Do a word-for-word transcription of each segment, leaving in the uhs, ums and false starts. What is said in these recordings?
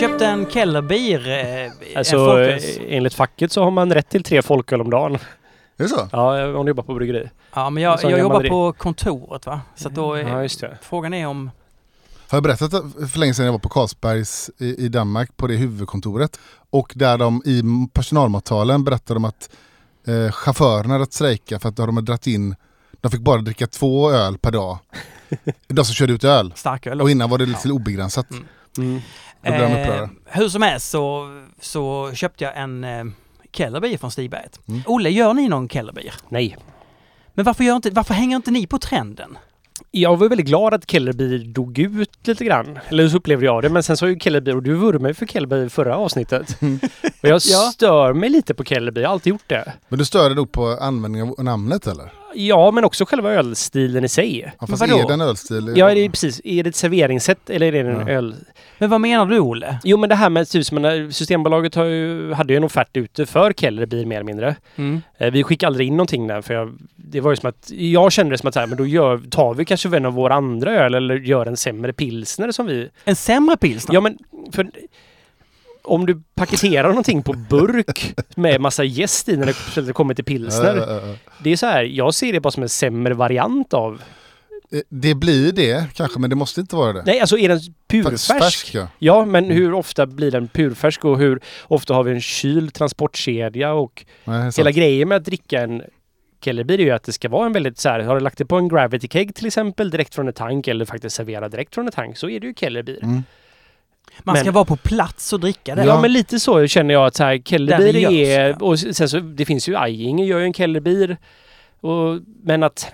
Jag köpte en Kellerbier. Eh, alltså, en enligt facket så har man rätt till tre folköl om dagen. Det är så? Ja, hon jobbar på bryggeri. Ja, men jag, jag jobbar på kontoret, va? Så att då, ja, just det. Frågan är om... Har jag berättat för länge sedan jag var på Karlsbergs i, i Danmark på det huvudkontoret. Och där de i personalmattalen berättade om att eh, chaufförerna hade att strejka för att de hade dratt in... De fick bara dricka två öl per dag. De som körde ut öl. Stark öl. Och innan var det lite ja. obegränsat. Mm. Mm. Eh, hur som helst så, så köpte jag en... Eh, Kellerbier från Stigberget. Mm. Olle, gör ni någon Kellerbier? Nej. Men varför, gör inte, varför hänger inte ni på trenden? Jag var väldigt glad att Kellerbier dog ut lite grann. Eller så upplevde jag det. Men sen så är ju Kellerbier, och du vurmade ju för Kellerbier i förra avsnittet. Mm. Och jag stör mig lite på Kellerbier. Jag har alltid gjort det. Men du stör dig nog på användningen av namnet, eller? Ja, men också själva ölstilen i sig. Ja, fast är det en ölstil? Ja, det är precis. Är det ett serveringssätt eller är det en ja. öl? Men vad menar du, Olle? Jo, men det här med typ, men Systembolaget har ju, hade ju en offert ute för Kellerbier, mer eller mindre. Mm. Vi skickade aldrig in någonting där, för jag, det var ju som att, jag kände det som att så här, men då gör, tar vi kanske en av våra andra öl eller gör en sämre pilsner som vi... En sämre pilsner? Ja, men... För, om du paketerar någonting på burk med massa gäst i när det kommer till pilsner. Ja, ja, ja. Det är så här, jag ser det bara som en sämre variant av... Det blir det kanske, men det måste inte vara det. Nej, alltså är den purfärsk? Färsk, ja. ja, men mm. hur ofta blir den purfärsk och hur ofta har vi en kyl transportkedja och Nej, hela grejen med att dricka en Kellerbier är ju att det ska vara en väldigt så här, har du lagt det på en gravity keg till exempel direkt från en tank eller faktiskt servera direkt från en tank, så är det ju Kellerbier. Mm. Man men, ska vara på plats och dricka det. Ja, ja, men lite så känner jag att så här, Kellerbier är... Ja. Och sen så, det finns ju... Ajinge gör ju en Kellerbier. Och, men att...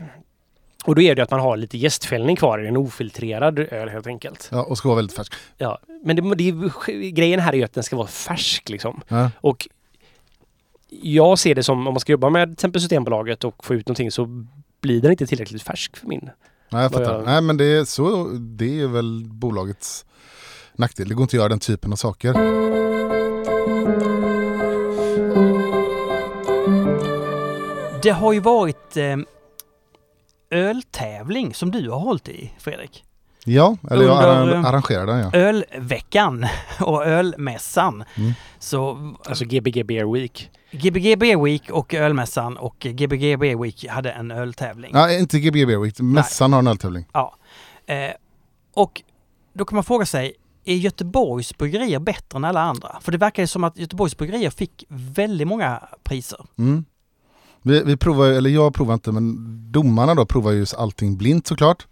Och då är det att man har lite gästfällning kvar i en ofiltrerad öl helt enkelt. Ja, och ska vara väldigt färsk. Ja, men det, det, grejen här är ju att den ska vara färsk liksom. Ja. Och jag ser det som, om man ska jobba med till exempel Systembolaget och få ut någonting, så blir den inte tillräckligt färsk för min. Nej, jag fattar. Jag... Nej, men det är, så, det är väl bolagets... nackdel. Det går inte att göra den typen av saker. Det har ju varit eh, öltävling som du har hållit i, Fredrik. Ja, eller jag arran- arrangerar den. Ja. Ölveckan och ölmässan. Mm. Så, alltså G B G Beer Week. G B G Beer Week och ölmässan, och G B G Beer Week hade en öltävling. Nej, inte G B G Beer Week. Mässan Nej. har en öltävling. Ja. Eh, och då kan man fråga sig, är Göteborgs bryggerier bättre än alla andra? För det verkar som att Göteborgs bryggerier fick väldigt många priser. Mm. Vi, vi provar, eller jag provar inte, men domarna då provar ju allting blint såklart.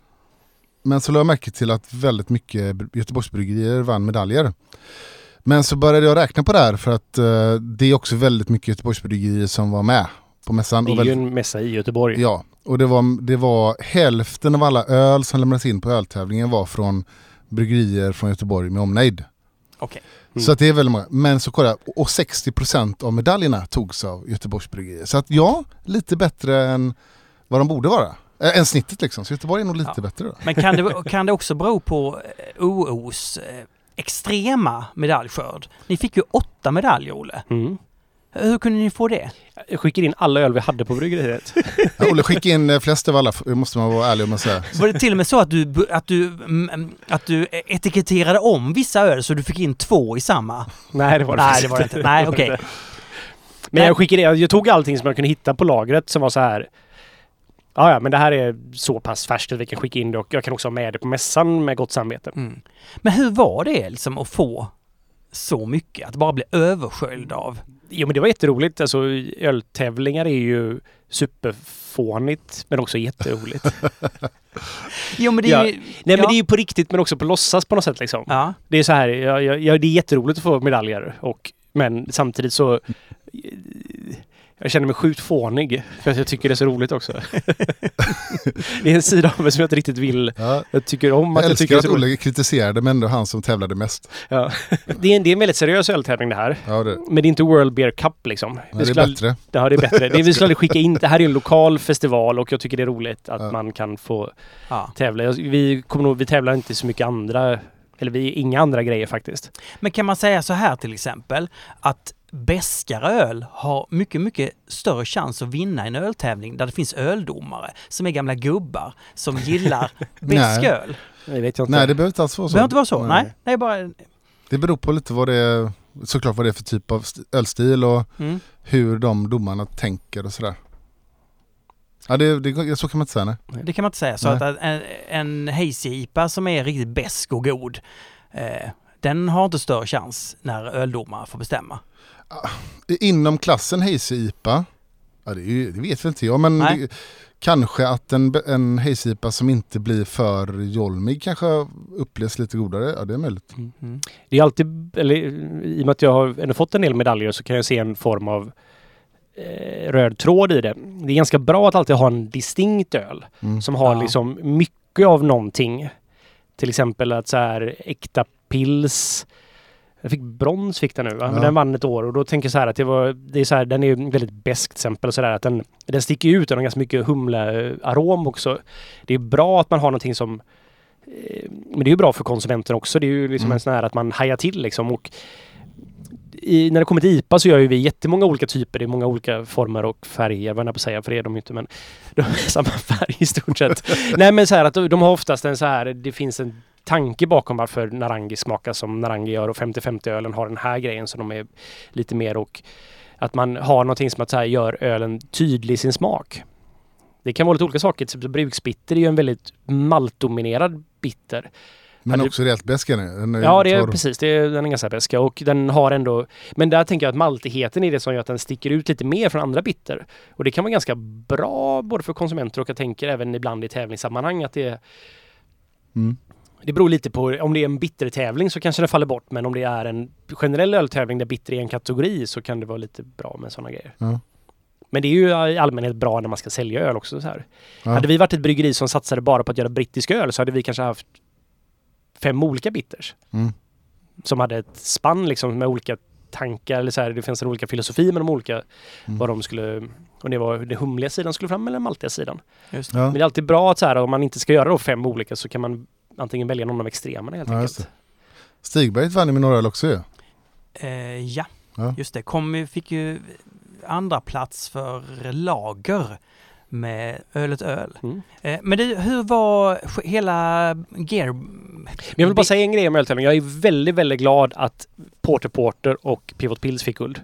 Men så lade jag märke till att väldigt mycket Göteborgs bryggerier vann medaljer. Men så började jag räkna på det här, för att eh, det är också väldigt mycket Göteborgs bryggerier som var med på mässan. Det är och väldigt, ju en mässa i Göteborg. Ja, och det var, det var hälften av alla öl som lämnades in på öltävlingen var från bryggerier från Göteborg med omnejd. Okay. Mm. Så att det är väldigt många. Men så kolla, och sextio procent av medaljerna togs av Göteborgs bryggerier. Så att ja, lite bättre än vad de borde vara. Äh, än snittet liksom. Så Göteborg är nog lite ja. bättre då. Men kan det, kan det också bero på O O:s eh, extrema medaljskörd? Ni fick ju åtta medaljer, Olle. Mm. Hur kunde ni få det? Jag skickade in alla öl vi hade på bryggeriet. Ja, Olle, skicka in flest av alla, måste man vara ärlig om att säga. Var det till och med så att du, att, du, att du etiketterade om vissa öl så du fick in två i samma? Nej, det var det, Nej, det, var det inte. Nej, okej. Okay. Men jag skickade, jag tog allting som jag kunde hitta på lagret som var så här... Ja, ja, men det här är så pass färskt att vi kan skicka in det, och jag kan också ha med det på mässan med gott samvete. Mm. Men hur var det liksom att få så mycket? Att bara bli översköljd av... Jo, men det var jätteroligt. Alltså, öltävlingar är ju superfånigt, men också jätteroligt. Jo, men det är ju... Ja. Nej, ja. men det är ju på riktigt, men också på låtsas på något sätt liksom. Ja. Det är så här, ja, ja, det är jätteroligt att få medaljer, och, men samtidigt så... Jag känner mig sjukt fånig, för att jag tycker det är så roligt också. Det är en sida av mig som jag inte riktigt vill. Ja. Jag tycker om att jag, jag tycker att Olle kritiserade, men det var han som tävlade mest. Ja. Det är en, det är en väldigt seriös öltävling det här. Ja, det. Men det är inte World Beer Cup liksom. Nej, det är bättre. Ja, det är bättre. Det, vi skulle skicka in, det här är en lokal festival, och jag tycker det är roligt att ja. man kan få ja. tävla. Vi, kommer nog, vi tävlar inte så mycket andra, eller vi inga andra grejer faktiskt. Men kan man säga så här till exempel, att bäskare öl har mycket, mycket större chans att vinna en öltävling där det finns öldomare som är gamla gubbar som gillar bäsk öl? Nej, det behöver inte alls vara så. Det behöver inte vara så, nej. nej. nej bara... Det beror på lite vad det är, såklart vad det är för typ av ölstil och mm. hur de domarna tänker och sådär. Ja, det, det, så kan man inte säga, nej. Det kan man inte säga. Så nej. Att en, en hazy-I P A som är riktigt besk och god, eh, den har inte större chans när öldomar får bestämma. Inom klassen hazy-I P A, ja, det, det vet väl inte jag, men det, kanske att en, en hazy-I P A som inte blir för jolmig kanske upplevs lite godare. Ja, det är möjligt. Mm-hmm. Det är alltid, eller, i och med att jag har ändå fått en del medaljer så kan jag se en form av röd tråd i det. Det är ganska bra att alltid ha en distinkt öl mm. som har ja. liksom mycket av någonting. Till exempel att så här äkta pils. Jag fick brons fick den nu, ja. men den vann ett år och då tänker jag så här att det var det är så här, den är väldigt beskt exempel och så där att den den sticker ut, den har ganska mycket humlearom också. Det är bra att man har någonting som eh, men det är ju bra för konsumenten också. Det är ju liksom mm. en sån här att man hajar till liksom och I, när det kommer till I P A så gör ju vi jättemånga olika typer. Det är många olika former och färger. Vad är det på att säga? För det är de inte, men de har samma färg i stort sett. Nej, men så här att de har oftast en så här, det finns en tanke bakom varför Narangi smakar som Narangi gör och femtio femtio-ölen har den här grejen så de är lite mer och att man har någonting som att så här gör ölen tydlig i sin smak. Det kan vara lite olika saker. Till exempel bruksbitter är ju en väldigt maltdominerad bitter. Men också rejält beska nu. Ja, det är, precis. Det är, den är ganska beska. Och den har ändå... Men där tänker jag att maltigheten är det som gör att den sticker ut lite mer från andra bitter. Och det kan vara ganska bra både för konsumenter och jag tänker även ibland i tävlingssammanhang att det... Mm. Det beror lite på... Om det är en bittertävling så kanske det faller bort. Men om det är en generell öltävling där bitter är en kategori så kan det vara lite bra med sådana grejer. Ja. Men det är ju i allmänhet bra när man ska sälja öl också. Så här. Ja. Hade vi varit ett bryggeri som satsade bara på att göra brittisk öl så hade vi kanske haft fem olika bitters. Mm. Som hade ett spann liksom med olika tankar eller så här, det finns en olika filosofi med de olika mm. vad de skulle och det var den humliga sidan skulle fram eller den maltiga sidan. Just det. Ja. Men det är alltid bra att så här om man inte ska göra då fem olika så kan man antingen välja någon av extremerna helt ja, enkelt. Stigberget vann med några öl också ju. Eh, ja. ja. Just det. Kom fick ju andra plats för lager med ölet öl. Mm. Eh, men det, hur var hela gear... Men jag vill bara säga en grej om öltävling. Jag är väldigt, väldigt glad att Porter Porter och Pivot Pils fick guld.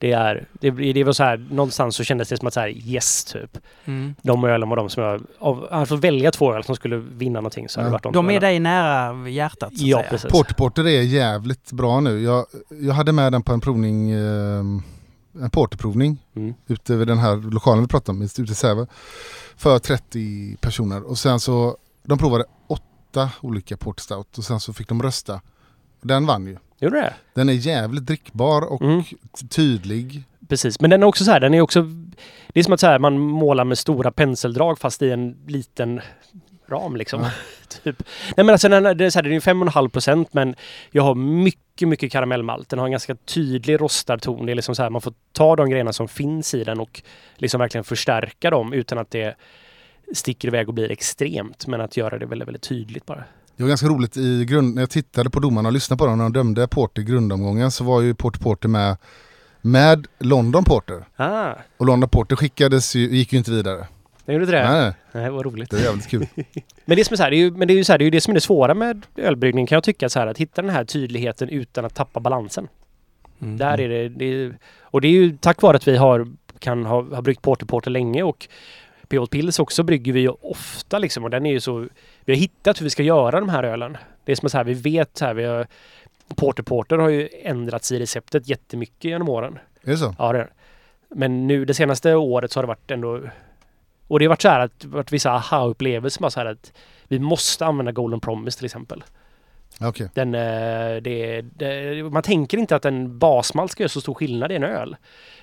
Det är, det, det var så här, någonstans så kändes det som att så här, yes typ. Mm. De ölen var de som jag, av, alltså välja två öl som skulle vinna någonting så hade ja. varit de. De är dig nära hjärtat så att ja, säga. Porter Porter är jävligt bra nu. Jag, jag hade med den på en provning... Eh, en porterprovning mm. ute vid den här lokalen vi pratade om, ute i Säve för trettio personer och sen så de provade åtta olika portstout och sen så fick de rösta. Den vann ju. Gjorde det? Den är jävligt drickbar och mm. tydlig. Precis, men den är också så här, den är också det är som att så här, man målar med stora penseldrag fast i en liten ram liksom. Ja. typ. Nej men alltså den är, det är så här, den är fem komma fem procent men jag har mycket mycket karamellmalt. Den har en ganska tydlig rostarton. Det är liksom så här man får ta de grejerna som finns i den och liksom verkligen förstärka dem utan att det sticker iväg och blir extremt men att göra det väldigt väldigt tydligt bara. Det var ganska roligt i grund när jag tittade på domarna och lyssnade på dem när de dömde Porter i grundomgången så var ju Porter Porter med med London Porter. Ah. Och London Porter skickades ju, gick ju inte vidare. Det gjorde det. Nej, nej vad roligt. Det är jävligt kul. men det som är så här, det är ju men det är ju så här, det är ju det som är det svåra med ölbryggning kan jag tycka så här att hitta den här tydligheten utan att tappa balansen. Mm. Där är det, det är, och det är ju tack vare att vi har kan ha har bryggt Porter Porter länge och Pivot Pils också brygger vi ju ofta liksom och den är ju så vi har hittat hur vi ska göra de här ölen. Det är som så här vi vet så här vi har, Porter Porter har ju ändrats i receptet jättemycket genom åren. Är det så? Ja, det är. Men nu det senaste året så har det varit ändå och det har varit så här att varit vissa aha-upplevelser som så här att vi måste använda Golden Promise till exempel. Okay. Den, det, det, man tänker inte att en basmalt ska göra så stor skillnad i en öl.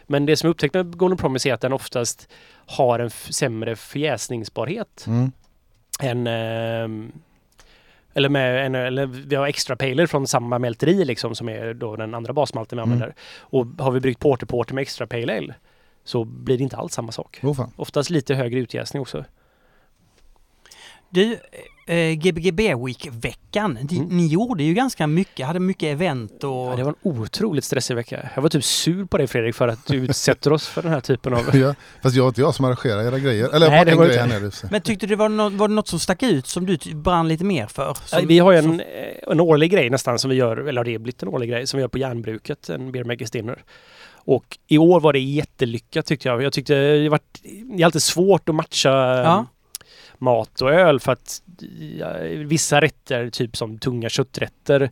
Men det som jag upptäckte med Golden Promise är att den oftast har en f- sämre förjäsningsbarhet. Mm. En, eller, med en, eller vi har extra paler från samma mälteri liksom, som är då den andra basmalten vi använder. Mm. Och har vi bryggt Porter Porter med extra paler så blir det inte alls samma sak. Oh, oftast lite högre utjäsning också. Du, G B G Beer Week-veckan. Ni, mm. ni gjorde ju ganska mycket, hade mycket event. Och... Ja, det var en otroligt stressig vecka. Jag var typ sur på dig, Fredrik, för att du utsätter oss för den här typen av... Ja, fast jag var inte jag som arrangerar era grejer. Eller nej, det var inte. Här nere. Men tyckte du var något, var det något som stack ut som du brann lite mer för? Som, ja, vi har ju en, som... en årlig grej nästan som vi gör, eller det har blivit en årlig grej som vi gör på järnbruket, en Beer Maggers Dinner. Och i år var det jättelyckat tyckte jag. Jag tyckte det var det är alltid svårt att matcha... Ja. Mat och öl för att ja, vissa rätter, typ som tunga kötträtter,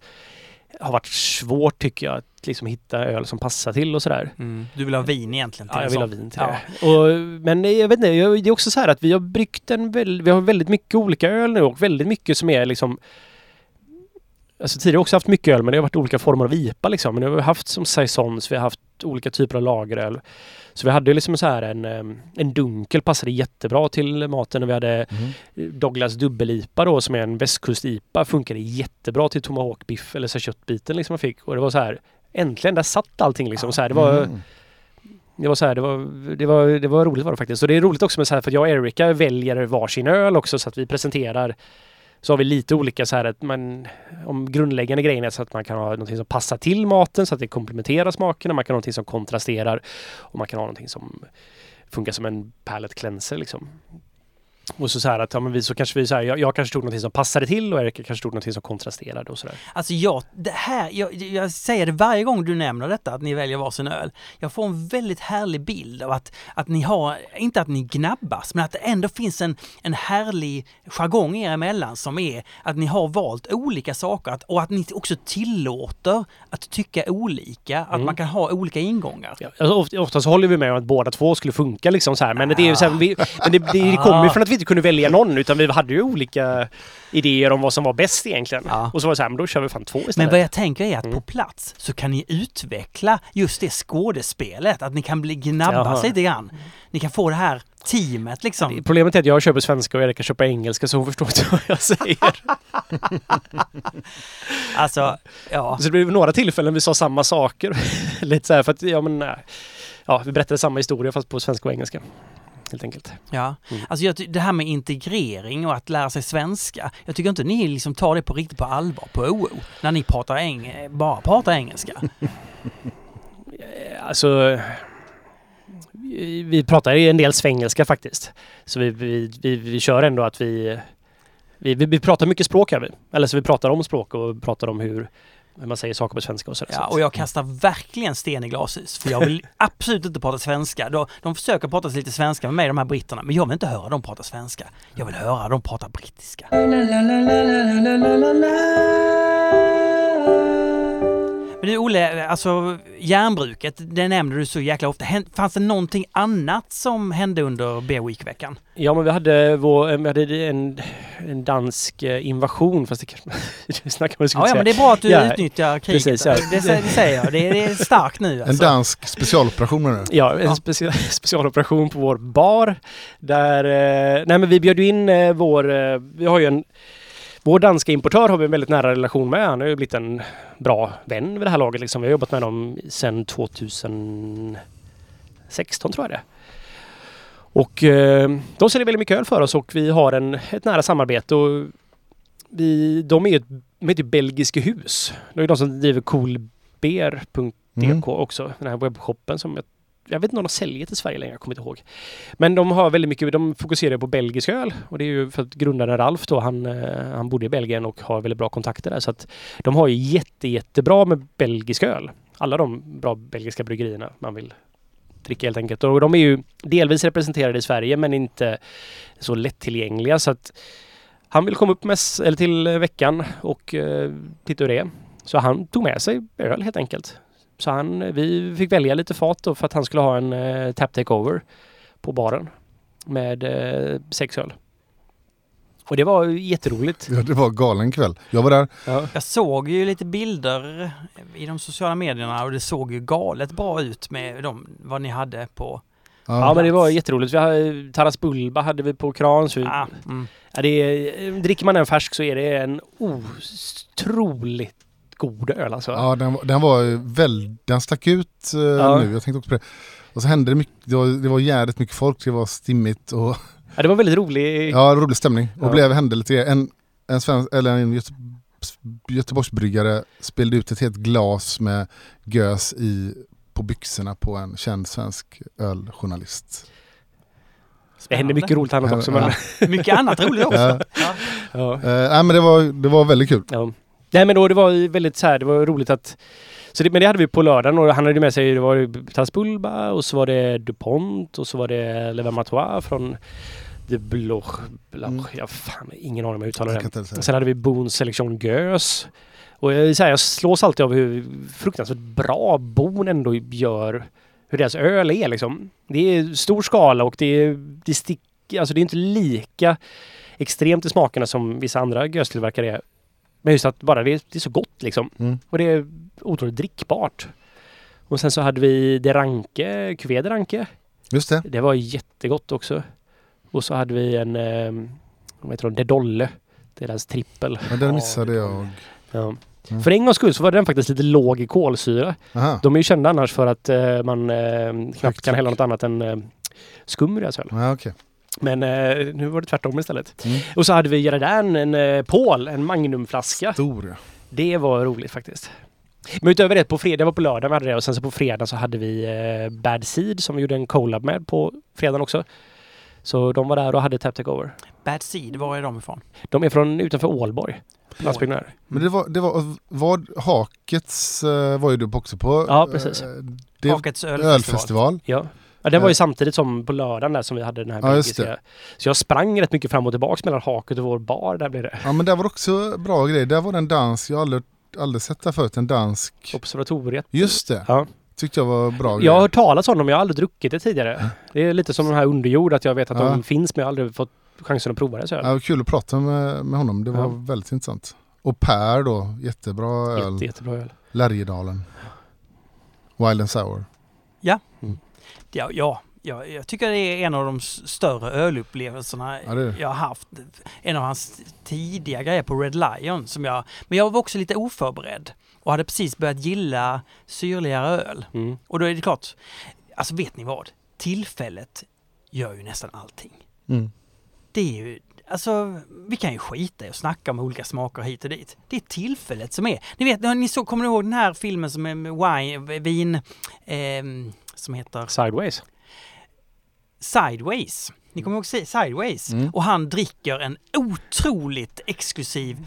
har varit svårt tycker jag att liksom hitta öl som passar till och sådär. Mm. Du vill ha vin egentligen? Till ja, jag vill ha vin till ja. det. Och, men jag vet inte, det är också så här att vi har bryggt en väl, vi har väldigt mycket olika öl nu och väldigt mycket som är liksom alltså tidigare har också haft mycket öl men det har varit olika former av I P A liksom. Men vi har haft som saisons, vi har haft olika typer av lageröl. Så vi hade liksom så här en, en dunkel passade jättebra till maten och vi hade mm. Douglas dubbel-I P A då som är en västkust-I P A funkade jättebra till tomahawkbiff eller så köttbiten liksom man fick och det var så här äntligen där satt allting liksom så här det var mm. det var så här det var det var det var roligt var det faktiskt. Så det är roligt också med så här för jag och Erika väljer varsin öl också så att vi presenterar så har vi lite olika så här att man om grundläggande grejen är så att man kan ha någonting som passar till maten så att det komplementerar smakerna, man kan ha någonting som kontrasterar och man kan ha någonting som funkar som en palate cleanser liksom. Och så så här att ja, men vi så kanske vi så här jag, jag kanske tog någonting som passade till och Erika kanske tog någonting som kontrasterade och så där. Alltså jag det här jag, jag säger det varje gång du nämner detta att ni väljer varsin öl. Jag får en väldigt härlig bild av att att ni har inte att ni gnabbas men att det ändå finns en en härlig jargong er emellan som är att ni har valt olika saker att, och att ni också tillåter att tycka olika att mm. man kan ha olika ingångar. Ja, alltså oft, oftast håller vi med om att båda två skulle funka liksom så här men ah. det är ju så här, vi, men det, det, det kommer ju från att vi inte kunde välja någon utan vi hade ju olika idéer om vad som var bäst egentligen. Ja. Och så var det så här, men då kör vi fan två istället. Men vad jag tänker är att mm. på plats så kan ni utveckla just det skådespelet att ni kan bli gnabba sig lite grann. Ni kan få det här teamet liksom. Det, problemet är att jag köper svenska och Erika köper engelska så hon förstår inte vad jag säger. Alltså, ja. Så det blev några tillfällen vi sa samma saker. Lite så här för att, ja men ja, vi berättade samma historia fast på svenska och engelska. Helt enkelt. Ja, mm. alltså jag, det här med integrering och att lära sig svenska, jag tycker inte ni liksom tar det på riktigt på allvar på O O när ni pratar eng- bara pratar engelska. Alltså vi pratar en del svengelska faktiskt. Så vi, vi, vi, vi kör ändå att vi vi, vi pratar mycket språk här vi. Eller så vi pratar om språk och pratar om hur när man säger saker på svenska och sådär. Ja, och jag kastar verkligen sten i glashus. För jag vill absolut inte prata svenska. De, de försöker prata lite svenska med mig, de här britterna. Men jag vill inte höra dem prata svenska. Jag vill höra dem prata brittiska. Men du Olle, alltså järnbruket, det nämnde du så jäkla ofta. Fanns det någonting annat som hände under Beer Week-veckan? Ja, men vi hade, vår, vi hade en, en dansk invasion, fast det kanske det snackar man skulle ja, säga. Ja, men det är bra att du ja, utnyttjar kriget. Precis, ja. det, det säger jag, det, det är starkt nu. Alltså. En dansk specialoperation nu. Ja, en ja. Speci- specialoperation på vår bar. Där, nej, men vi bjöd in vår, vi har ju en... Vår danska importör har vi en väldigt nära relation med. Han har ju blivit en bra vän vid det här laget. Liksom. Vi har jobbat med dem sedan tjugohundrasexton tror jag det. Och eh, de säljer väldigt mycket öl för oss och vi har en, ett nära samarbete. Och vi, de är ju ett Belgiske hus. Det är de som driver coolbeer punkt d k mm. också. Den här webbshoppen som jag, jag vet inte om de säljer till Sverige längre, jag kommer inte ihåg. Men de har väldigt mycket, de fokuserar på belgisk öl och det är ju för att grundaren Ralf då, han, han bodde i Belgien och har väldigt bra kontakter där. Så att de har ju jätte, jättebra med belgisk öl. Alla de bra belgiska bryggerierna man vill dricka helt enkelt. Och de är ju delvis representerade i Sverige men inte så lättillgängliga. Så att han vill komma upp med, eller till veckan och eh, titta hur det är. Så han tog med sig öl helt enkelt. Så han, vi fick välja lite fat då för att han skulle ha en eh, tap takeover på baren med eh, sex öl. Och det var jätteroligt. Ja, det var galen kväll. Jag var där. Ja. Jag såg ju lite bilder i de sociala medierna och det såg ju galet bra ut med de, vad ni hade på... Ja, ja men det var jätteroligt. Vi hade, Taras Boulba hade vi på kran. Så ah, vi, mm. ja, det, dricker man en färsk så är det en otroligt god öl alltså. Ja, den, den var väl, den stack ut eh, ja. nu. Jag tänkte också på det. Och så hände det mycket, det var, det var jävligt mycket folk, det var stimmigt och... Ja, det var väldigt rolig... Ja, rolig stämning. Och ja. blev hände lite en en, svensk, eller en göte, Göteborgsbryggare spillde ut ett helt glas med gös i, på byxorna på en känd svensk öljournalist. Det hände mycket roligt annat också. Ja. Men... mycket annat roligt också. Ja. Ja. Ja. Ja. Ja, men det var, det var väldigt kul. Ja. Nej, men då, det var väldigt så här, det var roligt att... Så det, men det hade vi på lördagen och han hade med sig, det var Taras Boulba och så var det Dupont och så var det Levermatois från De Blaugies. Mm. Jag fan, ingen aning om jag uttalar jag det. Sen hade vi Boon selektion gös. Och jag, så här, jag slås alltid av hur fruktansvärt bra Boon ändå gör, hur deras öl är liksom. Det är stor skala och det är, det stick, alltså det är inte lika extremt i smakerna som vissa andra göstillverkare är. Men just att bara det, det är så gott liksom. Mm. Och det är otroligt drickbart. Och sen så hade vi det Ranke, Q V D Ranke. Just det. Det var jättegott också. Och så hade vi en, eh, vad heter det, De Dolle. Deras trippel. Men den missade jag. Ja. Mm. För en gångs skull så var den faktiskt lite låg i kolsyra. Aha. De är ju kända annars för att eh, man eh, knappt Riktigt. kan hälla något annat än eh, skum i deras öl. Ja, okej. Men eh, nu var det tvärtom istället. Mm. Och så hade vi redan en eh, Pål, en magnumflaska. Stor. Det var roligt faktiskt. Men utöver det, på fredag var på lördag vi hade det. Och sen så på fredag så hade vi eh, Bad Seed som vi gjorde en collab med på fredagen också. Så de var där och hade Tap Takeover. Bad Seed, var är de ifrån? De är från utanför Aalborg. Landsbygden här. Men det var, det var, var Hakets var ju du också på. Ja, precis. Det, Hakets ölfestival. ölfestival. Ja. Ja, det var ju samtidigt som på lördagen där som vi hade den här ja, belgiska. Så jag sprang rätt mycket fram och tillbaka mellan Haket och vår bar. Där blev det. Ja, men det var också bra grej. Där var det en dans. Jag har aldrig, aldrig sett där förut. En dansk... Observatoriet. Just det. Ja. Tyckte jag var bra grej. Jag har hört talas om dem. Jag har aldrig druckit det tidigare. Ja. Det är lite som den här Underjord. Att jag vet att ja. de finns men jag har aldrig fått chansen att prova det. Så. Ja, det var kul att prata med, med honom. Det var ja. väldigt intressant. Och Per då. Jättebra öl. Jätte, jättebra öl. Lärjedalen. Wild and Sour. Ja. Mm. Ja, ja, ja, jag tycker det är en av de större ölupplevelserna ja, det det. jag har haft. En av hans tidiga grejer på Red Lion. Som jag, men jag var också lite oförberedd och hade precis börjat gilla syrligare öl. Mm. Och då är det klart, alltså vet ni vad? Tillfället gör ju nästan allting. Mm. Det är ju, alltså vi kan ju skita i och snacka om olika smaker hit och dit. Det är tillfället som är. Ni vet, ni så, kommer ni ihåg den här filmen som är wine, vin... Eh, som heter Sideways. Sideways. Ni kommer ihåg Sideways. Mm. Och han dricker en otroligt exklusiv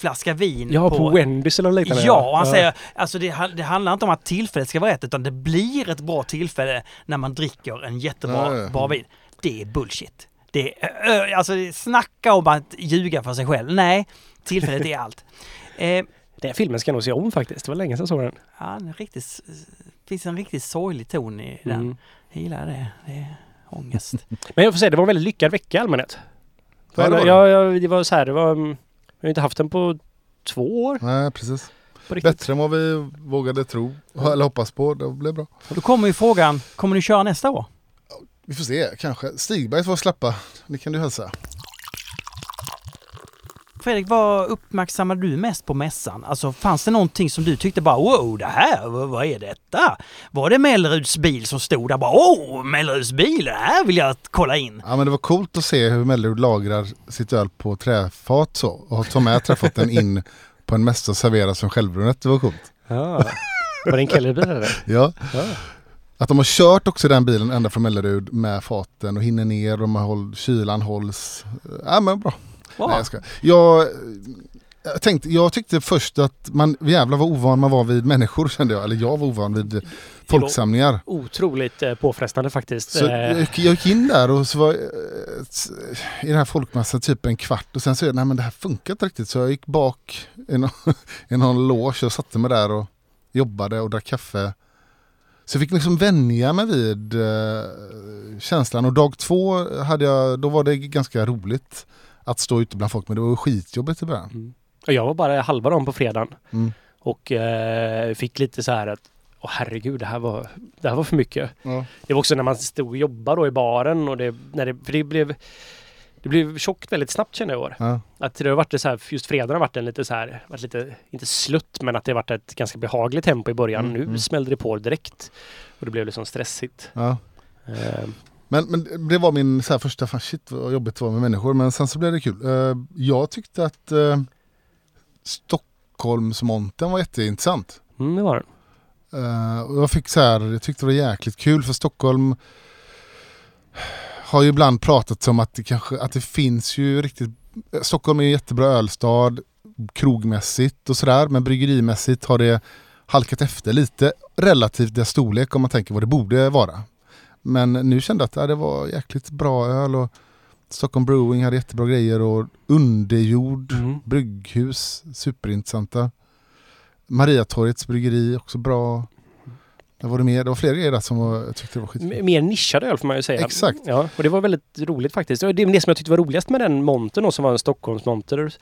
flaska vin. Ja, på, på Wendy's eller liknande. Ja, och han ja. säger, alltså det, det handlar inte om att tillfället ska vara rätt, utan det blir ett bra tillfälle när man dricker en jättebra ja, ja. vin. Det är bullshit. Det är, alltså snacka om att ljuga för sig själv. Nej, tillfället är allt. Eh, Den filmen ska jag nog se om faktiskt. Det var länge sedan såg den. Ja, den är riktigt... Det finns en riktigt sorglig ton i den. Mm. Jag gillar det. Det är ångest. Men jag får säga, det var en väldigt lyckad vecka i allmänhet. Ja, det, jag, jag, det var så här, det var, jag har inte haft den på två år. Nej, precis. Bättre än vad vi vågade tro, eller hoppas på. Det blev bra. Då kommer ju frågan, kommer ni köra nästa år? Vi får se, kanske. Stigberg får släppa. Det kan du hälsa. Fredrik, vad uppmärksammade du mest på mässan? Alltså, fanns det någonting som du tyckte bara, wow, det här, vad är detta? Var det Melleruds bil som stod där bara, åh, Melleruds bil, det här vill jag kolla in. Ja, men det var coolt att se hur Mellerud lagrar sitt öl på träfat så, och ta med träfaten in på en mässa och servera som självbrunnet, det var coolt. Ja, var det en Kellerbier eller? Ja. ja. Att de har kört också den bilen ända från Mellerud med faten och hinner ner och håll, kylan hålls. Ja, men bra. Wow. Nej, jag, ska. Jag, jag, tänkte, jag tyckte först att man jävlar var ovan man var vid människor, kände jag. Eller jag var ovan vid folksamlingar. Otroligt eh, påfrestande faktiskt. Så jag, jag gick in där och så var eh, i den här folkmassan typ en kvart. Och sen så är det, nej men det här funkar inte riktigt. Så jag gick bak i någon, i någon loge och satte mig där och jobbade och drack kaffe. Så jag fick liksom vänja mig vid eh, känslan. Och dag två hade jag, då var det ganska roligt. Att stå ute bland folk, men det var skitjobbigt i början. Mm. Och jag var bara halva dem på fredagen. Mm. Och eh, fick lite så här att, åh herregud, det här var, det här var för mycket. Mm. Det var också när man stod och jobbade då i baren. Och det, när det, för det blev, det blev tjockt väldigt snabbt kände jag i år. Mm. Att det har varit så här, just fredagen har varit en lite så här, varit lite, inte slutt, men att det har varit ett ganska behagligt tempo i början. Mm. Nu mm. smällde det på direkt. Och det blev liksom stressigt. Mm. Eh, Men, men det var min så här första, fan shit vad jobbigt det var med människor. Men sen så blev det kul. Uh, jag tyckte att uh, Stockholmsmonten var jätteintressant. Mm, det var den. Uh, och jag fick så här, jag tyckte det var jäkligt kul för Stockholm har ju ibland pratat om att det kanske, att det finns ju riktigt, Stockholm är ju en jättebra ölstad krogmässigt och sådär, men bryggerimässigt har det halkat efter lite relativt dess storlek om man tänker vad det borde vara. Men nu kände jag att äh, det var jäkligt bra öl och Stockholm Brewing hade jättebra grejer och Underjord, mm. brygghus, superintressanta. Mariatorgets bryggeri, också bra. Det var det mer, det var fler grejer där som var, jag tyckte det var skit. Mer nischad öl får man ju säga. Exakt. Ja, och det var väldigt roligt faktiskt. Det, det som jag tyckte var roligast med den monten då, som var en Stockholmsmonter,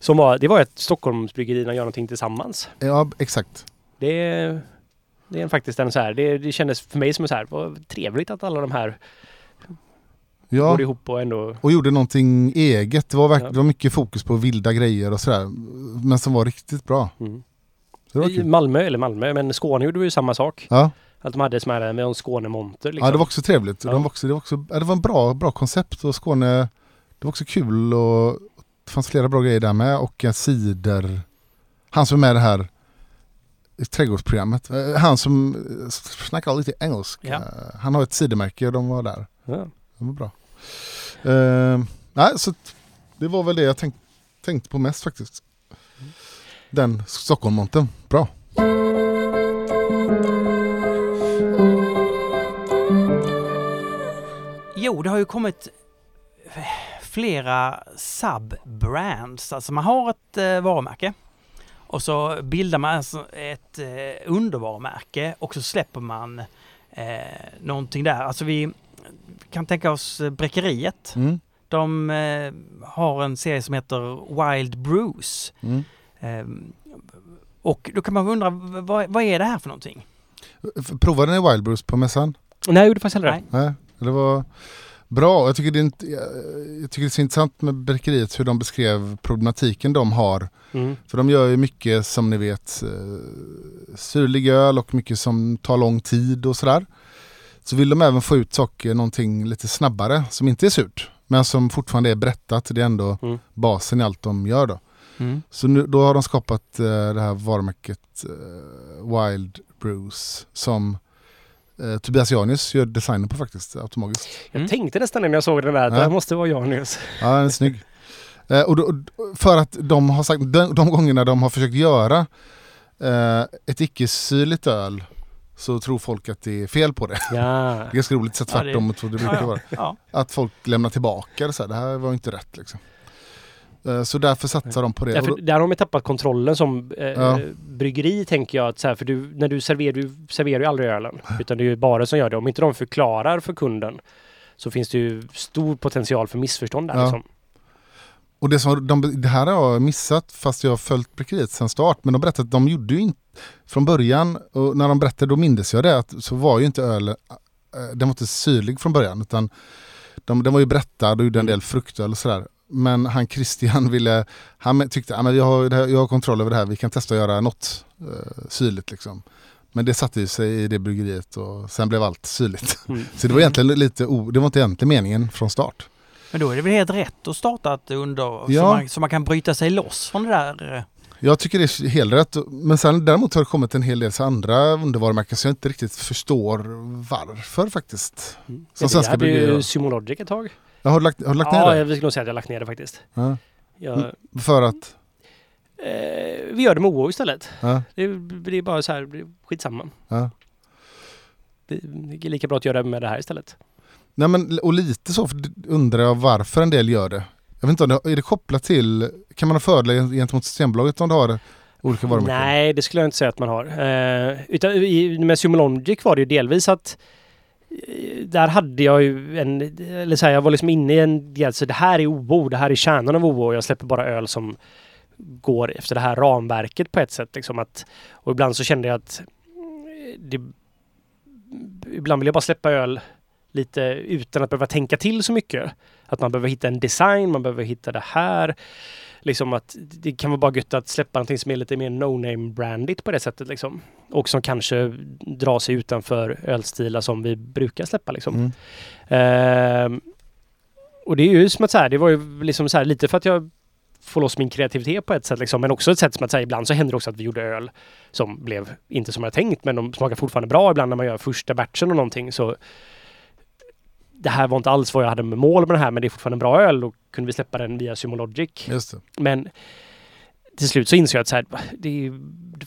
som var, det var att Stockholmsbryggerierna gör någonting tillsammans. Ja, exakt. Det... Det är faktiskt en så här, det, det kändes för mig som så här, vad trevligt att alla de här ja. går ihop och ändå... och gjorde någonting eget. Det var, verk- ja. det var mycket fokus på vilda grejer och sådär, men som var riktigt bra. Mm. Så det var kul. Malmö eller Malmö, men Skåne gjorde ju samma sak. Ja. Att de hade smärre med en Skånemonter. Liksom. Ja, det var också trevligt. Ja. De var också, det, var också, det var en bra, bra koncept och Skåne, det var också kul och det fanns flera bra grejer där med och cider. Han som är med det här i trädgårdsprogrammet. Han som snackar lite engelsk. Ja. Han har ett sidemärke och de var där. Ja. Det var bra. Uh, nej, så det var väl det jag tänkt, tänkt på mest faktiskt. Den Stockholmmonten. Bra. Jo, det har ju kommit flera sub-brands. Alltså man har ett eh, varumärke. Och så bildar man ett eh, undervarumärke och så släpper man eh, någonting där. Alltså vi kan tänka oss Bryggeriet. Mm. De eh, har en serie som heter Wild Bruce. Mm. Eh, och då kan man undra, vad, vad är det här för någonting? Provade ni Wild Bruce på mässan? Nej, jag gjorde faktiskt heller det. Nej, det var... bra, jag tycker, det är inte, jag tycker det är så intressant med Bryggeriet hur de beskrev problematiken de har. Mm. För de gör ju mycket som ni vet syrlig öl och mycket som tar lång tid och sådär. Så vill de även få ut saker, någonting lite snabbare som inte är surt. Men som fortfarande är berättat, det är ändå mm. basen i allt de gör då. Mm. Så nu, då har de skapat det här varumärket Wild Bruce som... Tobias Janus gör designen på faktiskt automatiskt. Mm. Jag tänkte nästan när jag såg den där, det här måste vara Janus. Ja, den är snygg. Och då, för att de har sagt, de, de gångerna de har försökt göra eh, ett icke-syrligt öl så tror folk att det är fel på det. Ja. Det är ganska roligt att säga tvärtom mot vad det brukar vara. Ja. Att folk lämnar tillbaka det så här, det här var inte rätt liksom. Så därför satsar de på det. Ja, för där har de tappat kontrollen som eh, ja. bryggeri tänker jag. Att så här, för du, när du serverar, du serverar ju aldrig ölen. Utan det är ju bara som gör det. Om inte de förklarar för kunden så finns det ju stor potential för missförstånd där. Ja. Liksom. Och det, som de, det här har jag missat fast jag har följt bryggeriet sedan start. Men de berättade att de gjorde ju inte från början. Och när de berättade, då mindes jag det. Att, så var ju inte ölen, den var inte syrlig från början. Utan de, den var ju berättad och gjorde en del fruktöl och sådär. Men han Christian ville, han tyckte att jag har, jag har kontroll över det här, vi kan testa att göra något eh, syrligt liksom. Men det satte ju sig i det bryggeriet och sen blev allt syrligt. Mm. Så det var egentligen lite, o, det var inte egentligen meningen från start. Men då är det väl helt rätt att starta ett under, ja. så, man, så man kan bryta sig loss från det där. Jag tycker det är helt rätt, men sen däremot har det kommit en hel del andra undervarumärken som jag inte riktigt förstår varför faktiskt. Mm. Som det svenska bryggerier. Det är ju Simulogic ett tag. Jag har lagt, har lagt ner ja, det? Ja, vi skulle nog säga att jag har lagt ner det faktiskt. Ja. Jag, För att? Eh, vi gör det med O V O istället. Ja. Det, det är bara så här, det är skitsamma. Ja. Det, det är lika bra att göra med det här istället. Nej, men, och lite så undrar jag varför en del gör det. Jag vet inte, om det, är det kopplat till, kan man ha fördelar gentemot Systembolaget om du har olika varumärken? Nej, det skulle jag inte säga att man har. Eh, utan, i, med Simulogic var det ju delvis att där hade jag ju en, eller så här, jag var liksom inne i en del, så det här är O V O, det här är kärnan av O V O och jag släpper bara öl som går efter det här ramverket på ett sätt liksom att, och ibland så kände jag att det, ibland vill jag bara släppa öl lite utan att behöva tänka till så mycket, att man behöver hitta en design, man behöver hitta det här liksom att det kan vara bara gött att släppa någonting som är lite mer no-name-brandigt på det sättet liksom. Och som kanske drar sig utanför ölstilar som vi brukar släppa liksom. Mm. Uh, och det är ju som att så här, det var ju liksom så här, lite för att jag får loss min kreativitet på ett sätt liksom, men också ett sätt som att säga, ibland så händer också att vi gjorde öl som blev inte som jag tänkt, men de smakar fortfarande bra. Ibland när man gör första batchen och någonting så det här var inte alls vad jag hade med mål med det här, men det är fortfarande en bra öl. Då kunde vi släppa den via Simulogic. Just det. Men till slut så insåg jag att så här, det är ju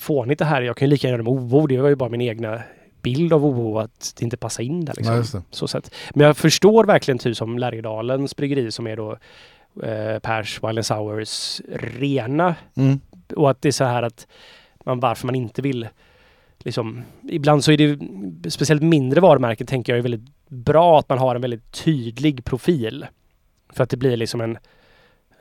fånigt det här. Jag kan ju lika gärna göra det med O V O. Det var ju bara min egna bild av O V O att det inte passar in där. Liksom. Nej, så sätt. Men jag förstår verkligen typ som Lärjedalens bryggeri som är då eh, Pers Wild and Sours rena. Mm. Och att det är så här att man, varför man inte vill... Liksom, ibland så är det, speciellt mindre varumärken tänker jag är väldigt bra att man har en väldigt tydlig profil för att det blir liksom en,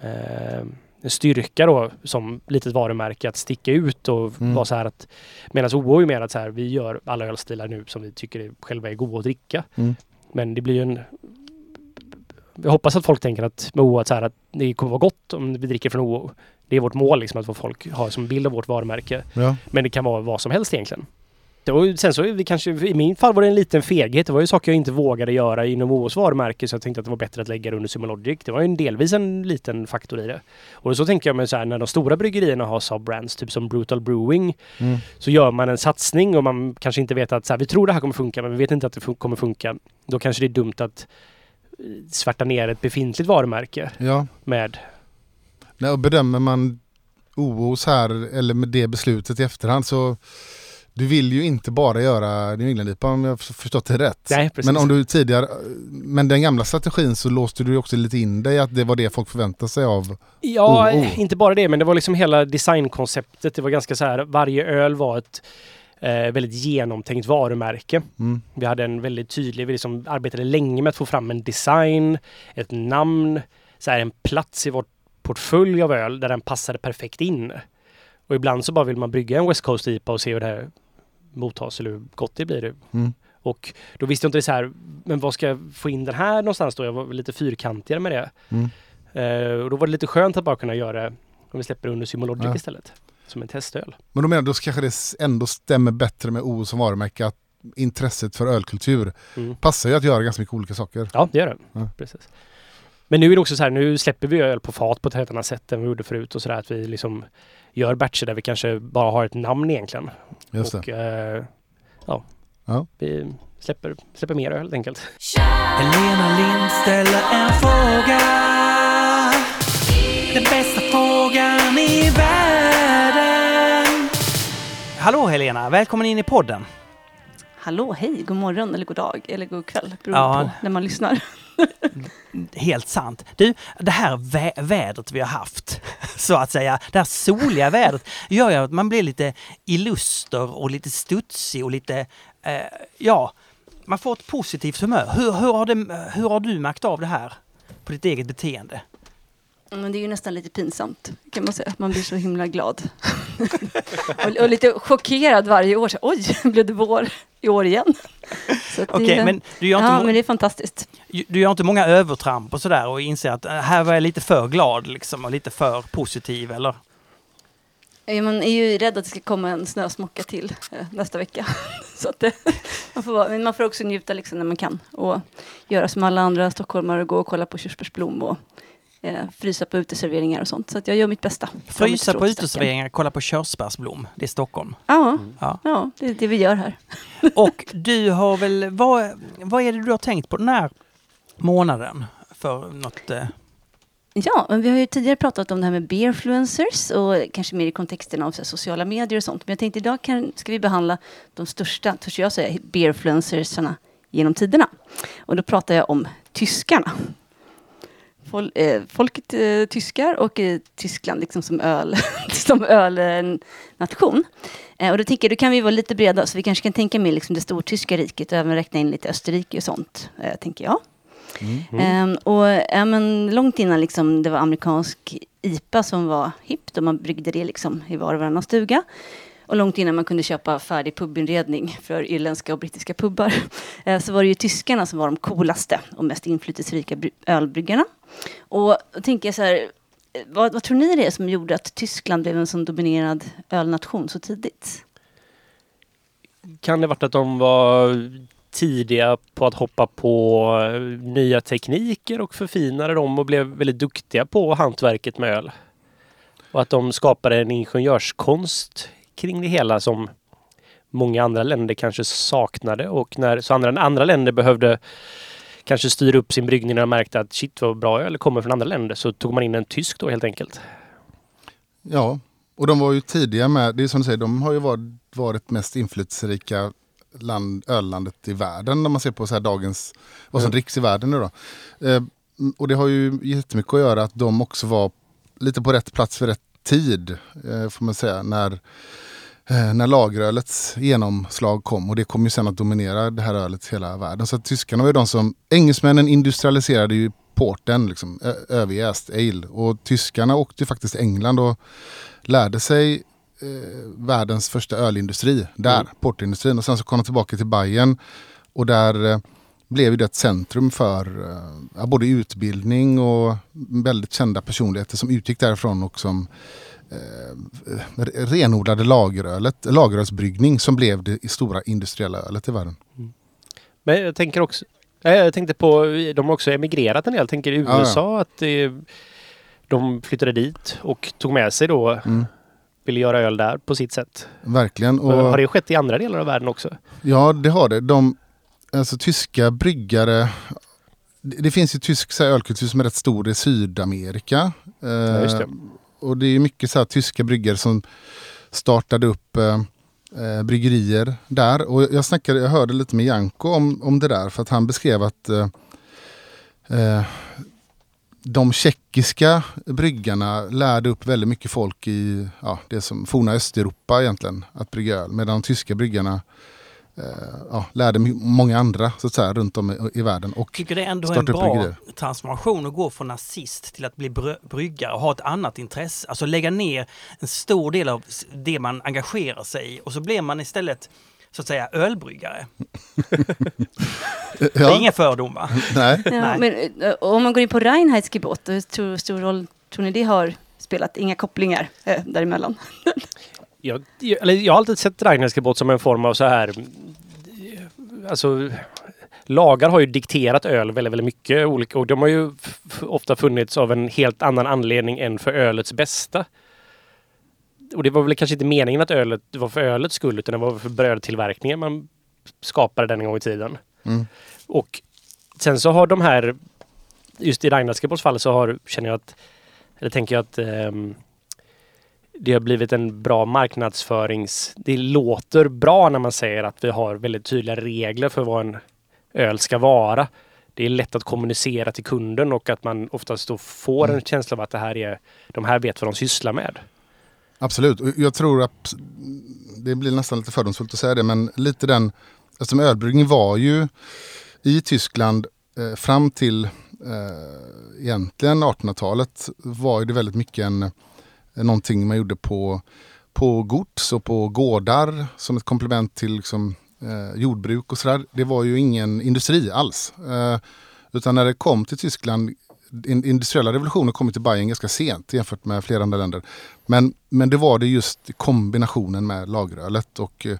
eh, en styrka då som litet varumärke att sticka ut och mm. vara så här att, medan O O är mer att så här, vi gör alla ölstilar nu som vi tycker är, själva är goda att dricka, mm. men det blir ju en, jag hoppas att folk tänker att med O O att, så här, att det kommer vara gott om vi dricker från O O. Det är vårt mål liksom, att folk har som bild av vårt varumärke. Ja. Men det kan vara vad som helst egentligen. Och sen så vi kanske, i min fall var det en liten feghet. Det var ju saker jag inte vågade göra inom O O:s varumärke, så jag tänkte att det var bättre att lägga det under Simulogic. Det var ju en delvis en liten faktor i det. Och så tänker jag mig så här, när de stora bryggerierna har subbrands, typ som Brutal Brewing, mm. så gör man en satsning och man kanske inte vet att så här, vi tror det här kommer funka, men vi vet inte att det fun- kommer funka. Då kanske det är dumt att svärta ner ett befintligt varumärke ja. med... Och bedömer man O O:s här eller med det beslutet i efterhand, så du vill ju inte bara göra New England-IPA om jag har förstått det rätt. Nej, men om du tidigare, men den gamla strategin så låste du också lite in dig att det var det folk förväntade sig av ja, O O. Inte bara det, men det var liksom hela designkonceptet. Det var ganska så här, varje öl var ett eh, väldigt genomtänkt varumärke. Mm. Vi hade en väldigt tydlig, vi liksom arbetade länge med att få fram en design, ett namn, så här, en plats i vårt portfölj av öl där den passade perfekt in. Och ibland så bara vill man brygga en West Coast I P A och se hur det här mottas eller hur gott det blir. Det. Mm. Och då visste jag inte det så här, men vad ska jag få in den här någonstans då? Jag var lite fyrkantigare med det. Mm. Uh, och då var det lite skönt att bara kunna göra om vi släpper under Simulogic ja. istället. Som en testöl. Men då menar du, då kanske det ändå stämmer bättre med O som varumärke att intresset för ölkultur mm. passar ju att göra ganska mycket olika saker. Ja, det gör det. Ja. Precis. Men nu är det också så här, nu släpper vi öl på fat på ett helt annat sätt än vi gjorde förut och sådär, att vi liksom gör batcher där vi kanske bara har ett namn egentligen. Just det. Och eh, ja. ja, vi släpper, släpper mer öl helt enkelt. Helena Lind ställer en fråga. Den bästa frågan i världen. Hallå Helena, välkommen in i podden. Hallå, hej, god morgon eller god dag eller god kväll, beroende ja. på när man lyssnar. Helt sant. Du, det här vä- vädret vi har haft, så att säga, det här soliga vädret gör ju att man blir lite illuster och lite studsig och lite, eh, ja, man får ett positivt humör. Hur, hur, har det, hur har du märkt av det här på ditt eget beteende? Men det är ju nästan lite pinsamt, kan man säga, att man blir så himla glad. och, och lite chockerad varje år. Så, oj, blev det vår i år igen? Okej, okay, men, ja, må- men det är fantastiskt. Du gör inte många övertramp och sådär och inser att här var jag lite för glad liksom, och lite för positiv, eller? Ja, man är ju rädd att det ska komma en snösmocka till eh, nästa vecka. så att, eh, man, får vara, men man får också njuta liksom, när man kan och göra som alla andra stockholmare och gå och kolla på körsbärsblom och Eh, frysa på uteserveringar och sånt. Så att jag gör mitt bästa. Frysa på uteserveringar, kolla på körsbärsblom. Det är Stockholm. Aha, mm. Ja, ja det är det vi gör här. Och du har väl... Vad, vad är det du har tänkt på den här månaden? För något... Eh... Ja, men vi har ju tidigare pratat om det här med beerfluencers och kanske mer i kontexten av här, sociala medier och sånt. Men jag tänkte idag kan, ska vi behandla de största, törs jag säga, beerfluencersarna genom tiderna. Och då pratar jag om tyskarna. Fol- eh, folket eh, tyskar och eh, Tyskland liksom som öl som ölnation. Eh, och då tänker jag, då kan vi vara lite breda så vi kanske kan tänka mer liksom det stortyska riket och även räkna in lite Österrike och sånt, eh, tänker jag. Mm, mm. Eh, och eh, men långt innan liksom det var amerikansk I P A som var hippt och man bryggde det liksom i var och varannan stuga. Och långt innan man kunde köpa färdig pubinredning för irländska och brittiska pubbar så var det ju tyskarna som var de coolaste och mest inflytelserika ölbryggarna. Och då tänker jag så här, Vad, vad tror ni det är som gjorde att Tyskland blev en sån dominerad ölnation så tidigt? Kan det varit att de var tidiga på att hoppa på nya tekniker och förfinade dem och blev väldigt duktiga på hantverket med öl? Och att de skapade en ingenjörskonst kring det hela som många andra länder kanske saknade. Och när så andra, andra länder behövde kanske styra upp sin bryggning när de märkte att shit vad bra öl kommer från andra länder, så tog man in en tysk då helt enkelt. Ja, och de var ju tidiga med, det är som du säger, de har ju varit, varit mest inflytelserika land, öllandet i världen när man ser på så här dagens, vad som mm. dricks i världen nu då. Eh, och det har ju jättemycket att göra att de också var lite på rätt plats för rätt tid, eh, får man säga, när när lagerölets genomslag kom, och det kom ju sen att dominera det här ölet hela världen. Så tyskarna var ju de som, engelsmännen industrialiserade ju porten liksom, överjäst, ale, och tyskarna åkte faktiskt England och lärde sig eh, världens första ölindustri där, mm. portindustrin, och sen så kom de tillbaka till Bayern, och där eh, blev det ett centrum för eh, både utbildning och väldigt kända personligheter som utgick därifrån och som renodlade lagerölet, lagerölsbryggning som blev det stora industriella ölet i världen. Mm. Men jag tänker också, jag tänkte på, de har också emigrerat en del, jag tänker i U S A, ja, ja. Att de flyttade dit och tog med sig då, mm. ville göra öl där på sitt sätt. Verkligen. Och har det skett i andra delar av världen också? Ja, det har det. De, alltså tyska bryggare, det, det finns ju tysk ölkultur som är rätt stor i Sydamerika. Ja, just det. Och det är mycket så här tyska bryggare som startade upp eh, bryggerier där. Och jag snackade, jag hörde lite med Janko om, om det där. För att han beskrev att eh, de tjeckiska bryggarna lärde upp väldigt mycket folk i ja, det som forna Östeuropa egentligen. Att brygga öl. Medan de tyska bryggarna eh, ja, lärde många andra så att säga, runt om i, i världen. Och tycker det är ändå en bra transformation att gå från nazist till att bli bryggare och ha ett annat intresse. Alltså lägga ner en stor del av det man engagerar sig i, och så blir man istället så att säga ölbryggare. Ja. Det är inga fördomar. Nej. Ja, men om man går in på Reinheitsgebot, hur stor roll tror ni det har spelat? Inga kopplingar eh, däremellan. Jag, jag, eller jag har alltid sett Reinheitsgebot som en form av så här, alltså lagar har ju dikterat öl väldigt, väldigt mycket olika, och de har ju f- ofta funnits av en helt annan anledning än för ölets bästa. Och det var väl kanske inte meningen att ölet var för ölets skull, utan det var för brödtillverkningen man skapade den en gång i tiden. Mm. Och sen så har de här, just i Reinheitsgebots fall så har, känner jag att, eller tänker jag att ehm, det har blivit en bra marknadsförings... Det låter bra när man säger att vi har väldigt tydliga regler för vad en öl ska vara. Det är lätt att kommunicera till kunden, och att man oftast då får en känsla av att det här är, de här vet vad de sysslar med. Absolut. Jag tror att det blir nästan lite fördomsfullt att säga det, men lite den... Eftersom ölbryggning var ju i Tyskland eh, fram till eh, egentligen artonhundratalet var ju det väldigt mycket en... Någonting man gjorde på, på gods och på gårdar som ett komplement till liksom, eh, jordbruk och sådär. Det var ju ingen industri alls. Eh, utan när det kom till Tyskland, in, industriella revolutionen kom till Bayern ganska sent jämfört med flera andra länder. Men, men det var det just kombinationen med lagerölet och eh,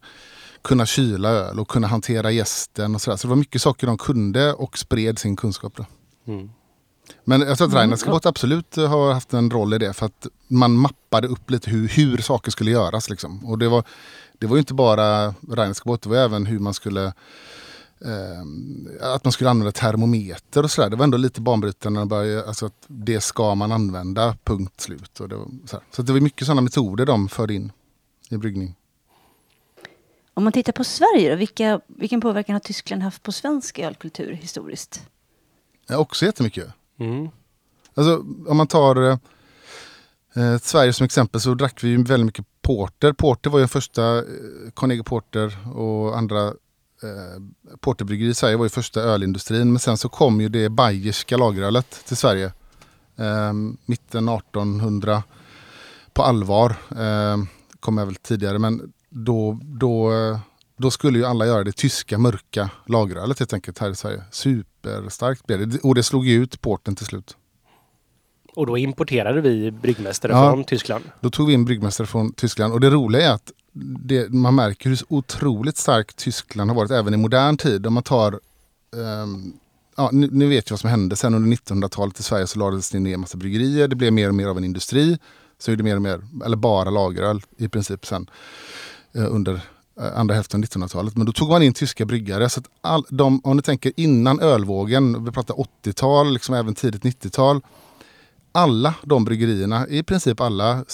kunna kyla öl och kunna hantera gästen och sådär. Så det var mycket saker de kunde och spred sin kunskap då. Mm. Men jag tror att Reinheitsgebot absolut har haft en roll i det, för att man mappade upp lite hur, hur saker skulle göras liksom. Och det var, det var ju inte bara Reinheitsgebot, det var även hur man skulle eh, att man skulle använda termometer och sådär. Det var ändå lite banbrytande när de började, alltså att det ska man använda, punkt slut. Och det var, så så det var mycket sådana metoder de förde in i bryggning. Om man tittar på Sverige då, vilka, vilken påverkan har Tyskland haft på svensk ölkultur historiskt? Ja, också jättemycket. Mm. Alltså, om man tar eh, Sverige som exempel, så drack vi ju väldigt mycket porter. Porter var ju första, eh, Carnegie Porter och andra eh, porterbryggerier i Sverige var ju första ölindustrin. Men sen så kom ju det bayerska lagerölet till Sverige eh, mitten artonhundra på allvar. Eh, kom jag väl tidigare, men då, då, då skulle ju alla göra det tyska mörka lagerölet helt enkelt här i Sverige. Super starkt blev det. Och det slog ju ut porten till slut. Och då importerade vi bryggmästare ja, från Tyskland. Då tog vi in bryggmästare från Tyskland. Och det roliga är att det, man märker hur otroligt starkt Tyskland har varit även i modern tid. Om man tar... Um, ja, nu, nu vet jag vad som hände. Sen under nittonhundratalet i Sverige så lades det ner en massa bryggerier. Det blev mer och mer av en industri. Så är det mer och mer, eller bara lageröl i princip sen uh, under... andra hälften av nittonhundratalet. Men då tog man in tyska bryggare. Så att all, de, om ni tänker innan ölvågen, vi pratar åttiotal, liksom även tidigt nittiotal. Alla de bryggerierna, i princip alla,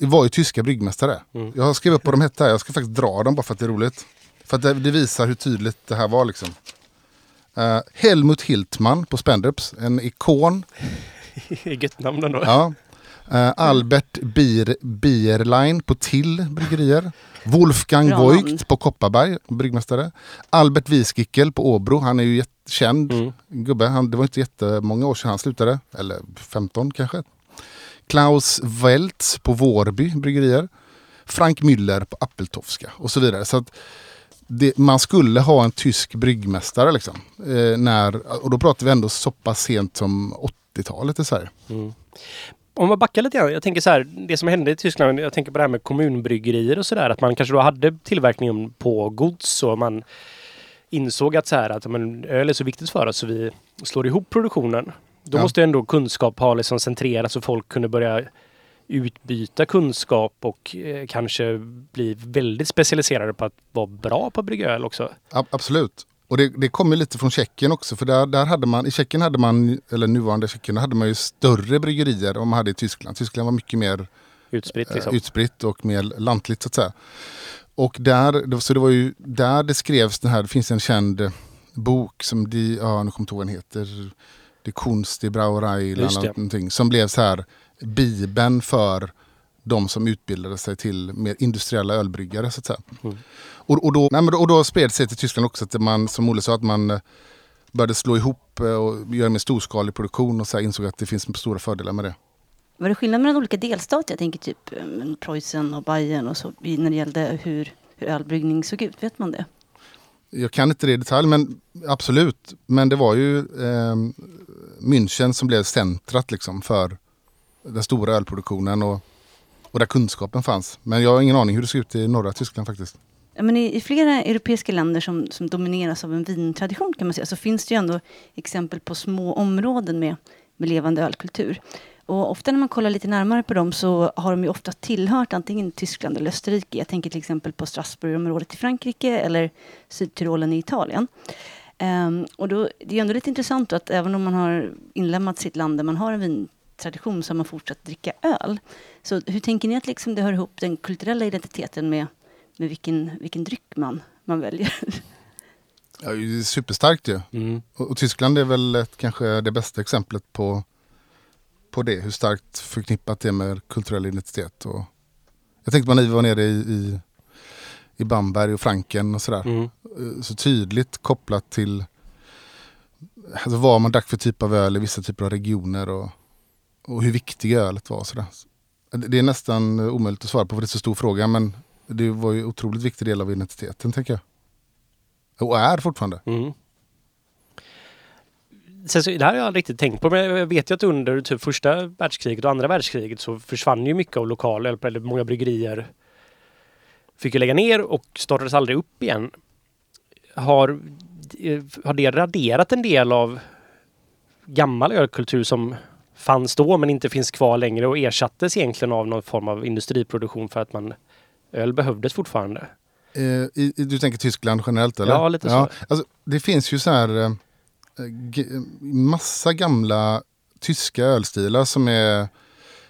var ju tyska bryggmästare. Mm. Jag har skrivit upp vad de hette här. Jag ska faktiskt dra dem bara för att det är roligt. För att det, det visar hur tydligt det här var liksom. Uh, Helmut Hiltmann på Spendrups. En ikon. Eget namn ändå. Ja. Uh, Albert Bier, Bierlein på Till bryggerier. Wolfgang Bra Voigt namn. På Kopparberg, bryggmästare. Albert Wieskikel på Åbro. Han är ju jätt, känd mm. gubbe. Han, det var inte jättemånga år sedan han slutade. Eller femton kanske. Klaus Weltz på Vårby bryggerier. Frank Müller på Appeltofska och så vidare. Så att det, man skulle ha en tysk bryggmästare liksom. Eh, när, och då pratar vi ändå så pass sent som åttiotalet i Sverige. Mm. Om man backar lite grann, jag tänker så här, det som hände i Tyskland, jag tänker på det här med kommunbryggerier och sådär, att man kanske då hade tillverkningen på gods och man insåg att, så här, att men, öl är så viktigt för oss så vi slår ihop produktionen. Då ja. måste ändå kunskap ha liksom centrerats så folk kunde börja utbyta kunskap och eh, kanske bli väldigt specialiserade på att vara bra på att brygga öl också. Ja, absolut. Och det, det kommer lite från Tjeckien också, för där, där hade man, i Tjeckien hade man, eller nuvarande Tjeckien, hade man ju större bryggerier än man hade i Tyskland. Tyskland var mycket mer utspritt, liksom. utspritt och mer lantligt så att säga. Och där, så det var ju där det skrevs den här, det finns en känd bok som, de, ja nu kommer jag ihåg vad den heter, det Kunst, det Brauerei eller annat, någonting, som blev så här bibeln för de som utbildade sig till mer industriella ölbryggare så att säga. Mm. Och, och, då, nej, men då, och då spred sig till Tyskland också att man, som Olle sa, att man började slå ihop och göra en mer storskalig produktion och så här insåg att det finns stora fördelar med det. Var det skillnad mellan olika delstater? Jag tänker typ Preussen och Bayern och så när det gällde hur, hur ölbryggning såg ut, vet man det? Jag kan inte det i detalj, men absolut. Men det var ju eh, München som blev centrat liksom för den stora ölproduktionen och Och där kunskapen fanns. Men jag har ingen aning hur det ser ut i norra Tyskland faktiskt. Ja, men i, i flera europeiska länder som, som domineras av en vintradition kan man säga. Så finns det ju ändå exempel på små områden med, med levande ölkultur. Och ofta när man kollar lite närmare på dem så har de ju ofta tillhört antingen Tyskland eller Österrike. Jag tänker till exempel på Strasbourg-området i Frankrike eller Sydtyrolen i Italien. Ehm, och då, det är ändå lite intressant då att även om man har inlämnat sitt land där man har en vin tradition som har fortsatt dricka öl. Så hur tänker ni att liksom det hör ihop den kulturella identiteten med, med vilken, vilken dryck man, man väljer? Ja, det är superstarkt ju. Mm. Och, och Tyskland är väl ett, kanske det bästa exemplet på, på det. Hur starkt förknippat det är med kulturell identitet. Och jag tänkte man var nere i, i, i Bamberg och Franken och sådär. Mm. Så tydligt kopplat till alltså vad man drack för typ av öl i vissa typer av regioner och Och hur viktig ölet var. Sådär. Det är nästan omöjligt att svara på för det är så stor fråga. Men det var ju en otroligt viktig del av identiteten, tänker jag. Och är fortfarande. Mm. Sen så, det här har jag riktigt tänkt på. Men jag vet ju att under typ, första världskriget och andra världskriget så försvann ju mycket av lokaler. Eller många bryggerier fick ju lägga ner och startades aldrig upp igen. Har, har det raderat en del av gammal ölkultur som... fanns då men inte finns kvar längre och ersattes egentligen av någon form av industriproduktion för att man öl behövdes fortfarande. Eh, i, du tänker Tyskland generellt eller? Ja, lite så. Ja, alltså, det finns ju så här eh, g- massa gamla tyska ölstilar som, är,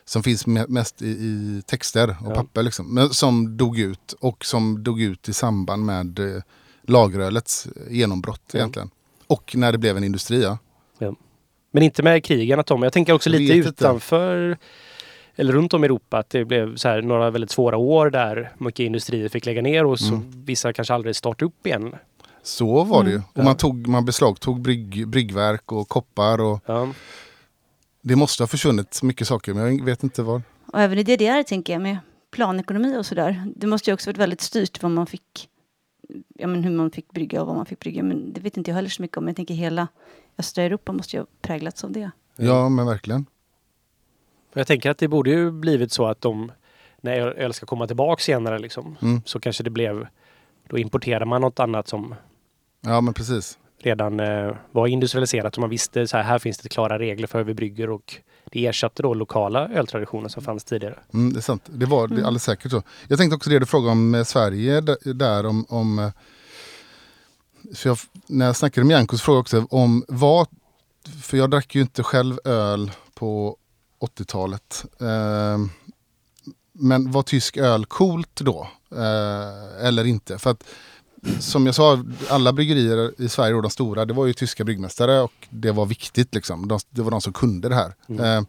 som finns mest i, i texter och ja. papper liksom, men som dog ut och som dog ut i samband med eh, lagerölets genombrott mm. egentligen. Och när det blev en industri, ja. ja. Men inte med krigen att de, jag tänker också lite utanför, inte. eller runt om i Europa, att det blev så här några väldigt svåra år där mycket industrier fick lägga ner och så mm. vissa kanske aldrig startade upp igen. Så var det ju. Mm. Och man, tog, man beslagtog brygg, bryggverk och koppar och ja. det måste ha försvunnit mycket saker, men jag vet inte var. Och även i D D R tänker jag med planekonomi och sådär, det måste ju också varit väldigt styrt vad man fick, ja, men hur man fick brygga och vad man fick brygga, men det vet inte jag heller så mycket om, jag tänker hela Östra Europa måste ju ha präglats av det. Ja, men verkligen. För jag tänker att det borde ju blivit så att de, när öl ska komma tillbaka senare liksom, mm. så kanske det blev, då importerar man något annat som ja, men precis. redan eh, var industrialiserat, och man visste så här, här finns det klara regler för hur vi brygger, och det ersatte då lokala öltraditioner som fanns tidigare. Mm, det är sant, det var det är alldeles säkert så. Jag tänkte också det du frågade om Sverige där, om, om för jag, när jag snackade med Jankos frågade också om vad, för jag drack ju inte själv öl på åttiotalet. Eh, men var tysk öl coolt då? Eh, eller inte? För att som jag sa, alla bryggerier i Sverige och de stora, det var ju tyska bryggmästare och det var viktigt liksom. De, det var de som kunde det här. Mm. Eh,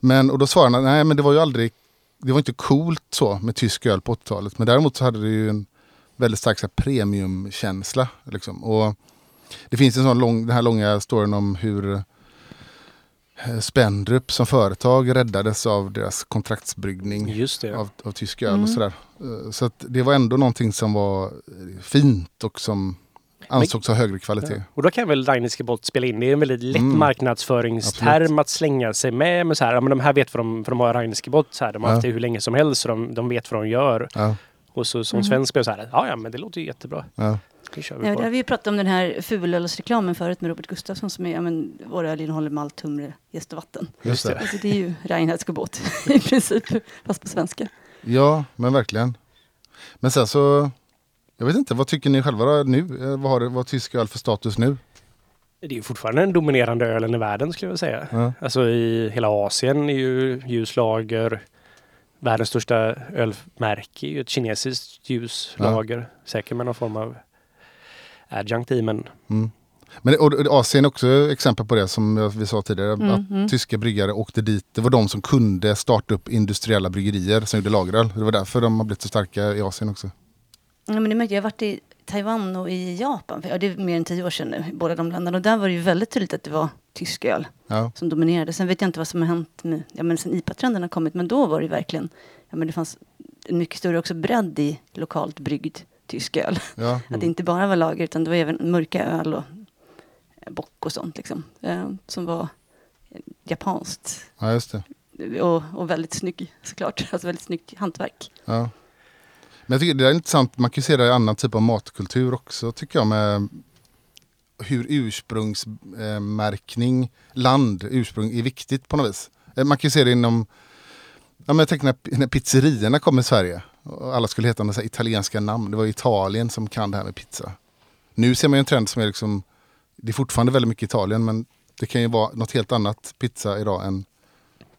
men, och då svarade han, nej men det var ju aldrig, det var inte coolt så med tysk öl på åttiotalet. Men däremot så hade det ju en väldigt stark så här, premiumkänsla liksom. Och det finns en sån lång, den här långa storyn om hur Spendrup som företag räddades av deras kontraktsbryggning. Just det. Av, av tysk öl mm. och sådär. Så att det var ändå någonting som var fint och som ansågs ha högre kvalitet. Ja. Och då kan väl Dagniske Bott spela in. Det är en väldigt lätt mm. marknadsföringsterm absolut. Att slänga sig med. Men så här, ja, men de här vet vad de, för de har Dagniske Bott. Så här, de har ja. haft det hur länge som helst, så de, de vet vad de gör. Ja. Och så som mm. svensk blir så här, ja, ja men det låter ju jättebra. Ja. Ja, det har vi ju pratat om den här fulölsreklamen förut med Robert Gustafsson som är, ja men, vår öl innehåller malt, humle, jäst och vatten. Just det. Alltså, det är ju Reinhardske Bott i princip, fast på svenska. Ja, men verkligen. Men sen så, jag vet inte, vad tycker ni själva nu? Vad har, vad har tysk öl för status nu? Det är ju fortfarande den dominerande ölen i världen skulle jag säga. Ja. Alltså i hela Asien är ju ljuslager. Världens största ölmärke är ju ett kinesiskt ljuslager. Ja. Säkert med någon form av adjunkt i, men... Mm. Men och, och Asien är också exempel på det som vi sa tidigare, mm, att mm. tyska bryggare åkte dit. Det var de som kunde starta upp industriella bryggerier som gjorde lageröl. Det var därför de har blivit så starka i Asien också. Ja, men det märker jag. Jag har varit i Taiwan och i Japan. För, ja, det är mer än tio år sedan nu, båda de länderna. Och där var det ju väldigt tydligt att det var tysk öl ja. som dominerade. Sen vet jag inte vad som har hänt med, ja, men sen I P A-trenden har kommit, men då var det verkligen... Ja, men det fanns en mycket större också bredd i lokalt bryggd tysk öl. Ja. Mm. Att det inte bara var lager utan det var även mörka öl och bock och sånt liksom. Eh, som var japanskt. Ja, just det. Och, och väldigt snygg såklart. Alltså väldigt snyggt hantverk. Ja. Men jag tycker det är intressant. Man kan se det i annan typ av matkultur också tycker jag, med hur ursprungsmärkning, land, ursprung är viktigt på något vis. Man kan se det inom, ja men jag tänker när, när pizzerierna kommer i Sverige. Alla skulle heta några italienska namn. Det var Italien som kan det här med pizza. Nu ser man ju en trend som är liksom... Det är fortfarande väldigt mycket Italien, men det kan ju vara något helt annat pizza idag än,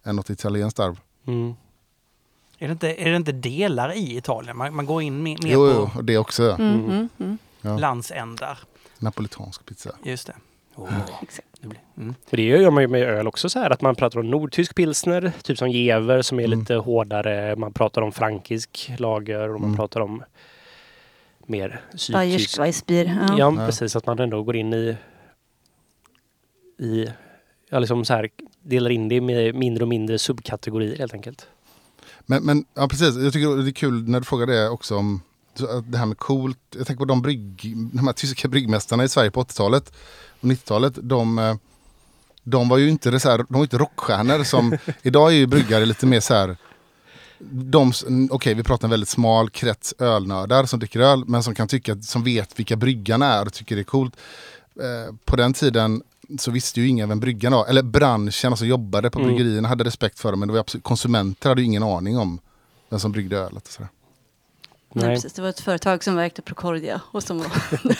än något italienskt arv. Mm. Är det inte, är det inte delar i Italien? Man, man går in mer på... Jo, jo, det också. Ja. Mm, mm, mm. Ja. Landsändar. Napolitansk pizza. Just det. Oh. Exakt. Det blir. Mm. För det gör man ju med öl också så här, att man pratar om nordtysk pilsner, typ som Jever som är mm. lite hårdare, man pratar om frankisk lager och man mm. pratar om mer sydtysk. Weissbier. Ja. Ja, ja, precis, att man ändå går in i i ja, liksom så här, delar in det med mindre och mindre subkategorier helt enkelt. Men, men ja, precis, jag tycker det är kul när du frågar det också om det här med coolt. Jag tänker på de, brygg, de här tyska bryggmästarna i Sverige på åttiotalet och nittiotalet. De, de var ju inte, så här, de var inte rockstjärnor som... Idag är ju bryggare lite mer så här... Okej, okay, vi pratar en väldigt smal krets ölnördar som dricker öl, men som kan tycka, som vet vilka bryggarna är och tycker det är coolt. Eh, på den tiden så visste ju ingen vem bryggarna var. Eller branschen som alltså jobbade på mm. bryggerierna hade respekt för dem, men det var absolut, konsumenter hade ju ingen aning om vem som bryggde ölet och sådär. Nej. Nej, precis. Det var ett företag som verkade Procordia och som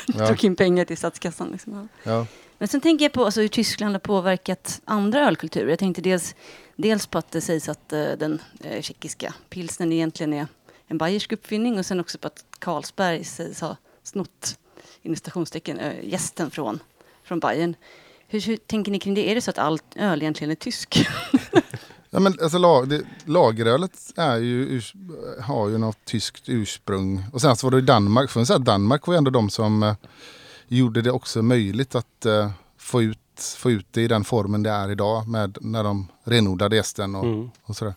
ja. tog in pengar till statskassan. Liksom. Ja. Men sen tänker jag på alltså, hur Tyskland har påverkat andra ölkulturer. Jag tänkte dels, dels på att det sägs att uh, den uh, tjeckiska pilsnen egentligen är en bayersk uppfinning, och sen också på att Karlsberg sägs ha snott in i stationstecken uh, gästen från, från Bayern. Hur, hur tänker ni kring det? Är det så att allt öl egentligen är tysk? Ja, men alltså, lag, det, lagerölet är ju, urs, har ju något tyskt ursprung. Och sen så var det i Danmark. För säga, Danmark var ju ändå de som eh, gjorde det också möjligt att eh, få, ut, få ut det i den formen det är idag. Med, när de renodlade gästen och, mm. och sådär.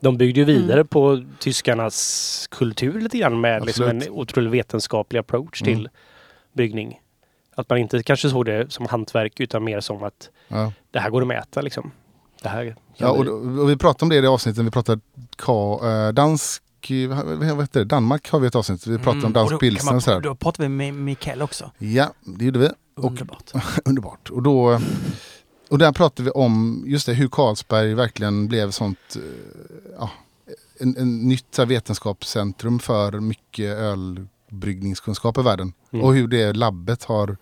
De byggde ju vidare mm. på tyskarnas kultur lite grann. Med liksom en otroligt vetenskaplig approach till mm. bryggning. Att man inte kanske såg det som hantverk utan mer som att ja. det här går att mäta liksom. Det här ja, och, och vi pratade om det i det avsnittet. Vi pratade ka, dansk, vad heter det? Danmark har vi ett avsnitt. Vi pratade mm. om dansk pilsen. Då, då pratade vi med Mikael också. Ja, det gjorde vi. Underbart. Och, underbart. Och då... Och där pratade vi om just det, hur Karlsberg verkligen blev sånt ja, en, en nytt vetenskapscentrum för mycket ölbryggningskunskap i världen. Mm. Och hur det labbet har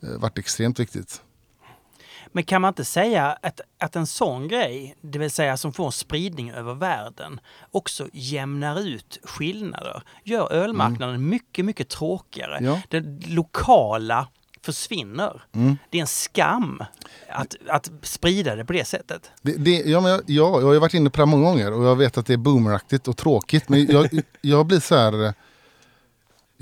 varit extremt viktigt. Men kan man inte säga att, att en sån grej, det vill säga som får spridning över världen, också jämnar ut skillnader? Gör ölmarknaden mm. mycket, mycket tråkigare. Ja. Den lokala försvinner. Mm. Det är en skam att, att sprida det på det sättet. Det, det, ja, men jag, ja, jag har ju varit inne på det många gånger och jag vet att det är boomeraktigt och tråkigt, men jag, jag blir så här...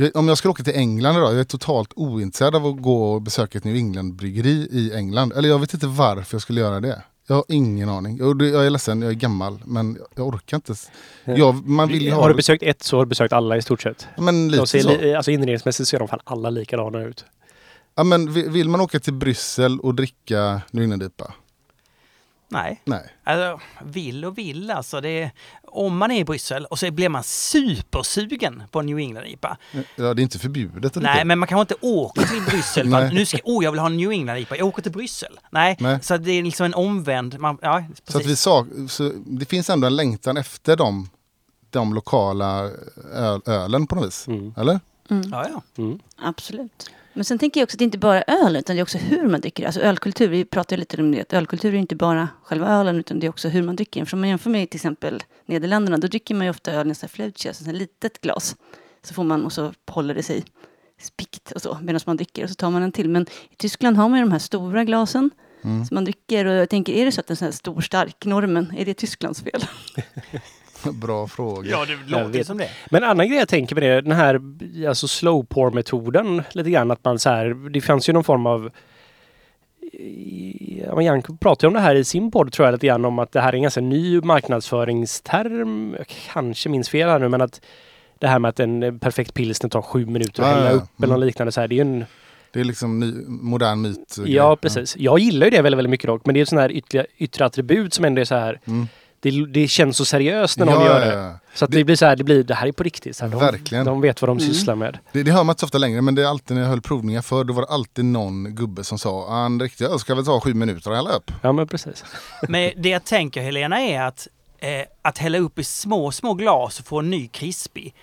Jag, om jag skulle åka till England idag, jag är totalt ointresserad av att gå och besöka ett New England-bryggeri i England. Eller jag vet inte varför jag skulle göra det. Jag har ingen aning. Jag, jag är ledsen, jag är gammal, men jag orkar inte. Jag, man vill ha... Har du besökt ett så har du besökt alla i stort sett. Men lite ser, så. Alltså inredningsmässigt ser de fan alla likadana ut. Ja, men vill man åka till Bryssel och dricka nynnedipa? Nej. Nej. Alltså, vill och vill. Alltså, det är, om man är i Bryssel och så blir man supersugen på New England-ipa. Ja, det är inte förbjudet. Nej, inte. Men man kan inte åka till Bryssel. För att nu ska, oh, jag vill ha en New England-ipa. Jag åker till Bryssel. Nej, Nej. Så det är liksom en omvänd... Man, ja, så, att vi sa, så det finns ändå en längtan efter de, de lokala öl, ölen på något vis. Mm. Eller? Mm. Ja, ja. Mm. Absolut. Men sen tänker jag också att det inte bara är öl utan det är också hur man dricker. Alltså ölkultur, vi pratar ju lite om det. Ölkultur är inte bara själva ölen utan det är också hur man dricker. För om man jämför med till exempel Nederländerna, då dricker man ju ofta öl nästan flöjtje, alltså ett litet glas. Så får man och så håller det sig spikt och så medan man dricker och så tar man en till. Men i Tyskland har man ju de här stora glasen mm. som man dricker. Och jag tänker, är det så att den här stor stark normen, är det Tysklands fel? Bra fråga. Ja, det låter som det. Men en annan grej jag tänker på det, den här alltså slow pour-metoden lite grann, att man så här, det fanns ju någon form av ja, Janko pratade om det här i sin podd tror jag lite grann om att det här är en ganska ny marknadsföringsterm, jag kanske minns fel här nu, men att det här med att en perfekt pilsner tar sju minuter att ah, hälla ja. upp eller mm. liknande så här, det är ju en det är liksom ny, modern myt. Ja, ja, precis. Jag gillar ju det väldigt, väldigt mycket dock, men det är ett sån här yttre, yttre attribut som ändå är så här mm. Det, det känns så seriöst när de ja, gör det. Ja, ja. Så att det, det blir så här, det blir det här är på riktigt. Så här, de, verkligen. De vet vad de mm. sysslar med. Det, det hör man inte så ofta längre, men det är alltid när jag höll provningar för då var det alltid någon gubbe som sa en riktig öl ska väl ta sju minuter att hälla upp. Ja, men precis. Men det jag tänker, Helena, är att, eh, att hälla upp i små, små glas och få en ny krispig.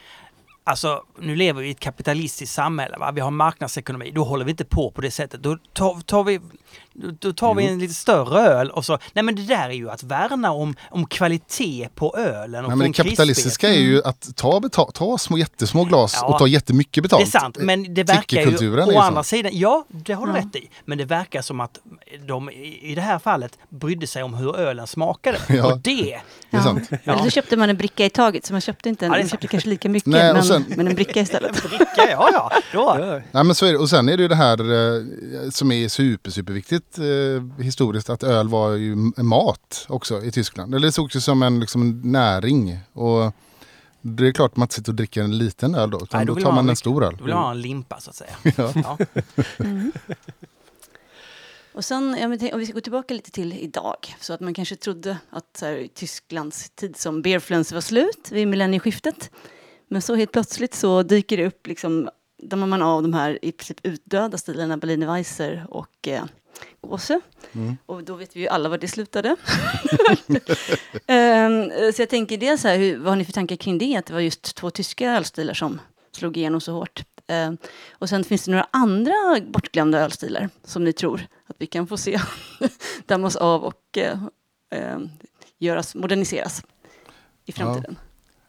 Alltså, nu lever vi i ett kapitalistiskt samhälle, va? Vi har marknadsekonomi, då håller vi inte på på det sättet. Då tar, tar vi, då tar vi en lite större öl och så... Nej, men det där är ju att värna om, om kvalitet på ölen. Och nej, men det kapitalistiska är ju att ta, beta- ta små, jättesmå glas ja, och ta jättemycket betalt. Det är sant, men det verkar ju... Å andra sidan, ja, det har du ja. rätt i. Men det verkar som att de i det här fallet brydde sig om hur ölen smakade. Ja. Och det... Ja. Ja. Ja. Eller så köpte man en bricka i taget, så man köpte inte en... Ja, man köpte kanske lika mycket, nej, men... Men en bricka istället. En bricka, ja, ja. Då. Nej, men så är det. Och sen är det ju det här eh, som är super, superviktigt eh, historiskt, att öl var ju mat också i Tyskland. Eller det såg ju som en liksom, näring. Och det är klart att man inte sitter och dricker en liten öl då. Utan nej, då, då tar man en, en stor öl. Då vill man ha en limpa, så att säga. Ja. Ja. Mm. Och sen, om vi ska gå tillbaka lite till idag, så att man kanske trodde att så här, Tysklands tid som beerfluencer var slut vid millennieskiftet. Men så helt plötsligt så dyker det upp liksom, dammar man av de här i princip utdöda stilarna Berliner Weisser och eh, Gåse. Mm. Och då vet vi ju alla var det slutade. um, så jag tänker det så här, hur, vad har ni för tankar kring det? Att det var just två tyska ölstilar som slog igenom så hårt. Uh, och sen finns det några andra bortglömda ölstilar som ni tror att vi kan få se dammas av och uh, uh, göras, moderniseras i framtiden. Ja.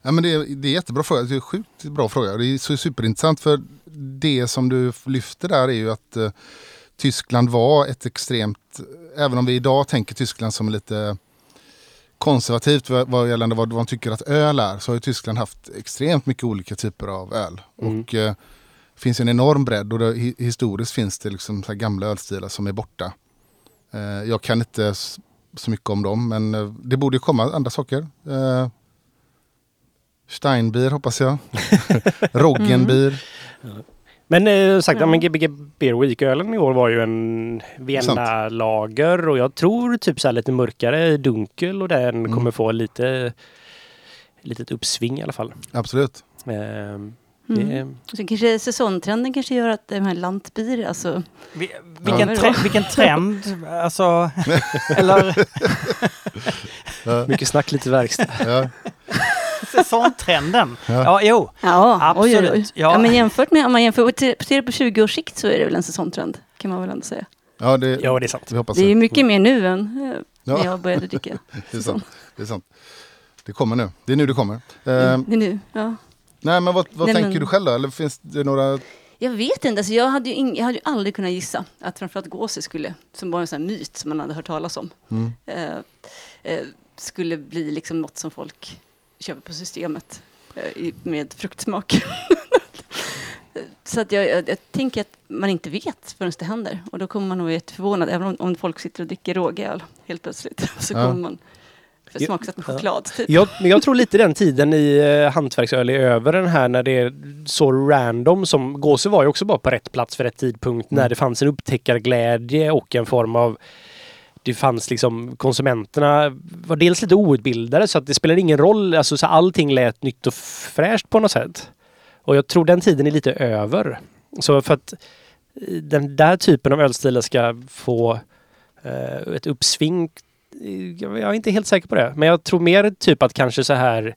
Ja, men det, är, det är jättebra fråga, det är sjukt bra fråga. Det är så superintressant för det som du lyfter där är ju att eh, Tyskland var ett extremt, även om vi idag tänker Tyskland som lite konservativt vad gällande vad man tycker att öl är, så har ju Tyskland haft extremt mycket olika typer av öl. Mm. Och eh, finns en enorm bredd och det, historiskt finns det liksom så här gamla ölstilar som är borta. Eh, jag kan inte så mycket om dem, men eh, det borde ju komma andra saker. Eh, Steinbier hoppas jag. Roggenbier. Mm. Men eh, sagt, ja. men G B G Beer Week-ölen i år var ju en Vienna-lager och jag tror typ så här lite mörkare dunkel och den mm. kommer få lite litet uppsving i alla fall. Absolut. Eh, det, mm. Så kanske säsongtrenden kanske gör att de här lantbier, alltså... Vi, vilken, ja. tre, vilken trend, alltså... eller... Mycket snack, lite verkstad. Ja. Säsongtrenden. Ja, ja jo. Ja, absolut. Oj, oj, oj. Ja. Ja, men jämfört med, om man jämför på tjugo års sikt så är det väl en säsongtrend, kan man väl ändå säga. Ja, det, ja, det är sant. Vi hoppas det är ju mycket mer nu än ja. när jag började dricka. Det är sant. Det är sant. Det kommer nu. Det är nu det kommer. Mm, det är nu, ja. Nej, men vad, vad Nej, tänker men... du själv då? Eller finns det några... Jag vet inte. Alltså, jag, hade ju ing... jag hade ju aldrig kunnat gissa att framförallt gåse skulle, som var en sån här myt som man hade hört talas om, mm. eh, eh, skulle bli liksom något som folk köper på systemet eh, med fruktsmak. Så att jag, jag, jag tänker att man inte vet förrän det händer. Och då kommer man nog att förvånad. Även om, om folk sitter och dricker rågäl helt plötsligt så ja. kommer man... För smaksatt med choklad. Typ. Jag, jag tror lite den tiden i eh, hantverksöl är över den här när det är så random som gåse var ju också bara på rätt plats för rätt tidpunkt mm. när det fanns en upptäckarglädje och en form av det fanns liksom konsumenterna var dels lite outbildade så att det spelade ingen roll alltså så allting lät nytt och fräscht på något sätt. Och jag tror den tiden är lite över. Så för att den där typen av ölstilar ska få eh, ett uppsving. Jag är inte helt säker på det. Men jag tror mer typ att kanske så här...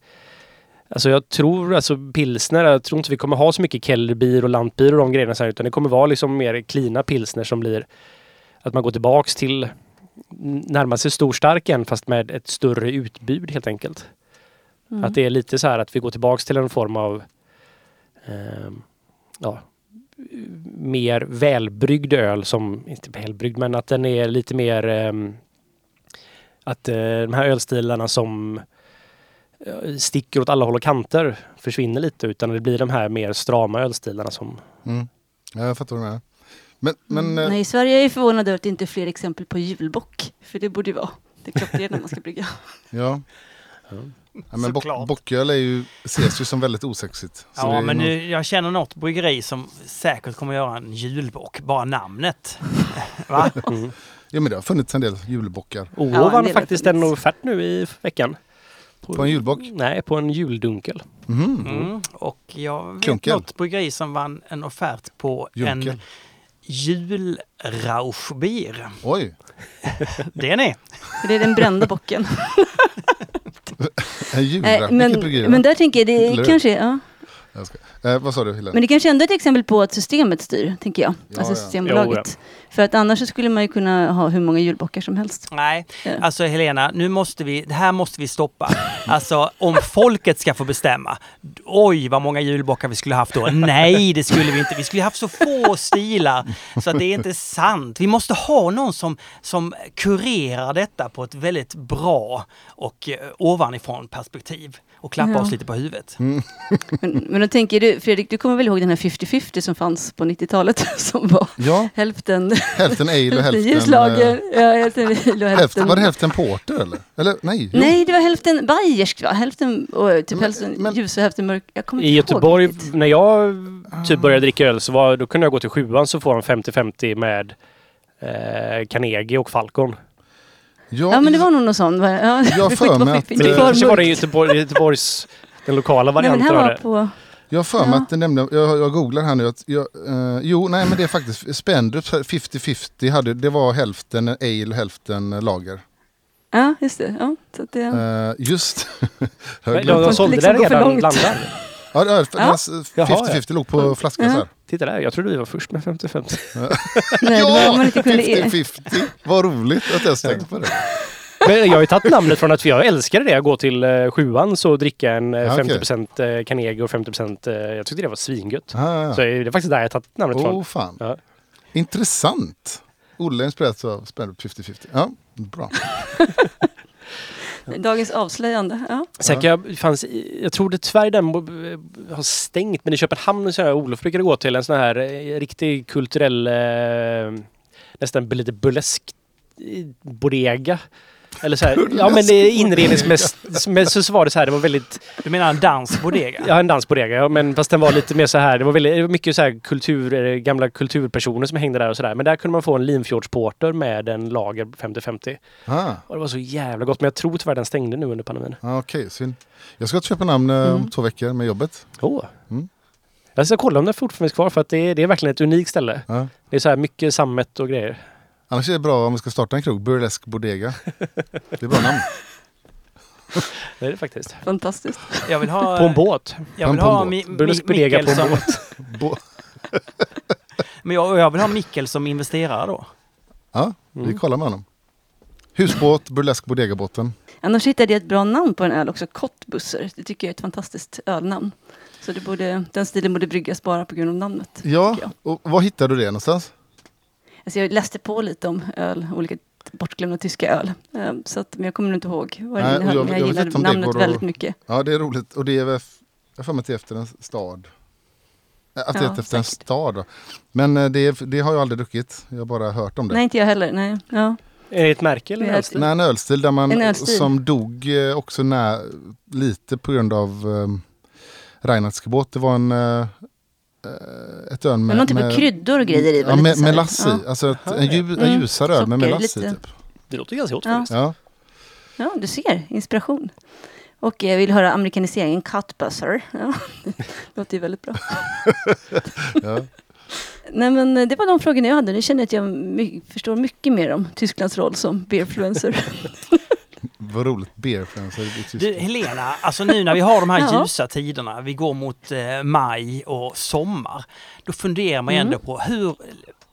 Alltså jag tror... Alltså pilsner... Jag tror inte vi kommer ha så mycket kellerbier och lantbier och de grejerna så här. Utan det kommer vara liksom mer klina pilsner som blir... Att man går tillbaks till... Närmast sig stor stark än fast med ett större utbud helt enkelt. Mm. Att det är lite så här att vi går tillbaks till en form av... Eh, ja... Mer välbryggd öl som... Inte välbryggd men att den är lite mer... Eh, Att eh, de här ölstilarna som eh, sticker åt alla håll och kanter försvinner lite. Utan det blir de här mer strama ölstilarna som... Mm. Ja, jag fattar vad du menar. Men, men, mm. eh... Nej, i Sverige är jag förvånad över att det inte är fler exempel på julbock. För det borde ju vara. Det är klart det är när man ska brygga. ja. ja. Ja, men bo- bocköl är ju, ses ju som väldigt osexigt. Så ja, men någon... nu, jag känner något bryggeri som säkert kommer göra en julbock. Bara namnet. Va? Mm. Ja, men det har funnits en del julbockar. O V O ja, var faktiskt en offert nu i veckan. På, på en julbock? Nej, på en juldunkel. Mm. Mm. Och jag vet Klunkel. något bryggeri som vann en offert på Junkel. En julrauschbier. Oj! Det är ni. Det är den brända bocken. En julra, äh, men, bryggeri, men där tänker jag, det är kanske... Ja. Jag ska, eh, vad sa du, Helena? Men det kanske ändå är ett exempel på att systemet styr, tänker jag. Ja, alltså Systembolaget. Jo, ja. För att annars så skulle man ju kunna ha hur många julbockar som helst. Nej, ja. alltså Helena, nu måste vi, det här måste vi stoppa. Alltså om folket ska få bestämma. Oj, vad många julbockar vi skulle haft då. Nej, det skulle vi inte. Vi skulle haft så få stilar. Så att det är inte sant. Vi måste ha någon som, som kurerar detta på ett väldigt bra och eh, ovanifrån perspektiv. Och klappa ja. oss lite på huvudet. Mm. Men, men då tänker du, Fredrik, du kommer väl ihåg den här femtio femtio som fanns på nittiotalet som var ja. hälften... Hälften ale och hälften... Ljuslager. Ja, hälften ale och hälften... hälften. Var det hälften porter eller? eller nej, nej, det var hälften bajersk va? Hälften, och, typ men, hälften men, ljus och hälften mörk. Jag kommer inte I Göteborg, ihåg det. När jag typ började dricka öl så var, då kunde jag gå till sjuan så får han femtio femtio med eh, Carnegie och Falcon. Ja, ja, men det var nog något sånt. Ja, jag för mig att... Det kanske var det Göteborg, Göteborgs den lokala varianten nej, var på... Jag för mig ja. att det nämnde... Jag, jag googlar här nu. Att jag, eh, jo, nej, men det är faktiskt... Spendrup femtio femtio hade... Det var hälften ale, hälften lager. Ja, just det. Ja, så det... Eh, just... jag de sålde liksom det redan landar. Ja, det är, ja. femtio femtio låg på flaskan ja. så här. Titta där, jag trodde vi var först med femtio femtio. Nej, ja, femtio femtio. Vad roligt att jag tänkte på det. Men jag har ju tagit namnet från att jag älskade det. Jag går till eh, sjuan så dricka en eh, femtio procent Carnegie och femtio procent... Eh, jag tyckte det var svingött. Ah, ja. Så det är faktiskt där jag har tagit namnet oh, från. Åh fan. Ja. Intressant. Olle inspirerats av femtio femtio. Ja, bra. Dagens avslöjande, ja. Sen kan jag, fanns, jag tror det tyvärr den har stängt, men i Köpenhamn så här, Olof brukade gå till en sån här riktig kulturell, eh, nästan lite burlesk bodega Eller så här, ja men inredningsmässigt så var det så här, det var väldigt... Du menar en dansbodega? Ja, en dansbodega, ja, men fast den var lite mer så här, det var väldigt mycket så här kultur, gamla kulturpersoner som hängde där och sådär. Men där kunde man få en Limfjordsporter med en lager femtio femtio. Ah. Och det var så jävla gott, men jag tror tyvärr den stängde nu under pandemin. Ah, okej, okay, synd. Jag ska till Köpenhamn mm. om två veckor med jobbet. Åh. Oh. Mm. Jag ska kolla om den fortfarande finns kvar, för att det är, det är verkligen ett unikt ställe. Ah. Det är så här mycket sammet och grejer. Annars är det bra om vi ska starta en krog. Burlesk bodega. Det är bra namn. Det är det faktiskt. Fantastiskt. Jag vill ha... På en båt. Jag vill ha Mi- Burlesk bodega på en båt. Men jag, jag vill ha Mikkel som investerare då. Ja, vi mm. kollar med honom. Husbåt, burlesk bodega-båten. Annars hittade jag ett bra namn på en öl också. Kottbusser. Det tycker jag är ett fantastiskt ölnamn. Så det borde, den stilen borde bryggas bara på grund av namnet. Ja, och var hittar du det någonstans? Alltså jag läste på lite om öl, olika bortglömda tyska öl. Så att, men jag kommer inte ihåg vad det innehöll. Jag, jag gillar namnet och, väldigt mycket. Ja, det är roligt. Och det är väl f- efter en stad. Att det ja, efter säkert. En stad. Då. Men det, det har jag aldrig druckit. Jag har bara hört om det. Nej, inte jag heller. Nej. Ja. Är det ett märke eller en ölstil? Nej, en ölstil där man ölstil. Som dog också när, lite på grund av um, Reinhardsgebot. Det var en... Uh, ett öl med, typ med kryddor och grejer i. Ja, med melassi. Ja. Alltså ett, en, ljus, en ljusare öl mm. med melassi. Typ. Det låter ganska gott faktiskt. Ja. Ja, du ser. Inspiration. Och jag vill höra amerikaniseringen Cutbusser. Ja. Det låter ju väldigt bra. Ja. Nej, men det var de frågorna jag hade. Nu känner jag att jag my- förstår mycket mer om Tysklands roll som beerfluencer. Vad roligt, beerfluencer. Du, Helena, alltså nu när vi har de här ja. ljusa tiderna, vi går mot eh, maj och sommar, då funderar man mm. ändå på hur,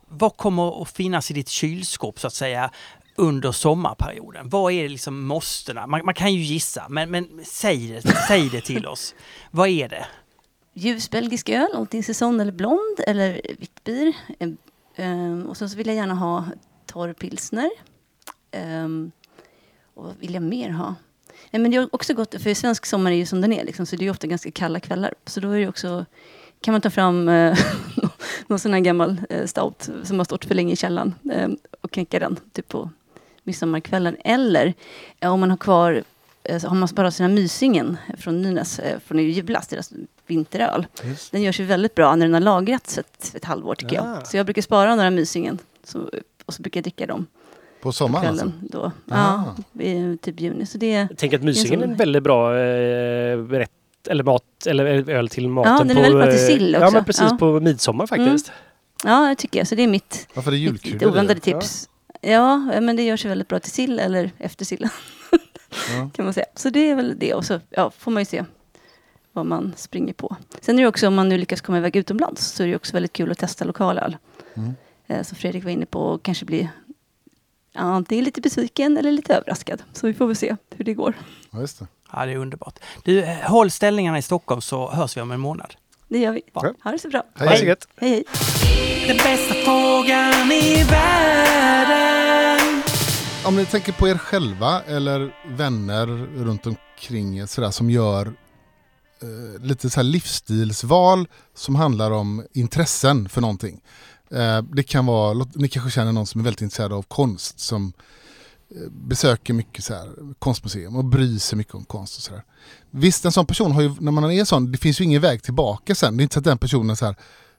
vad kommer att finnas i ditt kylskåp så att säga under sommarperioden? Vad är det liksom måstena? Man, man kan ju gissa, men, men säg, det, säg det till oss. Vad är det? Ljus belgisk öl, antingen säsong eller blond eller vitt bier. Ehm, ehm, och så vill jag gärna ha torr pilsner. Ehm, Och vad vill jag mer ha? Nej, men det är också gott, för svensk sommar är ju som den är liksom, så det är ju ofta ganska kalla kvällar. Så då är det också, kan man ta fram eh, någon sån här gammal eh, stout som har stått för länge i källaren eh, och knäcka den typ på midsommarkvällen. Eller eh, om man har kvar, eh, så har man sparat sina Mysingen från Nynäs, eh, från Julas, deras vinteröl. Just. Den görs ju väldigt bra när den har lagrats ett, ett halvår tycker ja. jag. Så jag brukar spara några Mysingen så, och så brukar jag dricka dem. På sommaren alltså? Då. Ja, i, typ juni. Så det, jag tänker att Mysingen är en väldigt bra eh, rätt, eller, mat, eller öl till maten. Ja, den är på, väldigt bra till sill också. Ja, men precis ja. på midsommar faktiskt. Mm. Ja, jag tycker jag. Så det är mitt, ja, det är mitt, mitt oväntade tips. Ja. ja, men det görs ju väldigt bra till sill eller efter sillen. ja. Kan man säga. Så det är väl det. Och så ja, får man ju se vad man springer på. Sen är det också, om man nu lyckas komma iväg utomlands, så är det också väldigt kul att testa lokalöl. Mm. Eh, som Fredrik var inne på, och kanske bli... antingen lite besviken eller lite överraskad. Så vi får väl se hur det går. Ja, just det. Ja, det är underbart. Du, håll ställningarna i Stockholm så hörs vi om en månad. Det gör vi. Ja. Ha det så bra. Hej, hej. Hej, hej. Den bästa frågan i världen. Om ni tänker på er själva eller vänner runt omkring sådär, som gör eh, lite så här livsstilsval som handlar om intressen för någonting. Det kan vara, ni kanske känner någon som är väldigt intresserad av konst, som besöker mycket så här konstmuseum och bryr sig mycket om konst och sådär. Visst, en sån person har ju, när man är sån, det finns ju ingen väg tillbaka sen. Det är inte så att den personen så här,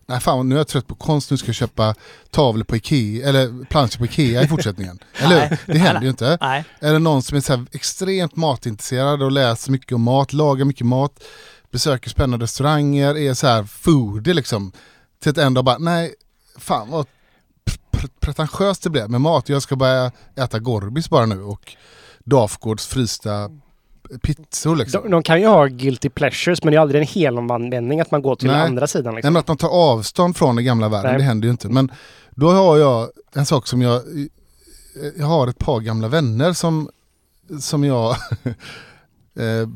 nej fan, nu är jag trött på konst, nu ska jag köpa tavlor på Ikea eller planscher på Ikea i fortsättningen. Eller det händer ju inte. Nej. Eller någon som är så här extremt matintresserad och läser mycket om mat, lagar mycket mat, besöker spännande restauranger, är så här foodie liksom, till att ändå bara, nej fan vad pretentiöst det blev med mat. Jag ska bara äta Gorbis bara nu och Dafgårds frysta pizzor liksom. De, de kan ju ha guilty pleasures, men det är aldrig en hel omvändning att man går till Nej. andra sidan. Liksom. Men att man tar avstånd från den gamla världen, Nej. det händer ju inte. Men då har jag en sak som jag... Jag har ett par gamla vänner som, som jag eh,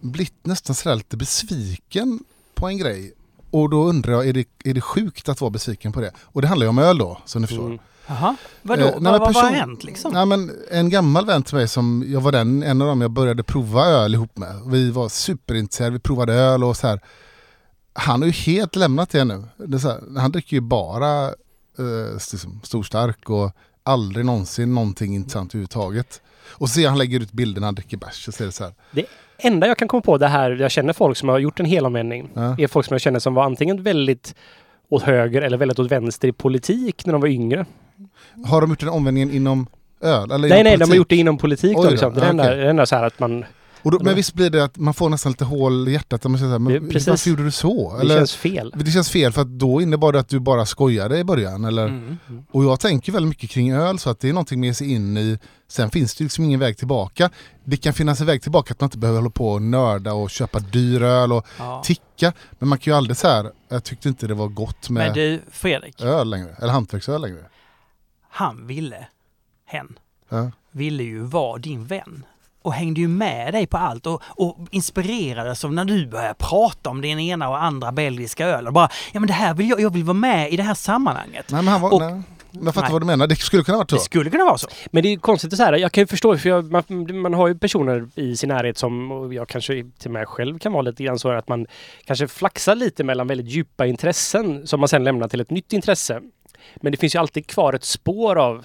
blivit nästan sådär lite besviken på en grej. Och då undrar jag, är det, är det sjukt att vara besviken på det? Och det handlar ju om öl då, så ni förstår. Mm. Jaha, vadå? Eh, vad, vad har hänt liksom? Nej, men en gammal vän till mig som, jag var den, en av dem jag började prova öl ihop med. Vi var superintresserade, vi provade öl och så här. Han har ju helt lämnat det nu. Det är så här, han dricker ju bara eh, liksom, storstark och aldrig någonsin någonting intressant överhuvudtaget. Och se han lägger ut bilderna, han dricker bärs och ser det så här. Det enda jag kan komma på det här, jag känner folk som har gjort en helomvändning, ja. Är folk som jag känner som var antingen väldigt åt höger eller väldigt åt vänster i politik när de var yngre. Har de gjort en omvändningen inom öl? Eller nej, inom nej, politik? De har gjort det inom politik. Oj, då, liksom. Det är ja, enda, okay. enda så här att man... Och då, men visst blir det att man får nästan lite hål i hjärtat. Man säger så här, men precis. Varför gjorde du så? Eller, det känns fel. Det känns fel för att då innebar det att du bara skojade i början. Eller? Mm. Mm. Och jag tänker väldigt mycket kring öl så att det är någonting med sig in i. Sen finns det liksom ingen väg tillbaka. Det kan finnas en väg tillbaka att man inte behöver hålla på och nörda och köpa dyr öl och ja. Ticka. Men man kan ju aldrig så här, jag tyckte inte det var gott med men du, Fredrik. Öl längre. Eller hantverksöl längre. Han ville, hen, ja. Ville ju vara din vän. Och hängde ju med dig på allt och, och inspirerades av när du började prata om den ena och andra belgiska öl. Och bara, ja men det här vill jag, jag vill vara med i det här sammanhanget. Nej men han var, och, nej. Jag fattar nej. Vad du menar, det skulle kunna vara så. Det skulle kunna vara så. Men det är konstigt att säga, jag kan ju förstå, för jag, man, man har ju personer i sin närhet som, och jag kanske till mig själv kan vara lite grann så att man kanske flaxar lite mellan väldigt djupa intressen som man sen lämnar till ett nytt intresse. Men det finns ju alltid kvar ett spår av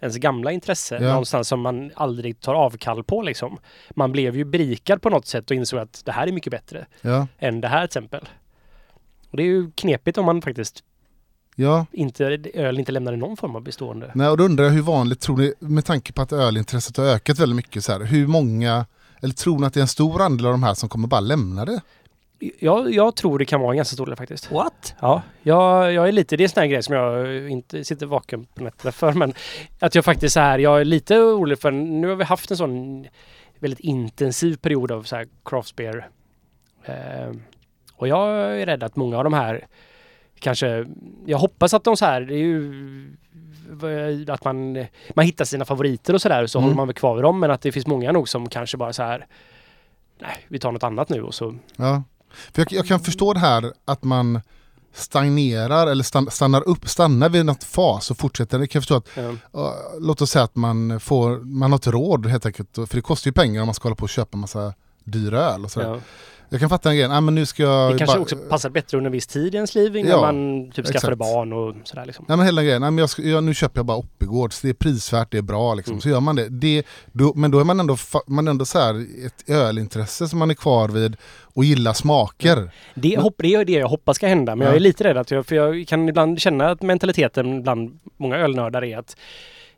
ens gamla intresse, ja. Någonstans som man aldrig tar avkall på liksom. Man blev ju berikad på något sätt och insåg att det här är mycket bättre ja. Än det här till exempel. Och det är ju knepigt om man faktiskt ja. Inte, öl inte lämnar någon form av bestående. Nej, och då undrar jag hur vanligt tror ni, med tanke på att ölintresset har ökat väldigt mycket så här, hur många, eller tror ni att det är en stor andel av de här som kommer bara lämna det? Jag, jag tror det kan vara en ganska stor del faktiskt. What? Ja, jag, jag är lite, det är en sån här grej som jag inte sitter vaken på nätterna för, men att jag faktiskt så här, jag är lite orolig för, nu har vi haft en sån väldigt intensiv period av så här craft beer. Eh, och jag är rädd att många av de här kanske, jag hoppas att de så här, det är ju att man, man hittar sina favoriter och sådär, så, där, så mm. håller man väl kvar vid dem, men att det finns många nog som kanske bara så här, nej, vi tar något annat nu och så. Ja. För jag, jag kan förstå det här att man stagnerar eller stann, stannar upp, stannar vid något fas och fortsätter. Jag kan förstå att, mm. uh, låt oss säga att man får, man har ett råd helt enkelt, för det kostar ju pengar om man ska hålla på och köpa en massa dyra öl och sådär. Ja. Jag kan fatta en grej, ah, men nu ska jag... Det kanske bara, också passar bättre under en viss tid i ens liv innan ja, man typ skaffade barn och sådär liksom. Nej men hela grejen, ah, men jag ska, jag, nu köper jag bara Oppigårds, det är prisvärt, det är bra liksom, mm. så gör man det. det då, men då är man ändå, man ändå så här ett ölintresse som man är kvar vid och gillar smaker. Det, men, hopp, det är det jag hoppas ska hända, men ja. Jag är lite rädd att jag, för jag kan ibland känna att mentaliteten bland många ölnördar är att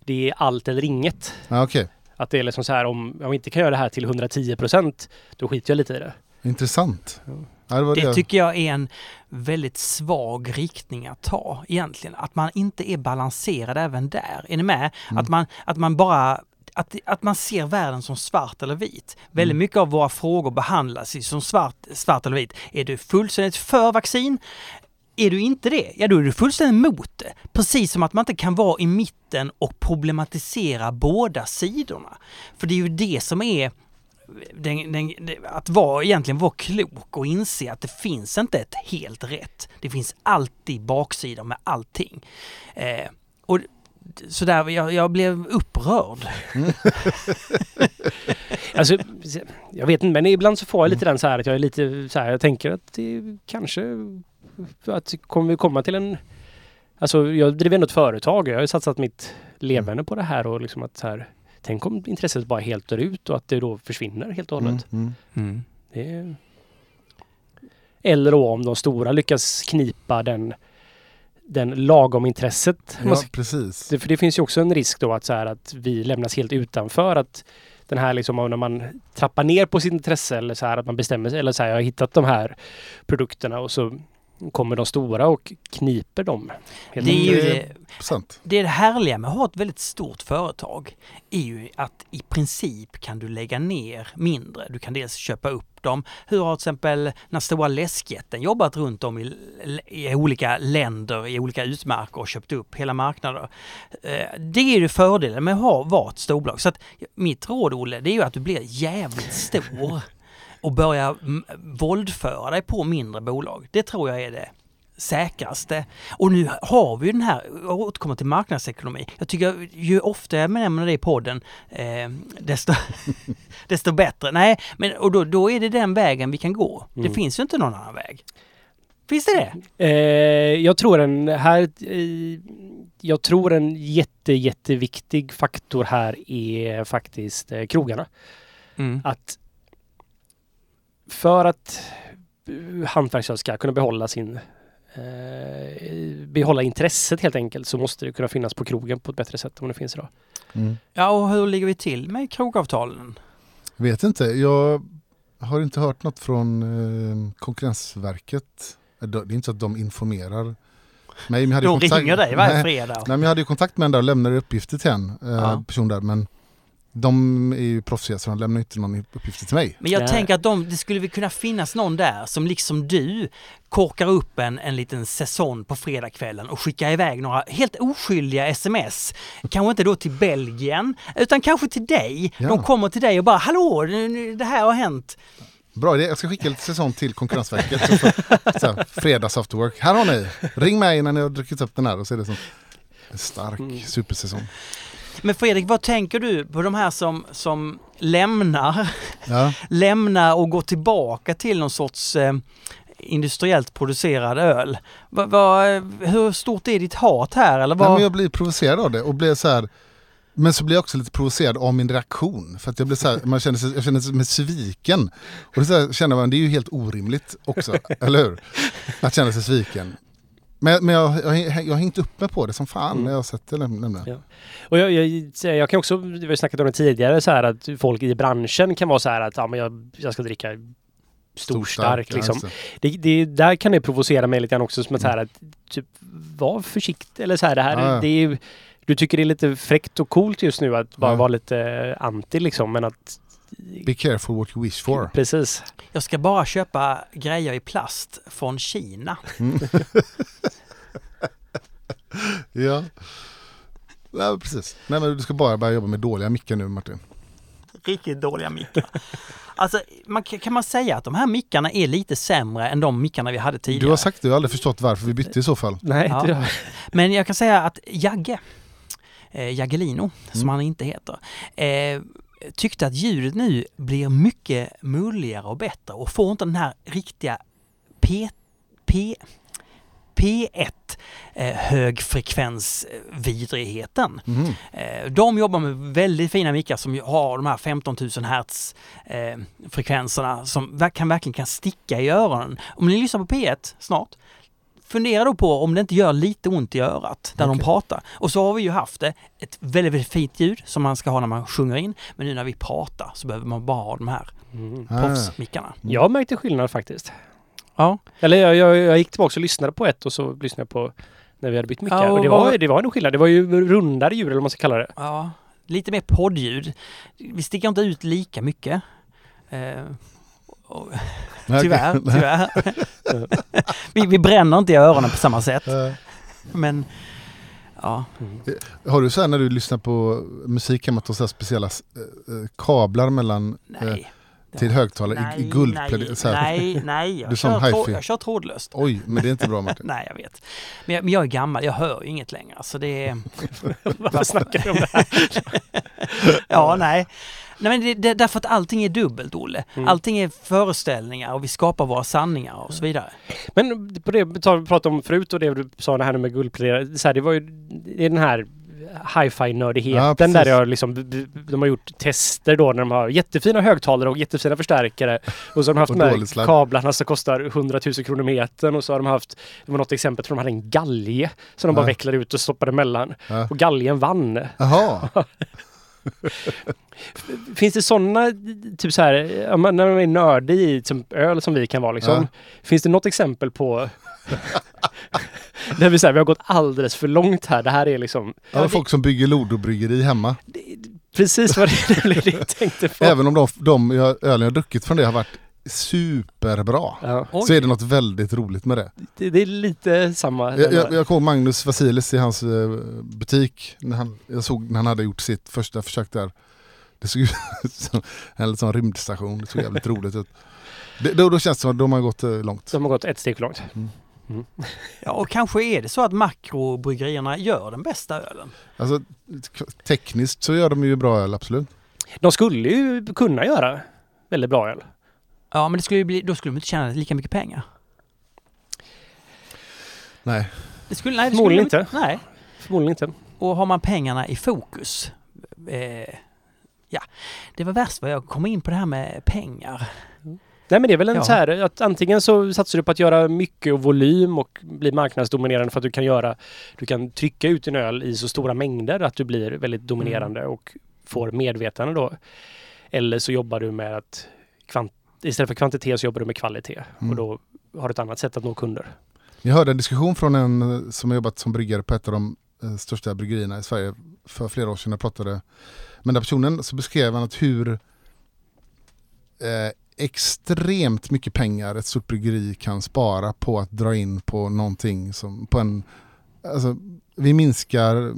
det är allt eller inget. Ah, okay. Att det är liksom så här, om jag inte kan göra det här till hundra tio procent, då skiter jag lite i det. Intressant. Ja, det, det, det tycker jag är en väldigt svag riktning att ta egentligen. Att man inte är balanserad även där. Är ni med? Mm. Att, man, att man bara... Att, att man ser världen som svart eller vit. Väldigt mm. mycket av våra frågor behandlas som svart, svart eller vit. Är du fullständigt för vaccin? Är du inte det? Ja, då är du fullständigt emot det. Precis som att man inte kan vara i mitten och problematisera båda sidorna. För det är ju det som är... Den, den, att vara, egentligen vara klok och inse att det finns inte ett helt rätt. Det finns alltid baksidor med allting. Eh, och så där, jag, jag blev upprörd. Mm. alltså, jag vet inte, men ibland så får jag lite den så här att jag är lite så här, jag tänker att det kanske att kommer vi komma till en, alltså jag driver ändå ett företag, jag har ju satsat mitt levande på det här och liksom att så här, tänk om intresset bara helt dör ut och att det då försvinner helt och hållet. Mm, mm, mm. Det är... Eller då om de stora lyckas knipa den, den lagom intresset. Ja, ska... precis. Det, för det finns ju också en risk då att, så här, att vi lämnas helt utanför. Att den här liksom, när man trappar ner på sitt intresse eller så här att man bestämmer sig. Eller så här, jag har hittat de här produkterna och så... kommer de stora och kniper dem. Det är ju det, det, är det härliga med att ha ett väldigt stort företag är ju att i princip kan du lägga ner mindre. Du kan dels köpa upp dem. Hur har till exempel den stora läskjätten jobbat runt om i, i olika länder, i olika utmärker och köpt upp hela marknader. Det är ju fördelen med att ha varit storbolag. Så att mitt råd, Olle, det är ju att du blir jävligt stor. Och börja m- våldföra dig på mindre bolag. Det tror jag är det säkraste. Och nu har vi den här, jag återkommer till marknadsekonomi. Jag tycker ju ofta jag nämner det i podden, eh, desto, desto bättre. Nej, men, och då, då är det den vägen vi kan gå. Mm. Det finns ju inte någon annan väg. Finns det det? Eh, jag tror en här... Eh, jag tror en jätte, jätteviktig faktor här är faktiskt eh, krogarna. Mm. Att för att hantverksöl ska kunna behålla sin... Eh, behålla intresset helt enkelt, så måste det kunna finnas på krogen på ett bättre sätt än det finns idag. Mm. Ja, och hur ligger vi till med krogavtalen? Jag vet inte. Jag har inte hört något från eh, Konkurrensverket. Det är inte så att de informerar. Nej, men hade de kontakt... ringer dig varje fredag. Nej, men jag hade ju kontakt med den där och lämnade uppgifter till en eh, ja. person där, men de är ju proffsiga så de lämnar inte någon uppgift till mig. Men jag Nej. tänker att de, det skulle väl kunna finnas någon där som liksom du korkar upp en, en liten säsong på fredagskvällen och skickar iväg några helt oskyldiga sms. Kanske inte då till Belgien utan kanske till dig. Ja. De kommer till dig och bara, hallå, det här har hänt. Bra idé. Jag ska skicka lite säsong till Konkurrensverket. Så för, så här, fredags after work. Här har ni. Ring mig innan ni har druckit upp den här och så är det som en stark mm. supersäsong. Men Fredrik, vad tänker du på de här som, som lämnar, ja. lämnar och går tillbaka till någon sorts eh, industriellt producerad öl? Va, va, hur stort är ditt hat här? Eller vad? Nej, men jag blir provocerad av det och blir så här, men så blir jag också lite provocerad av min reaktion. För att jag blir så här, man känner sig, jag känner mig sviken. Och så här, känner man, det är ju helt orimligt också, eller hur? Att känna sig sviken. Men, men jag, jag, jag har hängt uppe på det som fan mm. när jag har sett det. Lämna. Ja. Och jag, jag, jag kan också, vi har snackat om det tidigare, så här att folk i branschen kan vara så här att ja, men jag, jag ska dricka storstark. Stor liksom. det, det, där kan det provocera mig lite grann också som att, mm. så här, att typ, var försiktig. Eller så här, det här, ja, ja. Det är, du tycker det är lite fräckt och coolt just nu att bara ja. vara lite anti liksom, men att be careful what you wish for. Precis. Jag ska bara köpa grejer i plast från Kina. Mm. Ja. Ja, precis. Nej, men du ska bara börja jobba med dåliga mickar nu, Martin. Riktigt dåliga mickar. Alltså, man, kan man säga att de här mickarna är lite sämre än de mickarna vi hade tidigare? Du har sagt det, jag har aldrig förstått varför vi bytte i så fall. Nej, ja. det har... Men jag kan säga att Jagge, eh, Jaggelino, mm. som han inte heter, eh, tyckte att ljudet nu blir mycket mulligare och bättre och får inte den här riktiga P, P, P ett eh, högfrekvensvidrigheten. Mm. Eh, de jobbar med väldigt fina mickar som har de här femton tusen hertz eh, frekvenserna som kan, verkligen kan sticka i öronen. Om ni lyssnar på P ett snart, fundera då på om det inte gör lite ont i örat där okay. de pratar. Och så har vi ju haft det, ett väldigt, väldigt fint ljud som man ska ha när man sjunger in. Men nu när vi pratar så behöver man bara ha de här mm. proffsmickarna. Jag märkte skillnad faktiskt. Ja. Eller jag, jag, jag gick tillbaka och lyssnade på ett och så lyssnade jag på när vi hade bytt mickar. Ja, och och det, var, var... det var en skillnad. Det var ju rundare ljud eller vad man ska kalla det. Ja, lite mer poddljud. Vi sticker inte ut lika mycket. Eh... Tyvärr, tyvärr. vi, vi bränner inte i öronen på samma sätt. Men, ja. Har du så här när du lyssnar på musik hemma att ha speciella eh, kablar mellan eh, till högtalare nej, i, i guld? Nej, så här. nej, nej. Jag, du kör tråd, jag kör trådlöst. Oj, men det är inte bra, Martin. Nej, jag vet. Men jag, men jag är gammal, jag hör ju inget längre. Så det är... Vad snackar du om det här? Ja, nej. Nej, men det, det, därför att allting är dubbelt, Olle. Mm. Allting är föreställningar och vi skapar våra sanningar och så vidare. Men på det vi pratade om förut och det du sa det här med guldpläderare, så här, det var ju det är den här hi-fi-nördigheten ja, där jag liksom, de har gjort tester då när de har jättefina högtalare och jättefina förstärkare och så har de haft de här kablarna som kostar hundratusen kronor metern och så har de haft, det var något exempel för de hade en galge som de ja. bara vecklade ut och stoppade emellan ja. och galgen vann. Jaha. Finns det sådana typ så här, när man är nördig i typ öl som vi kan vara liksom, ja. finns det något exempel på där vi säger vi har gått alldeles för långt här, det här är liksom ja, det... folk som bygger lod och bryggeri hemma det, precis vad det är det jag tänkte på. Även om de, de öl jag har druckit från det har varit superbra ja. så är det något väldigt roligt med det. Det, det är lite samma. Jag, jag, jag kom Magnus Vasilis i hans butik när han, jag såg när han hade gjort sitt första försök där. Det såg ut som en sån rymdstation. Det såg jävligt roligt ut. Det, då, då känns det som att de har gått långt. De har gått ett steg för långt. Mm. Mm. Ja, och kanske är det så att makrobryggerierna gör den bästa ölen. Alltså, tekniskt så gör de ju bra öl, absolut. De skulle ju kunna göra väldigt bra öl. Ja, men det skulle ju bli, då skulle de inte tjäna lika mycket pengar. Nej. Det skulle, nej, det förmodligen skulle, inte. Nej. Förmodligen inte. Och har man pengarna i fokus. Eh, ja, det var värst vad jag kom in på det här med pengar. Mm. Nej, men det är väl en ja. så här, att antingen så satsar du på att göra mycket och volym och bli marknadsdominerande för att du kan göra, du kan trycka ut en öl i så stora mängder att du blir väldigt dominerande mm. och får medvetande då. Eller så jobbar du med att kvant, istället för kvantitet så jobbar du med kvalitet mm. och då har du ett annat sätt att nå kunder. Jag hörde en diskussion från en som har jobbat som bryggare på ett av de största bryggerierna i Sverige för flera år sedan. Jag pratade med den personen, så beskrev han att hur eh, extremt mycket pengar ett stort bryggeri kan spara på att dra in på någonting som på en, alltså vi minskar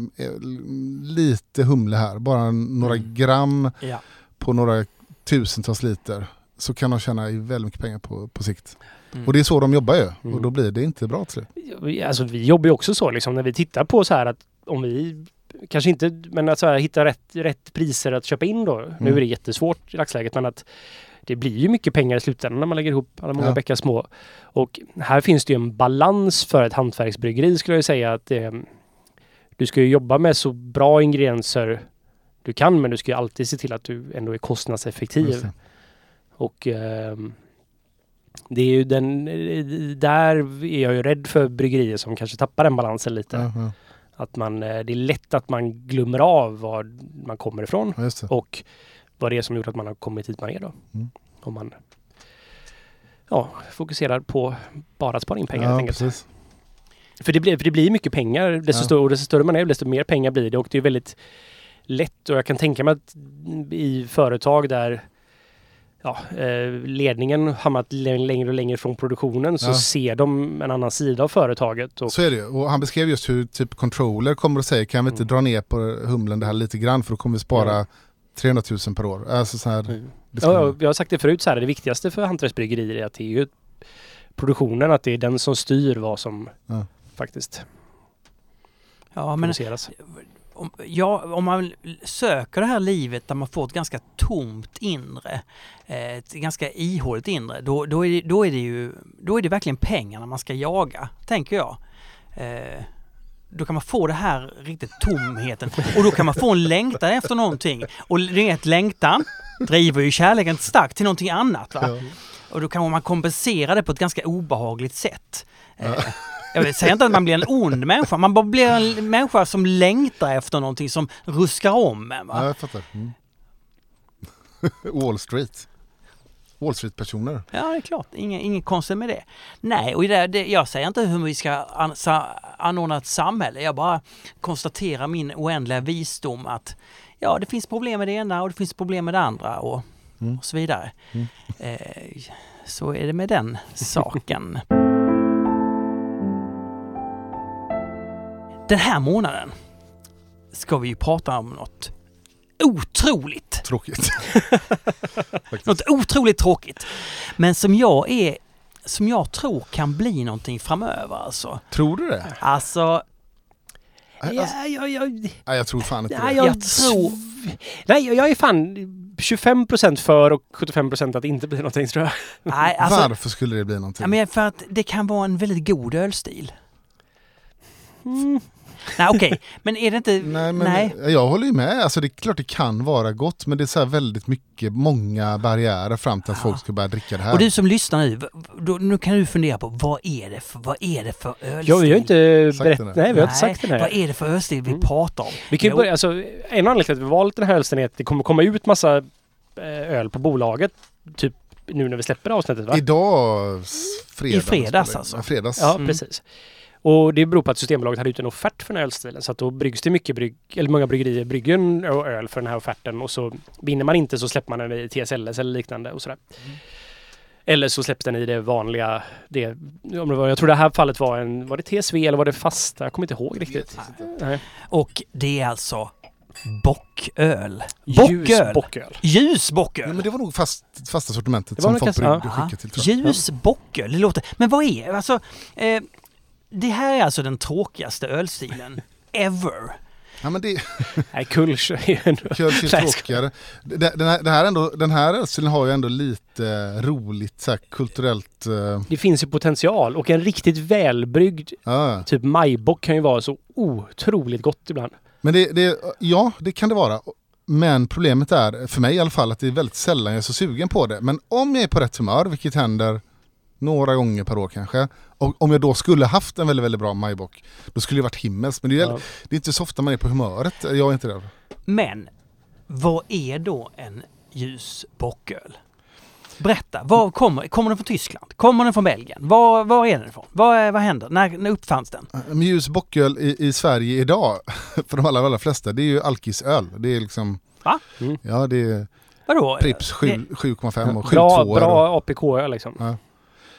lite humle här, bara några gram ja. på några tusentals liter, så kan de tjäna väldigt mycket pengar på, på sikt. Mm. Och det är så de jobbar ju, mm. och då blir det inte bra till det. Alltså vi jobbar ju också så liksom, när vi tittar på så här att om vi kanske inte, men att så här, hitta rätt, rätt priser att köpa in då, mm. nu är det jättesvårt i dagsläget, men att det blir ju mycket pengar i slutändan när man lägger ihop alla många ja. bäckar små. Och här finns det ju en balans för ett hantverksbryggeri, skulle jag ju säga, att eh, du ska ju jobba med så bra ingredienser du kan, men du ska ju alltid se till att du ändå är kostnadseffektiv. Och eh, det är ju den, där är jag ju rädd för bryggerier som kanske tappar den balansen lite. Mm. Att man, det är lätt att man glömmer av var man kommer ifrån. Just det. Och vad det är som gjort att man har kommit hit man är då. Mm. Om man ja, fokuserar på bara att spara in pengar. Ja, precis. För det blir, för det blir mycket pengar. Desto, ja. större, och desto större man är, desto mer pengar blir det. Och det är väldigt lätt. Och jag kan tänka mig att i företag där ja, ledningen hamnat längre och längre från produktionen, så ja. ser de en annan sida av företaget. Och så är det ju. Och han beskrev just hur typ controller kommer och säger, kan vi inte mm. dra ner på humlen det här lite grann, för då kommer vi spara mm. trehundratusen per år. Alltså så här, mm. ja, jag har sagt det förut, så här, det viktigaste för hantverksbryggerier är att det är ju produktionen, att det är den som styr vad som ja. faktiskt ja, men produceras. Om, ja, om man söker det här livet där man får ett ganska tomt inre, ett ganska ihåligt inre, då, då, är, det, då är det ju då är det verkligen pengarna man ska jaga, tänker jag. Eh, Då kan man få det här riktigt tomheten. Och då kan man få en längtan efter någonting. Och rätt längtan driver ju kärleken starkt till någonting annat. Va? Ja. Och då kan man kompensera det på ett ganska obehagligt sätt. Ja. Jag vill säga inte att man blir en ond människa. Man bara blir en människa som längtar efter någonting som ruskar om. Va? Ja, jag fattar. Mm. Wall Street. Wall Street-personer. Ja, det är klart. Ingen, ingen konstigt med det. Nej, och det, det, jag säger inte hur vi ska an, sa, anordna ett samhälle. Jag bara konstaterar min oändliga visdom att ja, det finns problem med det ena och det finns problem med det andra och, mm. och så vidare. Mm. Eh, så är det med den saken. Den här månaden ska vi ju prata om något otroligt tråkigt. Något otroligt tråkigt. Men som jag är som jag tror kan bli någonting framöver, alltså. Tror du det? Alltså ja, jag, jag, ja, jag tror fan inte ja, det. Jag, jag tror Nej, jag är fan tjugofem procent för och sjuttiofem procent att det inte blir någonting, tror jag. Nej, alltså, varför skulle det bli någonting? Ja, men för att det kan vara en väldigt god ölstil. Mm. Nej, okej. Okay. Men är det inte... Nej, men nej. Jag håller ju med. Alltså, det är klart det kan vara gott, men det är så här väldigt mycket, många barriärer fram till att ja. folk ska börja dricka det här. Och du som lyssnar nu, då, nu kan du fundera på, vad är det för, vad är det för ölstil? Ja, vi har inte berättat... Nej, vi har nej. inte sagt det här. Vad är det för ölstil vi mm. pratar om? Vi kan börja, alltså, en anledning till att vi valt den här ölstiln är att det kommer komma ut massa öl på bolaget, typ nu när vi släpper avsnittet, va? Idag, fredag. I fredags, alltså. Ja, fredags. Ja, mm. precis. Och det beror på att Systembolaget hade ut en offert för den här ölstilen, så att då bryggs det mycket brygg, eller många bryggerier brygger och öl för den här offerten, och så vinner man inte så släpper man den i T S L S eller liknande och sådär. Mm. Eller så släpps den i det vanliga, det, om det var, jag tror det här fallet var en, var det T S V eller var det fasta? Jag kommer inte ihåg riktigt. Inte. Nej. Och det är alltså bocköl. Bocköl. Bocköl. Ljus bocköl. Ja, men det var nog fast, fasta sortimentet som folk brygg, skickade till. Tror jag. Ljus bocköl, det låter, men vad är det? Alltså... Eh, Det här är alltså den tråkigaste ölstilen ever. Ja, men det... Nej, kulsch är ändå... Kulsch är tråkigare. Den här, den här ändå, den här ölstilen har ju ändå lite roligt, så här, kulturellt... Uh... Det finns ju potential. Och en riktigt välbryggd ja. typ majbock kan ju vara så otroligt gott ibland. Men det, det, ja, det kan det vara. Men problemet är, för mig i alla fall, att det är väldigt sällan jag är så sugen på det. Men om jag är på rätt humör, vilket händer... några gånger per år kanske. Och om jag då skulle haft en väldigt, väldigt bra majbock, då skulle det varit himmels. Men det är, ja. det är inte så ofta man är på humöret. Jag är inte där. Men, vad är då en ljus bocköl? Berätta, var kommer, kommer den från Tyskland? Kommer den från Belgien? Var, var är den ifrån? Vad, vad händer? När, när uppfanns den? En ljus bocköl i, i Sverige idag, för de allra, allra flesta, det är ju alkisöl. Det är liksom... Va? Mm. Ja, det är... Vadå? Prips sju komma fem och sju komma två. Bra, bra A P K liksom. Ja.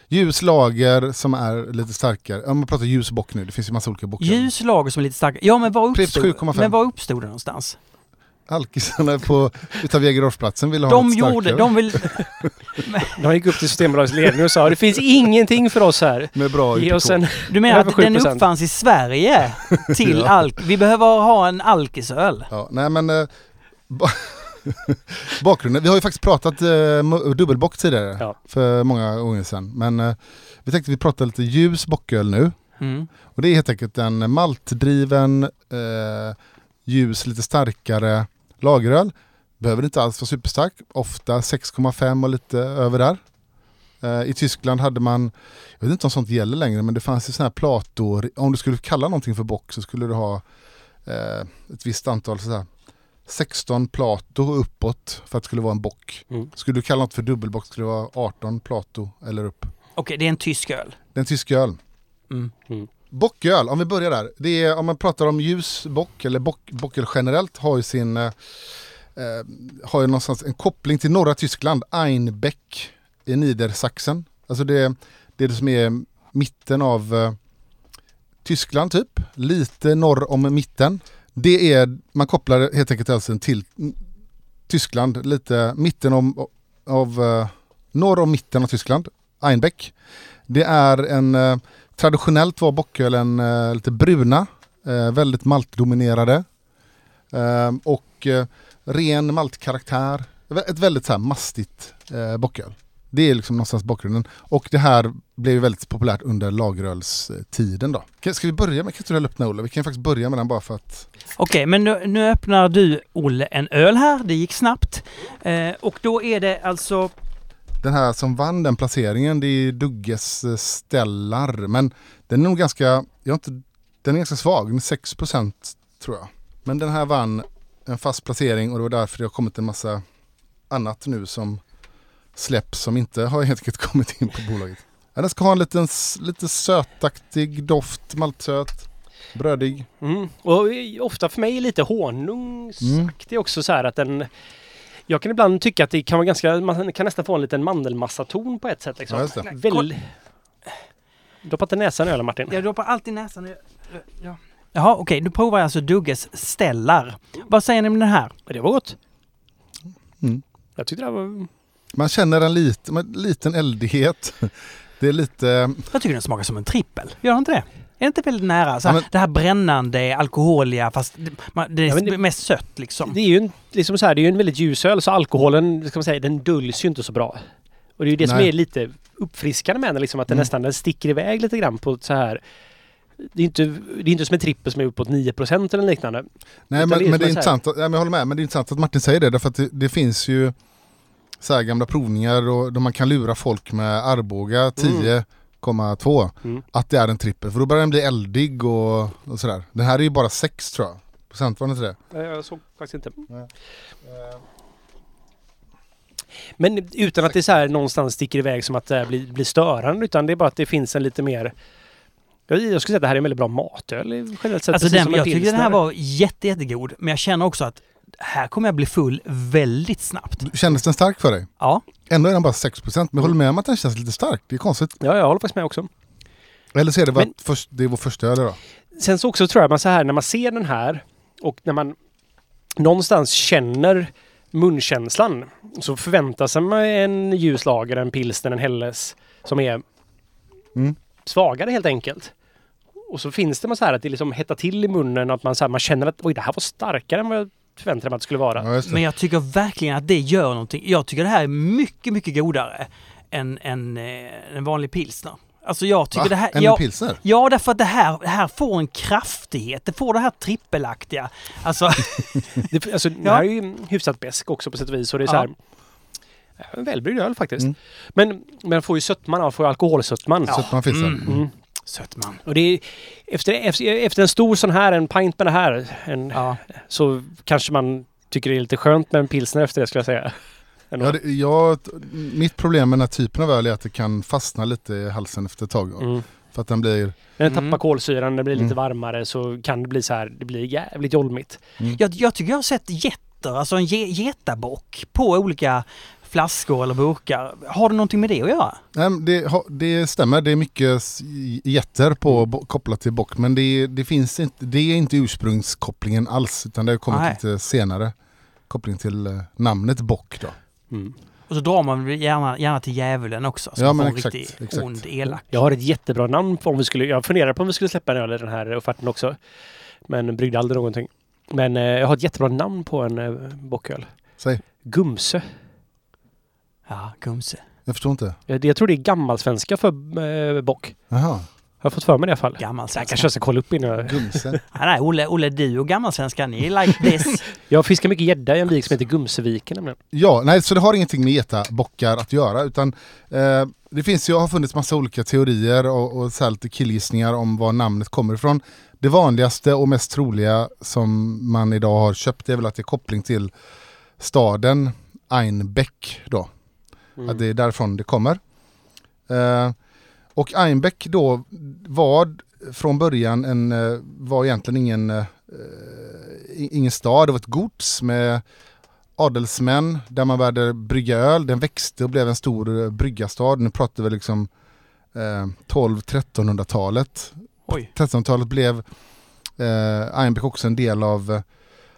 Ljuslager som är lite starkare. Om man pratar ljusbock nu, det finns ju massa olika bockar. Ljuslager som är lite starkare. Ja, men var uppstod, men var uppstod det någonstans? Alkisarna på utav Jägerårsplatsen ville ha de ett starkare. Gjorde, de, vill... de gick upp till Systembolagets ledning och sa det finns ingenting för oss här. Med bra U P K. Du menar att den uppfanns i Sverige till ja. alk... Vi behöver ha en alkisöl. Ja, nej men... Eh, ba... Bakgrunden. Vi har ju faktiskt pratat eh, dubbelbock tidigare ja. för många gånger sedan. Men eh, vi tänkte vi pratar lite ljus bocköl nu. Mm. Och det är helt enkelt en maltdriven, eh, ljus, lite starkare lageröl. Behöver inte alls vara superstark. Ofta sex komma fem och lite över där. Eh, I Tyskland hade man, jag vet inte om sånt gäller längre, men det fanns ju såna här plator. Om du skulle kalla någonting för bock så skulle du ha eh, ett visst antal sådär. sexton plato uppåt för att det skulle vara en bock. Mm. Skulle du kalla något för dubbelbock skulle det vara arton plato eller upp. Okej, det är en tysk öl. Det är en tysk öl. Mm. Mm. Bocköl, om vi börjar där. Det är, om man pratar om ljus bock eller bock, bocköl generellt har ju sin eh, har ju någonstans en koppling till norra Tyskland, Einbeck i Niedersachsen. Alltså det, det är det som är mitten av eh, Tyskland typ. Lite norr om mitten. Det är, man kopplar helt enkelt alltså till Tyskland, lite mitten om, av, norr om mitten av Tyskland, Einbeck. Det är en, traditionellt var bockölen lite bruna, väldigt maltdominerade och ren maltkaraktär. Ett väldigt så här mastigt bocköl. Det är liksom någonstans bakgrunden. Och det här blev väldigt populärt under lagerölstiden då. Ska vi börja med, kan du öppna Olle? Vi kan faktiskt börja med den bara för att... Okej, okay, men nu, nu öppnar du Olle en öl här. Det gick snabbt. Eh, och då är det alltså... Den här som vann den placeringen, det är Dugges Stellar. Men den är nog ganska... Jag inte, den är ganska svag, den är sex procent tror jag. Men den här vann en fast placering och det var därför det har kommit en massa annat nu som... släpp som inte har helt enkelt kommit in på bolaget. Den ska ha en liten, lite sötaktig doft, maltsöt, brödig. Mm. Och ofta för mig är lite honungsaktig mm. också så här att den... Jag kan ibland tycka att det kan vara ganska... Man kan nästan få en liten mandelmassaton på ett sätt. Liksom. Ja, just det. Väl... Droppa inte näsan i ölen, Martin. Jag droppar alltid näsan i ja. Jaha, okej. Okay. Nu provar jag alltså Dugges Stellar. Vad säger ni om den här? Det var gott. Mm. Jag tyckte det var... Man känner en lit, liten eldighet. Det är lite... Jag tycker den smakar som en trippel. Gör inte det? Är inte väldigt nära? Så här, ja, men... Det här brännande, alkoholiga, fast det, man, det är ja, det, mest sött liksom. Det är ju en, liksom så här, det är ju en väldigt ljusöl, så alkoholen ska man säga, den döljs ju inte så bra. Och det är ju det Nej. som är lite uppfriskande med den, liksom, att den mm. nästan den sticker iväg lite grann på så här... Det är, inte, det är inte som en trippel som är uppåt nio procent eller liknande. Nej, men det är, men det är intressant att, ja, men jag håller med, men det är intressant att Martin säger det, därför att det, det finns ju... så här gamla provningar och då man kan lura folk med Arboga tio komma två mm. att det är en trippel. För då börjar den bli eldig och, och sådär. Den här är ju bara sex tror jag. Procent var det inte det? Jag såg faktiskt inte. Nej. Men utan att det så här någonstans sticker iväg som att det blir, blir störande, utan det är bara att det finns en lite mer... Jag skulle säga att det här är en väldigt bra matöl. Generellt sett, alltså den, jag tyckte den här var jätte, jättegod, men jag känner också att här kommer jag bli full väldigt snabbt. Kändes den stark för dig? Ja. Ändå är den bara sex procent, men jag håller med om att den känns lite stark. Det är konstigt. Ja, jag håller faktiskt med också. Eller så är det, var men, först, det är vår första öl då. Sen så också tror jag man så här, när man ser den här och när man någonstans känner munkänslan så förväntar sig man en ljuslager, en pilsner, en helles som är mm. svagare helt enkelt. Och så finns det man så här att det liksom hettar till i munnen och att man, så här, man känner att oj, det här var starkare än vad jag förväntade mig att det skulle vara. Ja, det. Men jag tycker verkligen att det gör någonting. Jag tycker det här är mycket, mycket godare än en, en vanlig pilsner. Alltså jag tycker Va? det här... En jag, pilsner? Ja, därför att det här, det här får en kraftighet. Det får det här trippelaktiga. Alltså... det, alltså, ja. Det här är ju hyfsat bäsk också på sätt och vis. Och det är så här... Ja. En välbryggd öl faktiskt. Mm. Men man får ju sötman av, får ju alkoholsötman. Ja. Sötman finns det. Mm. Mm. Sötman. Och det är, efter, efter en stor sån här, en pint med det här, en, ja. så kanske man tycker det är lite skönt med en pilsner efter det, skulle jag säga. Ja, det, jag, mitt problem med den här typen av öl är att det kan fastna lite i halsen efter ett tag. Mm. För att den blir... När den tappar mm. kolsyran, den blir lite mm. varmare, så kan det bli så här, det blir jävligt jolmigt. Mm. Jag, jag tycker jag har sett getter, alltså en ge, getabock på olika... flaskor eller burkar. Har du någonting med det att göra? Nej, det, det stämmer. Det är mycket jätter på, kopplat till bock. Men det, det, finns inte, det är inte ursprungskopplingen alls. Utan det har kommit Nej. lite senare. Koppling till namnet bock då. Mm. Och så drar man gärna, gärna till djävulen också. Så ja, man får exakt, riktigt exakt. ond elak. Jag har ett jättebra namn. På om vi skulle, jag funderar på om vi skulle släppa en öl i den här offerten också. Men bryggde aldrig någonting. Men eh, jag har ett jättebra namn på en eh, bocköl. Säg. Gumse. Ja, gumse. Jag förstår inte. Jag, jag tror det är gammalsvenska för eh, bock. Jaha. Jag har fått för mig det i alla fall. Gammalsvenska. Jag kanske ska kolla upp innan. Gumse. ah, nej, Olle, Olle, du och gammalsvenska, ni like this. Jag fiskar mycket gädda i en vik som heter Gumseviken. Nämligen. Ja, nej, så det har ingenting med getabockar att göra. Utan eh, det finns ju, har funnits massa olika teorier och, och så här lite killgissningar om var namnet kommer ifrån. Det vanligaste och mest troliga som man idag har köpt är väl att det är koppling till staden Einbeck då. Mm. Att det är därifrån det kommer. Eh, och Einbeck då var från början en, var egentligen ingen, eh, ingen stad. Det var ett gods med adelsmän där man började brygga öl. Den växte och blev en stor bryggastad. Nu pratar vi liksom eh, tolv-trettonhundratalet. trettonhundratalet blev eh, Einbeck också en del av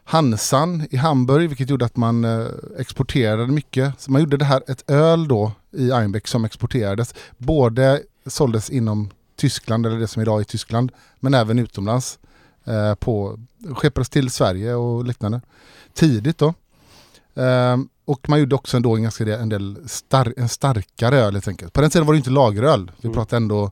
Hansan i Hamburg, vilket gjorde att man eh, exporterade mycket. Så man gjorde det här, ett öl då i Einbeck som exporterades. Både såldes inom Tyskland, eller det som idag är Tyskland, men även utomlands. Eh, på, skeppades till Sverige och liknande. Tidigt då. Eh, och man gjorde också ändå en, ganska, en, del star- en starkare öl helt enkelt. På den tiden var det inte lageröl. Vi mm. pratade ändå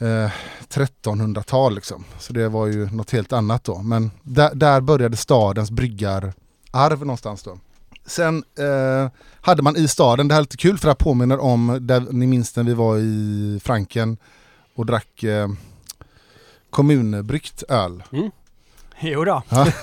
Eh, trettonhundratal liksom. Så det var ju något helt annat då. Men där, där började stadens bryggararv någonstans då. Sen eh, hade man i staden, det här är lite kul för det här påminner om, där, ni minns när vi var i Franken och drack eh, kommunbryggt öl. Mm. Jo då. Ja. Med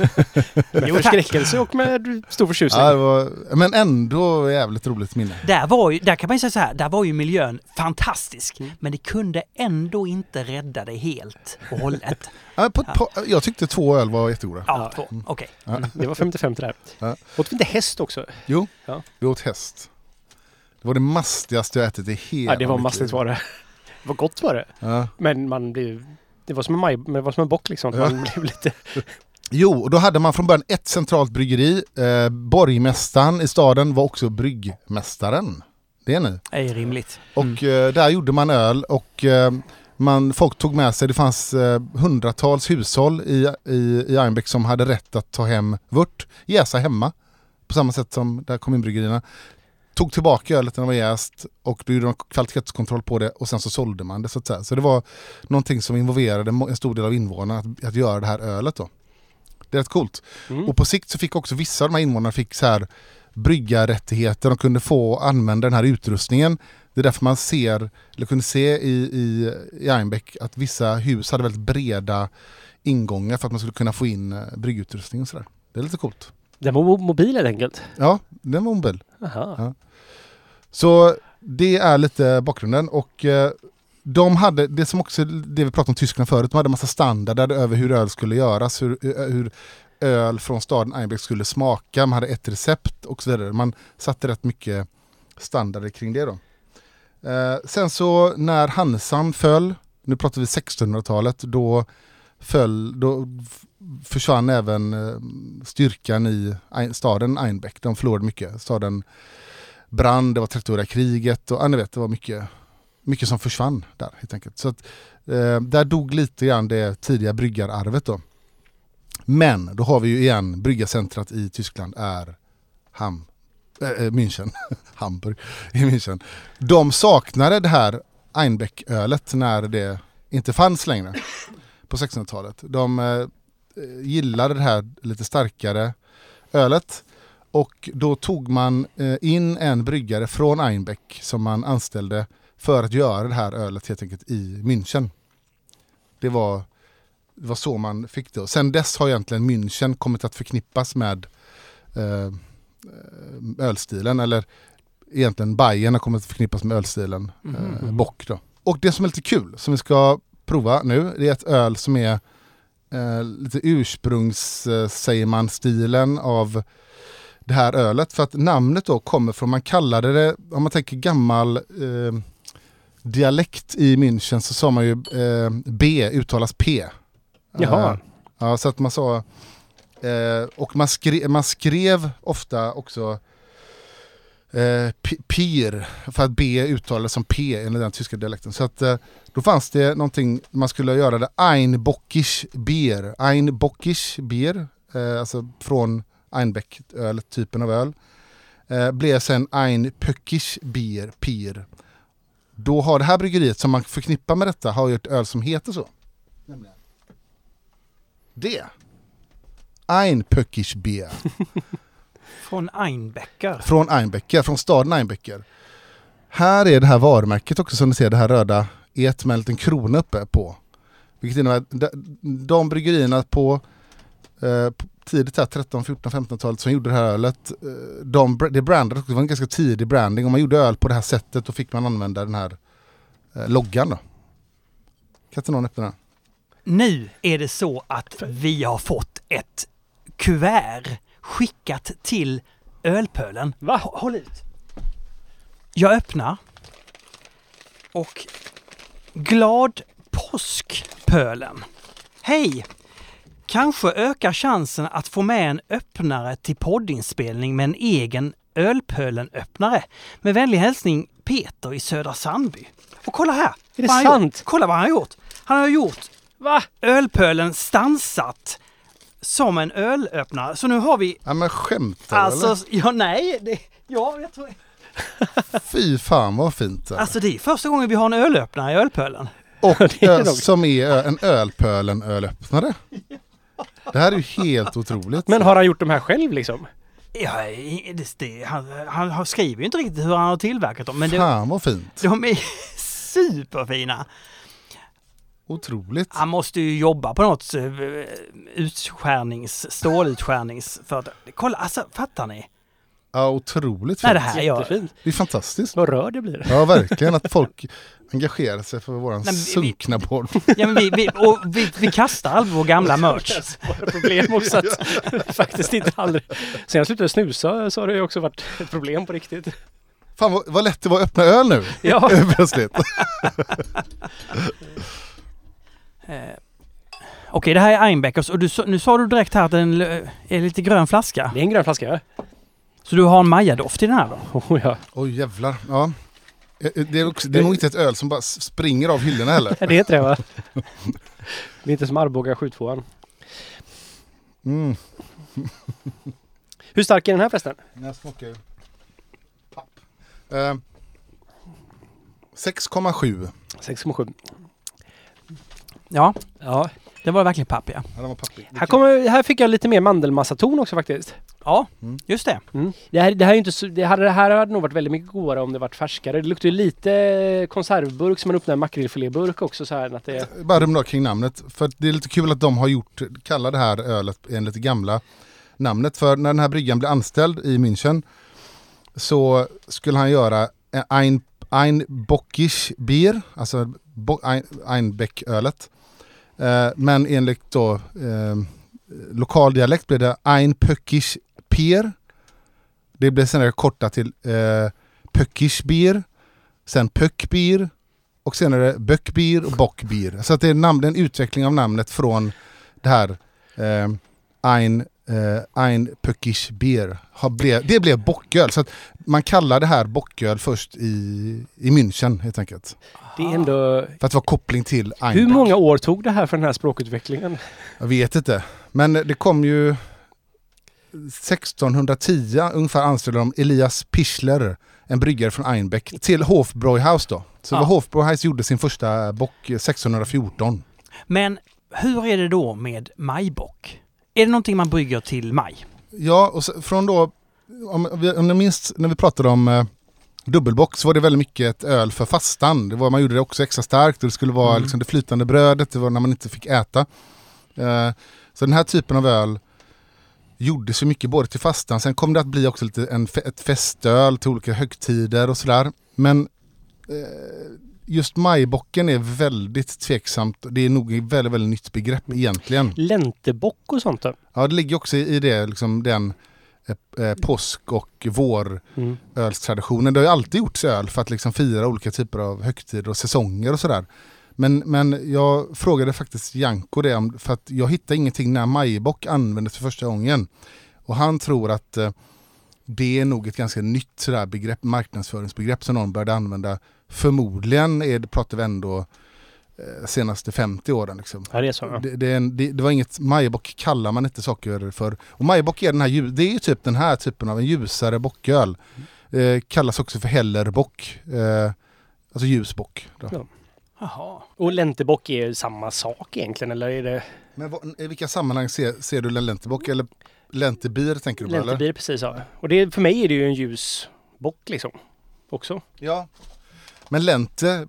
förskräckelse och med stor förtjusning. Ja, det var, men ändå jävligt roligt minne. Där, var ju, där kan man ju säga så här, där var ju miljön fantastisk. Mm. Men det kunde ändå inte rädda det helt och hållet. Ja, på, på, jag tyckte två öl var jättegoda. Ja, två. Okej. Okay. Mm. Mm. Det var femtiofem där. Ja. Åt vi inte häst också? Jo, ja. Vi åt häst. Det var det mastigaste jag ätit i hela. Ja, det var mastigt var det. Det var gott var det. Ja. Men man blev... Det var som en, maj, men det var som en bock liksom. Ja. Man blev lite... Jo, och då hade man från början ett centralt bryggeri. Eh, borgmästaren i staden var också bryggmästaren. Det är nu. Det är rimligt. Mm. Och eh, där gjorde man öl och eh, man, folk tog med sig. Det fanns eh, hundratals hushåll i, i, i Einbeck som hade rätt att ta hem vört. Jäsa hemma. På samma sätt som där kommunbryggerierna. Tog tillbaka ölet när det var jäst och då gjorde de kvalitetskontroll på det och sen så sålde man det så att säga. Så det var någonting som involverade en stor del av invånarna att, att göra det här ölet då. Det är rätt coolt. Mm. Och på sikt så fick också vissa av de här invånarna fick så här bryggarrättigheter. De kunde få använda den här utrustningen. Det är därför man ser, eller kunde se i, i, i Einbeck att vissa hus hade väldigt breda ingångar för att man skulle kunna få in bryggutrustning och sådär. Det är lite coolt. Den var mobil helt enkelt. Ja, den var mobil. Aha. Ja. Så det är lite bakgrunden och de hade, det som också, det vi pratade om Tyskland förut, de hade en massa standarder över hur öl skulle göras, hur, hur öl från staden Einbeck skulle smaka, man hade ett recept och så vidare. Man satte rätt mycket standarder kring det då. Sen så när Hansan föll, nu pratar vi sextonhundratalet, då föll, då försvann även styrkan i staden Einbeck. De förlorade mycket. Staden brann, det var trettioåriga kriget och ni vet, det var mycket mycket som försvann där helt enkelt. Så att, eh, där dog lite grann det tidiga bryggararvet då. Men då har vi ju igen bryggarcentrat i Tyskland är Ham, äh, München, Hamburg i München. De saknade det här Einbeck-ölet när det inte fanns längre på sextonhundratalet. De eh, gillade det här lite starkare ölet. Och då tog man in en bryggare från Einbeck som man anställde för att göra det här ölet helt enkelt i München. Det var, det var så man fick det. Och sen dess har egentligen München kommit att förknippas med eh, ölstilen. Eller egentligen Bayern har kommit att förknippas med ölstilen. Mm-hmm. Eh, Bock då. Och det som är lite kul som vi ska prova nu, det är ett öl som är eh, lite ursprungs, eh, säger man, stilen av det här ölet, för att namnet då kommer från, man kallade det, om man tänker gammal eh, dialekt i München så sa man ju eh, B uttalas P. Jaha. Eh, ja, så att man sa eh, och man, skre, man skrev ofta också eh, p- Pier, för att B uttalades som P enligt den tyska dialekten. Så att eh, då fanns det någonting man skulle göra det Einbockisch Bier. Einbockisch Bier, eh, alltså från Einbeck-öl, typen av öl, eh, blev sen Einböckisch Bier, Pier. Då har det här bryggeriet som man förknippar med detta har gjort öl som heter så. Nämligen. Det. Einböckisch Bier. Från Einbecker. Från Einbecker, från staden Einbecker. Här är det här varumärket också som ni ser, det här röda et med en liten krona uppe på. Vilket innebär de, de bryggerierna på eh, tidigt här, tretton, fjorton, femton-talet som gjorde det här ölet, de, det brandade, det var en ganska tidig branding, om man gjorde öl på det här sättet, då fick man använda den här eh, loggan då. Kan inte någon öppna den? Nu är det så att vi har fått ett kuvert skickat till ölpölen. Va? Håll ut! Jag öppnar och glad påskpölen. Hej! Kanske ökar chansen att få med en öppnare till poddinspelning med en egen ölpölen-öppnare. Med vänlig hälsning Peter i Södra Sandby. Och kolla här! Är det sant? Kolla vad han har gjort! Han har gjort va? Ölpölen stansat som en ölöppnare. Så nu har vi... Ja, men skämtar alltså, eller? Ja, nej. Det, ja, jag tror... Fy fan, vad fint. Här. Alltså det är första gången vi har en ölöppnare i ölpölen. Och ö- som är ö- en ölpölen-ölöppnare. Det här är ju helt otroligt. Men har han gjort de här själv liksom? Ja, det, det, han, han skriver ju inte riktigt hur han har tillverkat dem. Men fan vad fint. De är superfina. Otroligt. Han måste ju jobba på något utskärnings, stålutskärnings. För att, kolla, alltså fattar ni? Ja, otroligt fint. Nej, det här jag... det är fantastiskt. Vad rör det blir. Ja, verkligen. Att folk engagerar sig för våran Nej, sunkna bord. Ja, men vi, vi, och vi, vi kastar all vår gamla merch. Det är problem också att faktiskt inte aldrig... Sen jag slutade snusa så har det ju också varit ett problem på riktigt. Fan, vad, vad lätt det var att öppna öl nu. Ja. Plötsligt. eh, Okej, det här är Einbeckers. Och du, nu sa du direkt här att den är lite grön flaska. Det är en grön flaska, ja. Så du har en majadoft i den här då? Åh oh, ja. oh, jävlar, ja. Det är, också, det är nog inte ett öl som bara springer av hyllorna heller. Det är inte det, va? Det är inte som Arboga sju tvåan. Mm. Hur stark är den här förresten? Jag smakar papp. Eh, sex komma sju. sex komma sju. Ja. Ja. Det var verkligen papp, ja. Ja, det var pappig. Här, kommer, här fick jag lite mer mandelmassaton också faktiskt. Ja, mm. just det. Mm. Det, här, det, här är inte så, det, här, det här hade nog varit väldigt mycket godare om det varit färskare. Det luktade lite konservburk som man öppnar en makrillfiléburk också. Så här, att det... Bara rumla kring namnet. För det är lite kul att de har gjort, kallar det här ölet enligt det gamla namnet. För när den här bryggan blev anställd i München så skulle han göra ein, Einbockisch Bier, alltså bo, ein, Einbeck-ölet. Uh, men enligt då uh, lokal dialekt blev det Einböckisch Bier. Det blev senare kortat till uh, Pöckisch Bier, sen Pöckbier och senare Böckbier och Bockbier. Så att det är namn, en utveckling av namnet från det här uh, Ein eh, Einbecker Bier har blev, det blev bocköl, så att man kallar det här bocköl först i, i München helt enkelt. Det är ändå... För att vara koppling till Einbecker. Hur många år tog det här för den här språkutvecklingen? Jag vet inte, men det kom ju sexton tio ungefär, anställde de Elias Pichler, en bryggare från Einbeck, till Hofbräuhaus då. Så ja. Hofbräuhaus gjorde sin första bock sexton fjorton. Men hur är det då med majbock? Är det någonting man brygger till maj? Ja, och så, från då, om, om jag minns när vi pratade om eh, dubbelbock, så var det väldigt mycket ett öl för fastan. Det var, man gjorde det också extra starkt och det skulle vara mm. liksom, det flytande brödet, det var när man inte fick äta. Eh, så den här typen av öl gjorde så mycket både till fastan. Sen kom det att bli också lite en, ett festöl till olika högtider och sådär. Men eh, just majbocken är väldigt tveksamt. Det är nog ett väldigt, väldigt nytt begrepp egentligen. Läntebock och sånt då? Ja, det ligger också i det, liksom den eh, påsk- och vårölstraditionen. Mm. Det har ju alltid gjorts öl för att liksom fira olika typer av högtider och säsonger och sådär. Men, men jag frågade faktiskt Janko det, för att jag hittade ingenting när majbock användes för första gången. Och han tror att eh, det är nog ett ganska nytt sådär begrepp, marknadsföringsbegrepp som någon började använda. Förmodligen är det, pratar vi ändå eh, senaste femtio åren. Liksom. Ja, det, är så, ja. det, det, är en, det, det var inget, majbock kallar man inte saker för. Och majbock är den här, det är ju typ den här typen av en ljusare bocköl. Eh, kallas också för hellerbock, eh, alltså ljusbock. Då. Ja. Jaha. Och läntebock är ju samma sak egentligen, eller är det... Men vad, i vilka sammanhang ser, ser du läntebock? Eller läntebier tänker du på? Läntebier, precis. Ja. Och det, för mig är det ju en ljusbock liksom, också. Ja, men lente...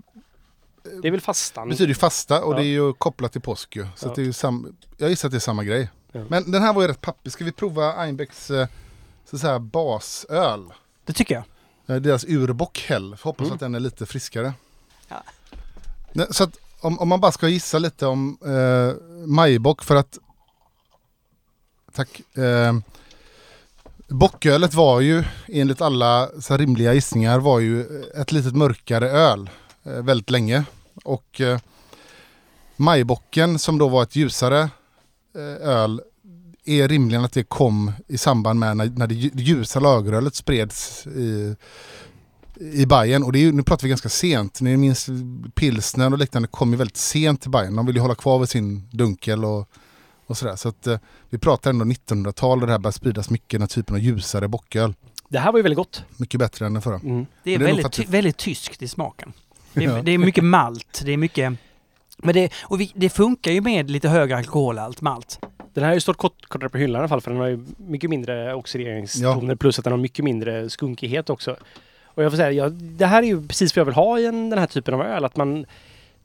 Det är väl fastan? Betyder ju fasta, och ja. Det är ju kopplat till påsk ju. Så ja. Att det är ju sam, jag gissar att det är samma grej. Ja. Men den här var ju rätt pappig. Ska vi prova Einbecks så att säga, basöl? Det tycker jag. Deras urbockhäll. Hoppas mm. att den är lite friskare. Ja. Så att om, om man bara ska gissa lite om eh, majbock, för att tack, eh, bockölet var ju enligt alla så rimliga gissningar var ju ett litet mörkare öl eh, väldigt länge, och eh, majbocken som då var ett ljusare eh, öl är rimligen att det kom i samband med när, när det ljusa lagerölet spreds i i Bayern, och det är ju, nu pratar vi ganska sent. Ni minns pilsner och liknande kom ju väldigt sent till Bayern. De ville ju hålla kvar vid sin dunkel och, och sådär. Så att eh, vi pratar ändå nittonhundratal och det här börjar spridas mycket, den typen av ljusare bocköl. Det här var ju väldigt gott. Mycket bättre än den förra. Mm. Det är, det är väldigt, ty- väldigt tyskt i smaken. Det är, det är mycket malt. Det är mycket... Men det, och vi, det funkar ju med lite högre alkohol, allt malt. Den här har ju stått kort, kortare på hyllan i alla fall, för den har ju mycket mindre oxideringstoner, ja. Plus att den har mycket mindre skunkighet också. Och jag får säga, ja, det här är ju precis vad jag vill ha i en, den här typen av öl. Att man,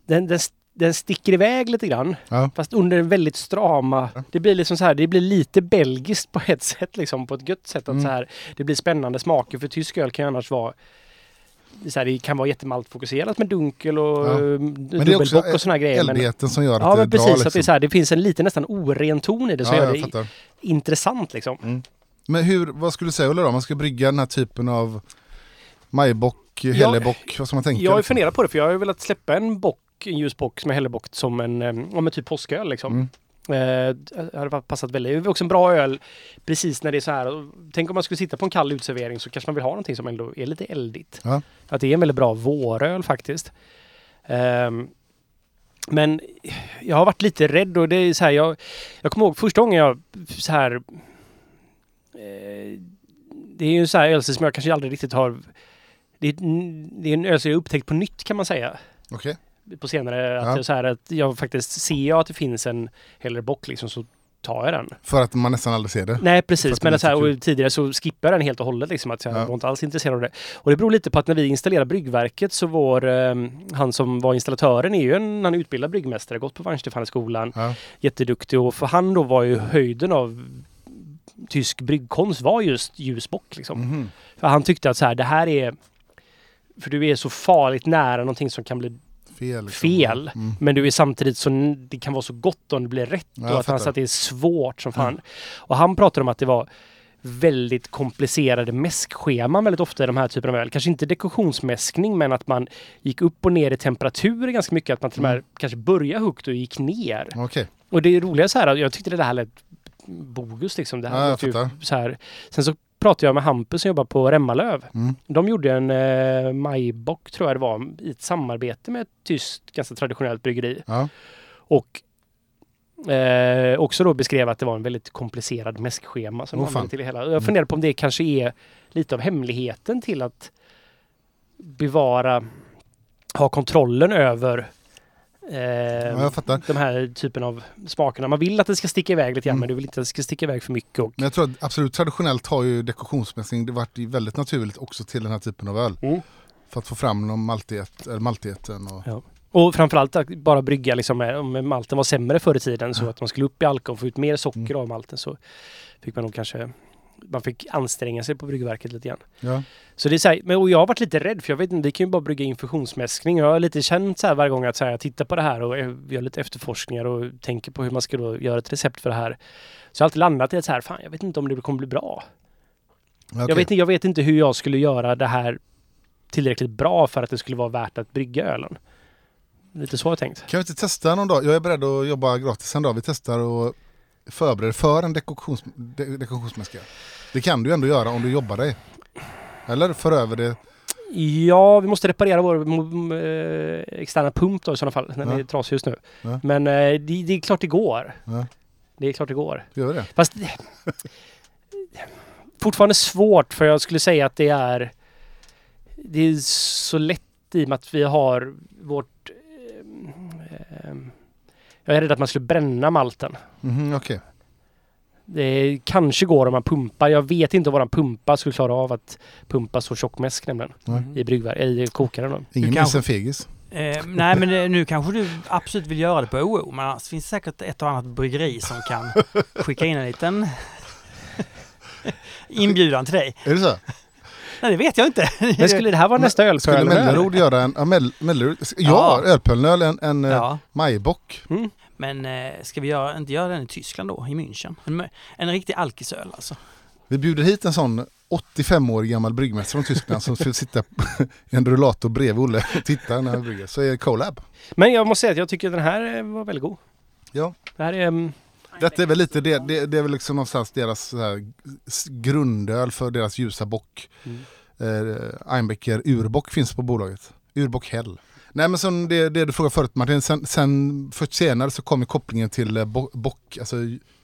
den, den, den sticker iväg lite grann. Ja. Fast under en väldigt strama... Ja. Det blir liksom så här, det blir lite belgiskt på ett sätt. Liksom, på ett gött sätt. Att mm. så här, det blir spännande smaker. För tysk öl kan ju annars vara... Så här, det kan vara jättemaltfokuserat med dunkel och ja. Dubbelbock och såna grejer. Men det är också som gör att ja, det är precis, bra. Liksom. Att det, är så här, det finns en liten nästan oren ton i det. Så ja, gör det fattar. Intressant liksom. Mm. Men hur, vad skulle du säga Olle då? Man ska brygga den här typen av... majbock, hellebock, vad ska man tänka? Jag har liksom. funderat på det, för jag har ju velat släppa en bock, en ljusbock med hellebock som en, ja, men typ påsköl liksom. Mm. Eh, det hade passat väldigt. Det är också en bra öl precis när det är så här. Tänk om man skulle sitta på en kall utservering, så kanske man vill ha någonting som ändå är lite eldigt. Ja. Att det är en väldigt bra våröl faktiskt. Eh, men jag har varit lite rädd, och det är så här, jag, jag kommer ihåg första gången jag så här eh, det är ju så här öl som jag kanske aldrig riktigt har. Det är, det är en öl som jag upptäckt på nytt, kan man säga. Okej. Okay. På senare, att ja. jag, så här, att jag faktiskt ser jag att det finns en hellerbock liksom, så tar jag den. För att man nästan aldrig ser det? Nej, precis. Men så här, och tidigare så skippar jag den helt och hållet. Liksom, att jag ja. var inte alls intresserad av det. Och det beror lite på att när vi installerade bryggverket, så var eh, han som var installatören är ju en, han utbildad bryggmästare, gått på Varnstefanskolan, ja. jätteduktig. Och för han då var ju höjden av tysk bryggkonst var just ljusbock. Liksom. Mm-hmm. För han tyckte att så här, det här är... För du är så farligt nära någonting som kan bli fel. Liksom. fel mm. Men du är samtidigt så... Det kan vara så gott om det blir rätt. Ja, och att han sa att det är svårt som fan. Mm. Och han pratade om att det var väldigt komplicerade mäskscheman väldigt ofta i de här typen av öl. Kanske inte dekoktionsmäskning, men att man gick upp och ner i temperatur ganska mycket. Att man till och med mm. kanske började högt och gick ner. Okay. Och det roliga så här, jag tyckte det här lät bogus liksom. Det här ja, typ så här. Sen så pratade jag med Hampus som jobbar på Remmalöv. Mm. De gjorde en eh, majbock tror jag det var, i ett samarbete med ett tyskt ganska traditionellt bryggeri. Ja. Och eh, också då beskrev att det var en väldigt komplicerad mäskschema som oh, till hela. Jag funderar på om det kanske är lite av hemligheten till att bevara, ha kontrollen över eh, ja, de här typen av smakerna. Man vill att det ska sticka iväg lite grann, mm. men du vill inte att det ska sticka iväg för mycket. Och... Men jag tror att absolut traditionellt har ju dekorationsmässigt det varit väldigt naturligt också till den här typen av öl. Mm. För att få fram någon maltighet, eller maltigheten. Och... Ja. Och framförallt att bara brygga, liksom, om malten var sämre förr i tiden så mm. att man skulle upp i alkohol och få ut mer socker mm. av malten så fick man nog kanske... Man fick anstränga sig på bryggverket lite grann. Ja. Så det är så här, men och jag har varit lite rädd för jag vet inte, vi kan ju bara brygga infusionsmäskning. Jag har lite känt så här varje gång att så här, jag tittar på det här och gör lite efterforskningar och tänker på hur man ska då göra ett recept för det här. Så jag har alltid landat i att så här, fan jag vet inte om det kommer bli bra. Okay. Jag vet, jag vet inte hur jag skulle göra det här tillräckligt bra för att det skulle vara värt att brygga ölen. Lite så har jag tänkt. Kan vi inte testa någon dag? Jag är beredd att jobba gratis en dag. Vi testar och förbereder för en dekoktions, de, dekorationsmäska. Det kan du ändå göra om du jobbar dig. Eller för över det. Ja, vi måste reparera vår eh, externa pump då i sådana fall. Den ja. är trasig just nu. Ja. Men eh, det, det är klart det går. Ja. Det är klart det går. Gör det. Fast fortfarande svårt för jag skulle säga att det är det är så lätt i och med att vi har vårt eh, eh, jag är rädd att man skulle bränna malten. Mm, okay. Det kanske går om man pumpar. Jag vet inte om våran pumpa skulle klara av att pumpa så tjock mäsk nämligen mm. i bryggverket, i kokaren. Ingen kanske, en fegis. Eh, nej, men nu kanske du absolut vill göra det på O O. Men det finns säkert ett och annat bryggeri som kan skicka in en liten inbjudan till dig. Är det så? Nej, det vet jag inte. Men skulle det här vara nästa ölpölnöl? Skulle Mellerud göra en... Ja, Mell, Mellerud, ja, ja. ölpölnöl, en, en ja. majbock. Mm. Men eh, ska vi göra, inte göra den i Tyskland då, i München? En, en riktig alkisöl alltså. Vi bjuder hit en sån åttiofem år gammal bryggmästare från Tyskland som skulle sitta i en rullator bredvid Olle och titta när han brygger. Så är det collab. Men jag måste säga att jag tycker att den här var väldigt god. Ja. Det här är... Um... Detta är väl lite det, det, det är väl liksom någonstans deras så här, grundöl för deras ljusa bock. Mm. Eh, Einbecker urbock finns på bolaget. Urbock Hell. Nej men som det, det du frågade förut Martin, sen, sen för senare så kommer kopplingen till bo, bock, alltså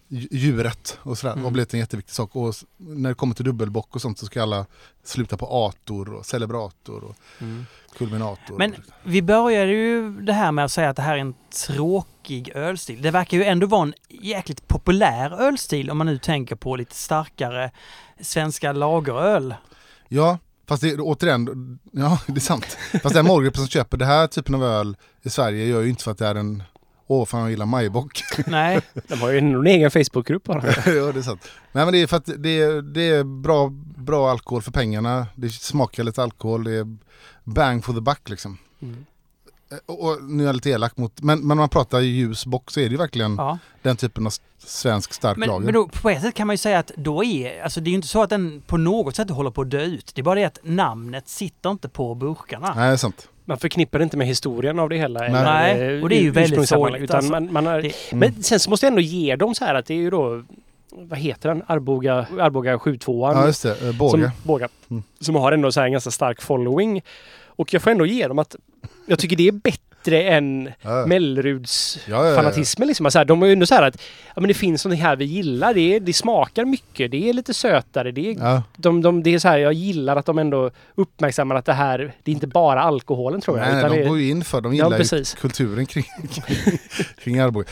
djuret och sådär. Mm. Och blivit en jätteviktig sak. Och när det kommer till dubbelbock och sånt så ska alla sluta på ator och celebrator och mm. kulminator. Men vi började ju det här med att säga att det här är en tråkig ölstil. Det verkar ju ändå vara en jäkligt populär ölstil om man nu tänker på lite starkare svenska lageröl. Ja, fast det, återigen, ja det är sant. Fast den målgruppen som köper det här typen av öl i Sverige gör ju inte för att det är en åh, oh, fan jag gillar majbock. Nej, de har ju en egen Facebookgrupp bara. Ja, det är sant. Nej, men det är för att det är, det är bra, bra alkohol för pengarna. Det smakar lite alkohol. Det är bang for the buck liksom. Mm. Och, och nu är jag lite elak mot... Men, men när man pratar ljusbock så är det ju verkligen ja. den typen av svensk stark men, lager. Men då, på ett sätt kan man ju säga att då är... Alltså det är ju inte så att den på något sätt håller på att dö ut. Det är bara det att namnet sitter inte på burkarna. Nej, det är sant. Man förknippar det inte med historien av det hela. Nej, eller, och det är ju väldigt sorgligt. Utan alltså. man, man har, det, men mm. sen så måste jag ändå ge dem så här att det är ju då... Vad heter den? Arboga, Arboga sjuttiotvåan. Ja, just det. Båga. Som, Båga, mm. som har ändå så här en ganska stark following. Och jag får ändå ge dem att... Jag tycker det är bättre än ja. Melleruds ja, ja, ja. fanatismen. Liksom. Alltså, de är ju ändå så här att ja, men det finns något här vi gillar. Det, är, det smakar mycket. Det är lite sötare. Det är, ja. de, de, det är så här, jag gillar att de ändå uppmärksammar att det här, det är inte bara alkoholen tror jag. Nej, utan de det, går ju in för. De gillar ja, ju kulturen kring, kring Arboga.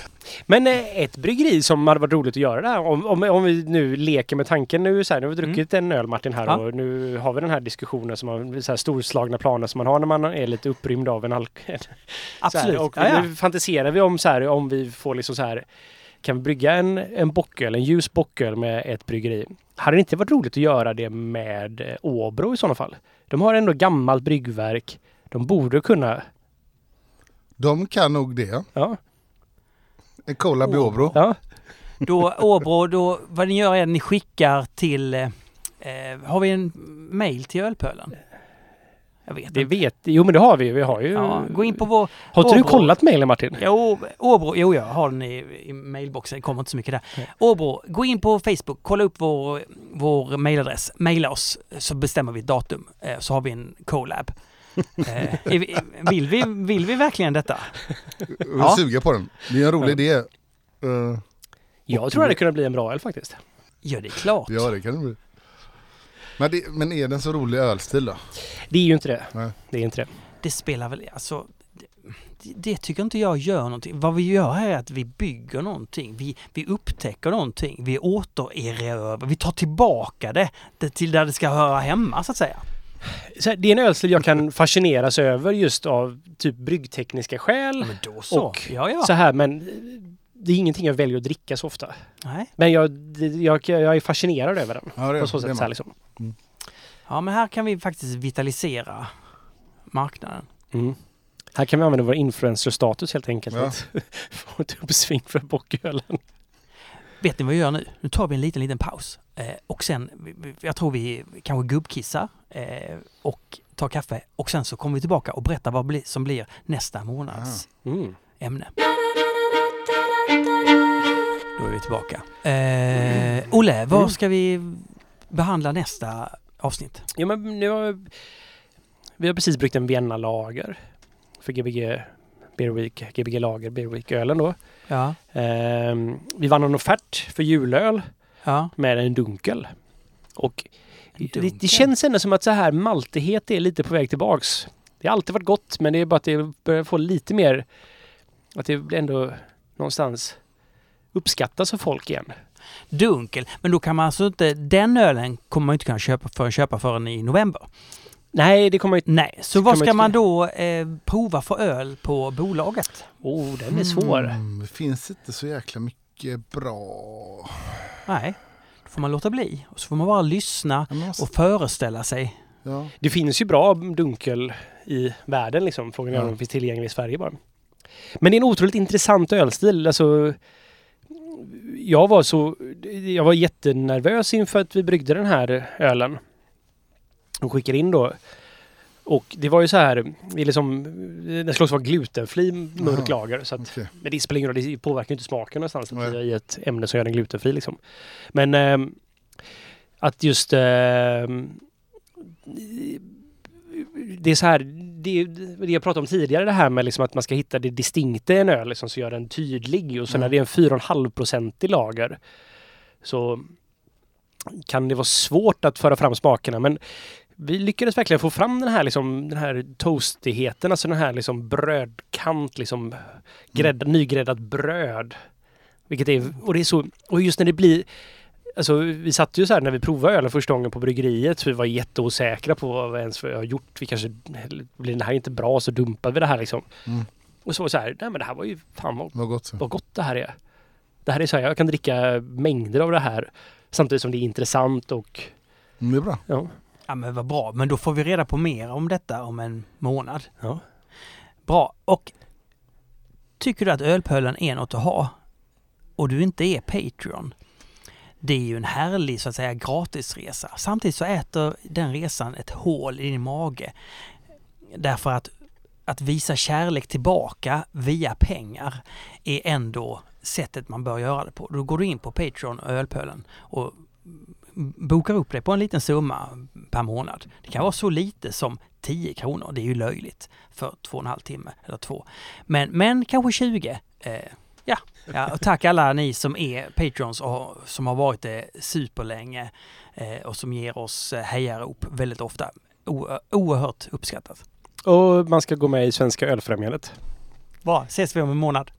Men eh, ett bryggeri som hade varit roligt att göra det här. Om, om, om vi nu leker med tanken. Nu, så här, nu har vi druckit mm. en öl Martin här ja. och nu har vi den här diskussionen som man, så här, storslagna planer som man har när man är lite upprymd av en alkohol. Absolut. Och ja, ja. Nu fantiserar vi om så här, om vi får liksom så här, kan vi brygga en, en bocköl, en ljus bocköl med ett bryggeri. Hade det inte varit roligt att göra det med Åbro i sådana fall? De har ändå gammalt bryggverk. De borde kunna... De kan nog det. Ja. En kolla på Åbro. Ja. Då Åbro, då, vad ni gör är att ni skickar till... Eh, har vi en mail till ölpölen? Jag vet det inte. Vet, jo, men det har vi ju. Vi har ju... Ja, gå in på vår... Har inte du kollat mejlen, Martin? Jo, Åbro. Jo, jag har den i, i mejlboxen. Det kommer inte så mycket där. Åbro, gå in på Facebook. Kolla upp vår, vår mejladress. Mejla oss, så bestämmer vi ett datum. Så har vi en collab. eh, vill, vi, vill vi verkligen detta? Jag ja. suger på den. Det är en rolig idé. Uh, jag tror att det kunde bli en bra öl, faktiskt. Ja, det är klart. Ja, det kan det bli. Men, det, men är den så rolig ölstil då? Det är ju inte det. Nej. Det är inte det. Det spelar väl... Alltså, det, det tycker inte jag gör någonting. Vad vi gör här är att vi bygger någonting. Vi, vi upptäcker någonting. Vi återerövrar. Vi tar tillbaka det, det till där det ska höra hemma, så att säga. Så här, det är en ölstil jag kan fascineras över just av typ bryggtekniska skäl. Men då så. Och ja, ja. Så här, men... Det är ingenting jag väljer att dricka så ofta. Nej. Men jag, jag, jag är fascinerad över den. Ja, det, på så sätt, så här liksom. Mm. Ja, men här kan vi faktiskt vitalisera marknaden. Mm. Här kan vi använda vår influencer-status helt enkelt. Ja. Få ett uppsving för bockölen. Vet ni vad jag gör nu? Nu tar vi en liten, liten paus. Eh, och sen, jag tror vi kanske gubbkissar eh, och tar kaffe. Och sen så kommer vi tillbaka och berättar vad som blir nästa månads ja. mm. ämne. Då är vi tillbaka. Eh, Olle, vad ska vi behandla nästa avsnitt? Ja, men nu har, vi har precis bryggt en Vienna Lager för G B G Beer Week, G B G Lager Beer Week-ölen då. Ja. Eh, vi vann en offert för julöl ja. med en dunkel. Och en dunkel. Det, det känns ändå som att så här maltighet är lite på väg tillbaks. Det har alltid varit gott, men det är bara att det börjar få lite mer, att det blir ändå någonstans uppskattas av folk igen. Dunkel, men då kan man alltså inte, den ölen kommer man inte kunna köpa för köpa förrän i november. Nej, det kommer inte. Nej, så vad ska man då eh, prova för öl på bolaget? Åh, oh, den är svår. Mm, det finns inte så jäkla mycket bra. Nej, då får man låta bli. Och så får man bara lyssna måste... och föreställa sig. Ja. Det finns ju bra dunkel i världen liksom, frågan är om det finns tillgänglig i Sverige bara. Men det är en otroligt intressant ölstil, alltså. Jag var så jag var jättenervös inför att vi bryggde den här ölen och skickade in då. Och det var ju så här, vi liksom, den skulle också vara glutenfri mörk lager, så att, okay. Men det spelar ingen roll, det påverkar inte smaken någonstans att jag i ett ämne som gör den glutenfri liksom. Men äh, att just äh, det är så här, det, det jag pratade om tidigare, det här med liksom att man ska hitta det distinkta i en öl liksom, så gör den tydlig. Och sen mm. när det är en fyra komma fem procent i lager så kan det vara svårt att föra fram smakerna. Men vi lyckades verkligen få fram den här, liksom, den här toastigheten, alltså den här liksom, brödkant, liksom, grädd, mm. nygräddat bröd. Vilket är, och, det är så, och just när det blir... Alltså, vi satt ju så här när vi provade ölen första gången på bryggeriet, så vi var jätteosäkra på vad vi ens har gjort. Vi kanske, blir det här inte bra så dumpar vi det här liksom. Mm. Och så var det så här, nej men det här var ju fan vad, vad, gott, vad gott det här är. Det här är så här, jag kan dricka mängder av det här samtidigt som det är intressant och... Mm, det är bra. Ja. Ja men vad bra, men då får vi reda på mer om detta om en månad. Ja. Bra, och tycker du att ölpölen är något att ha och du inte är Patreon? Det är ju en härlig, så att säga, gratisresa. Samtidigt så äter den resan ett hål i din mage. Därför att, att visa kärlek tillbaka via pengar är ändå sättet man bör göra det på. Då går du in på Patreon och Ölpölen och bokar upp det på en liten summa per månad. Det kan vara så lite som tio kronor. Det är ju löjligt för två och en halv timme eller två. Men, men kanske tjugo. Eh, Ja. ja, och tack alla ni som är Patrons och som har varit det superlänge och som ger oss hejarop väldigt ofta. O- oerhört uppskattat. Och man ska gå med i Svenska ölfrämjandet. Bra, ses vi om en månad.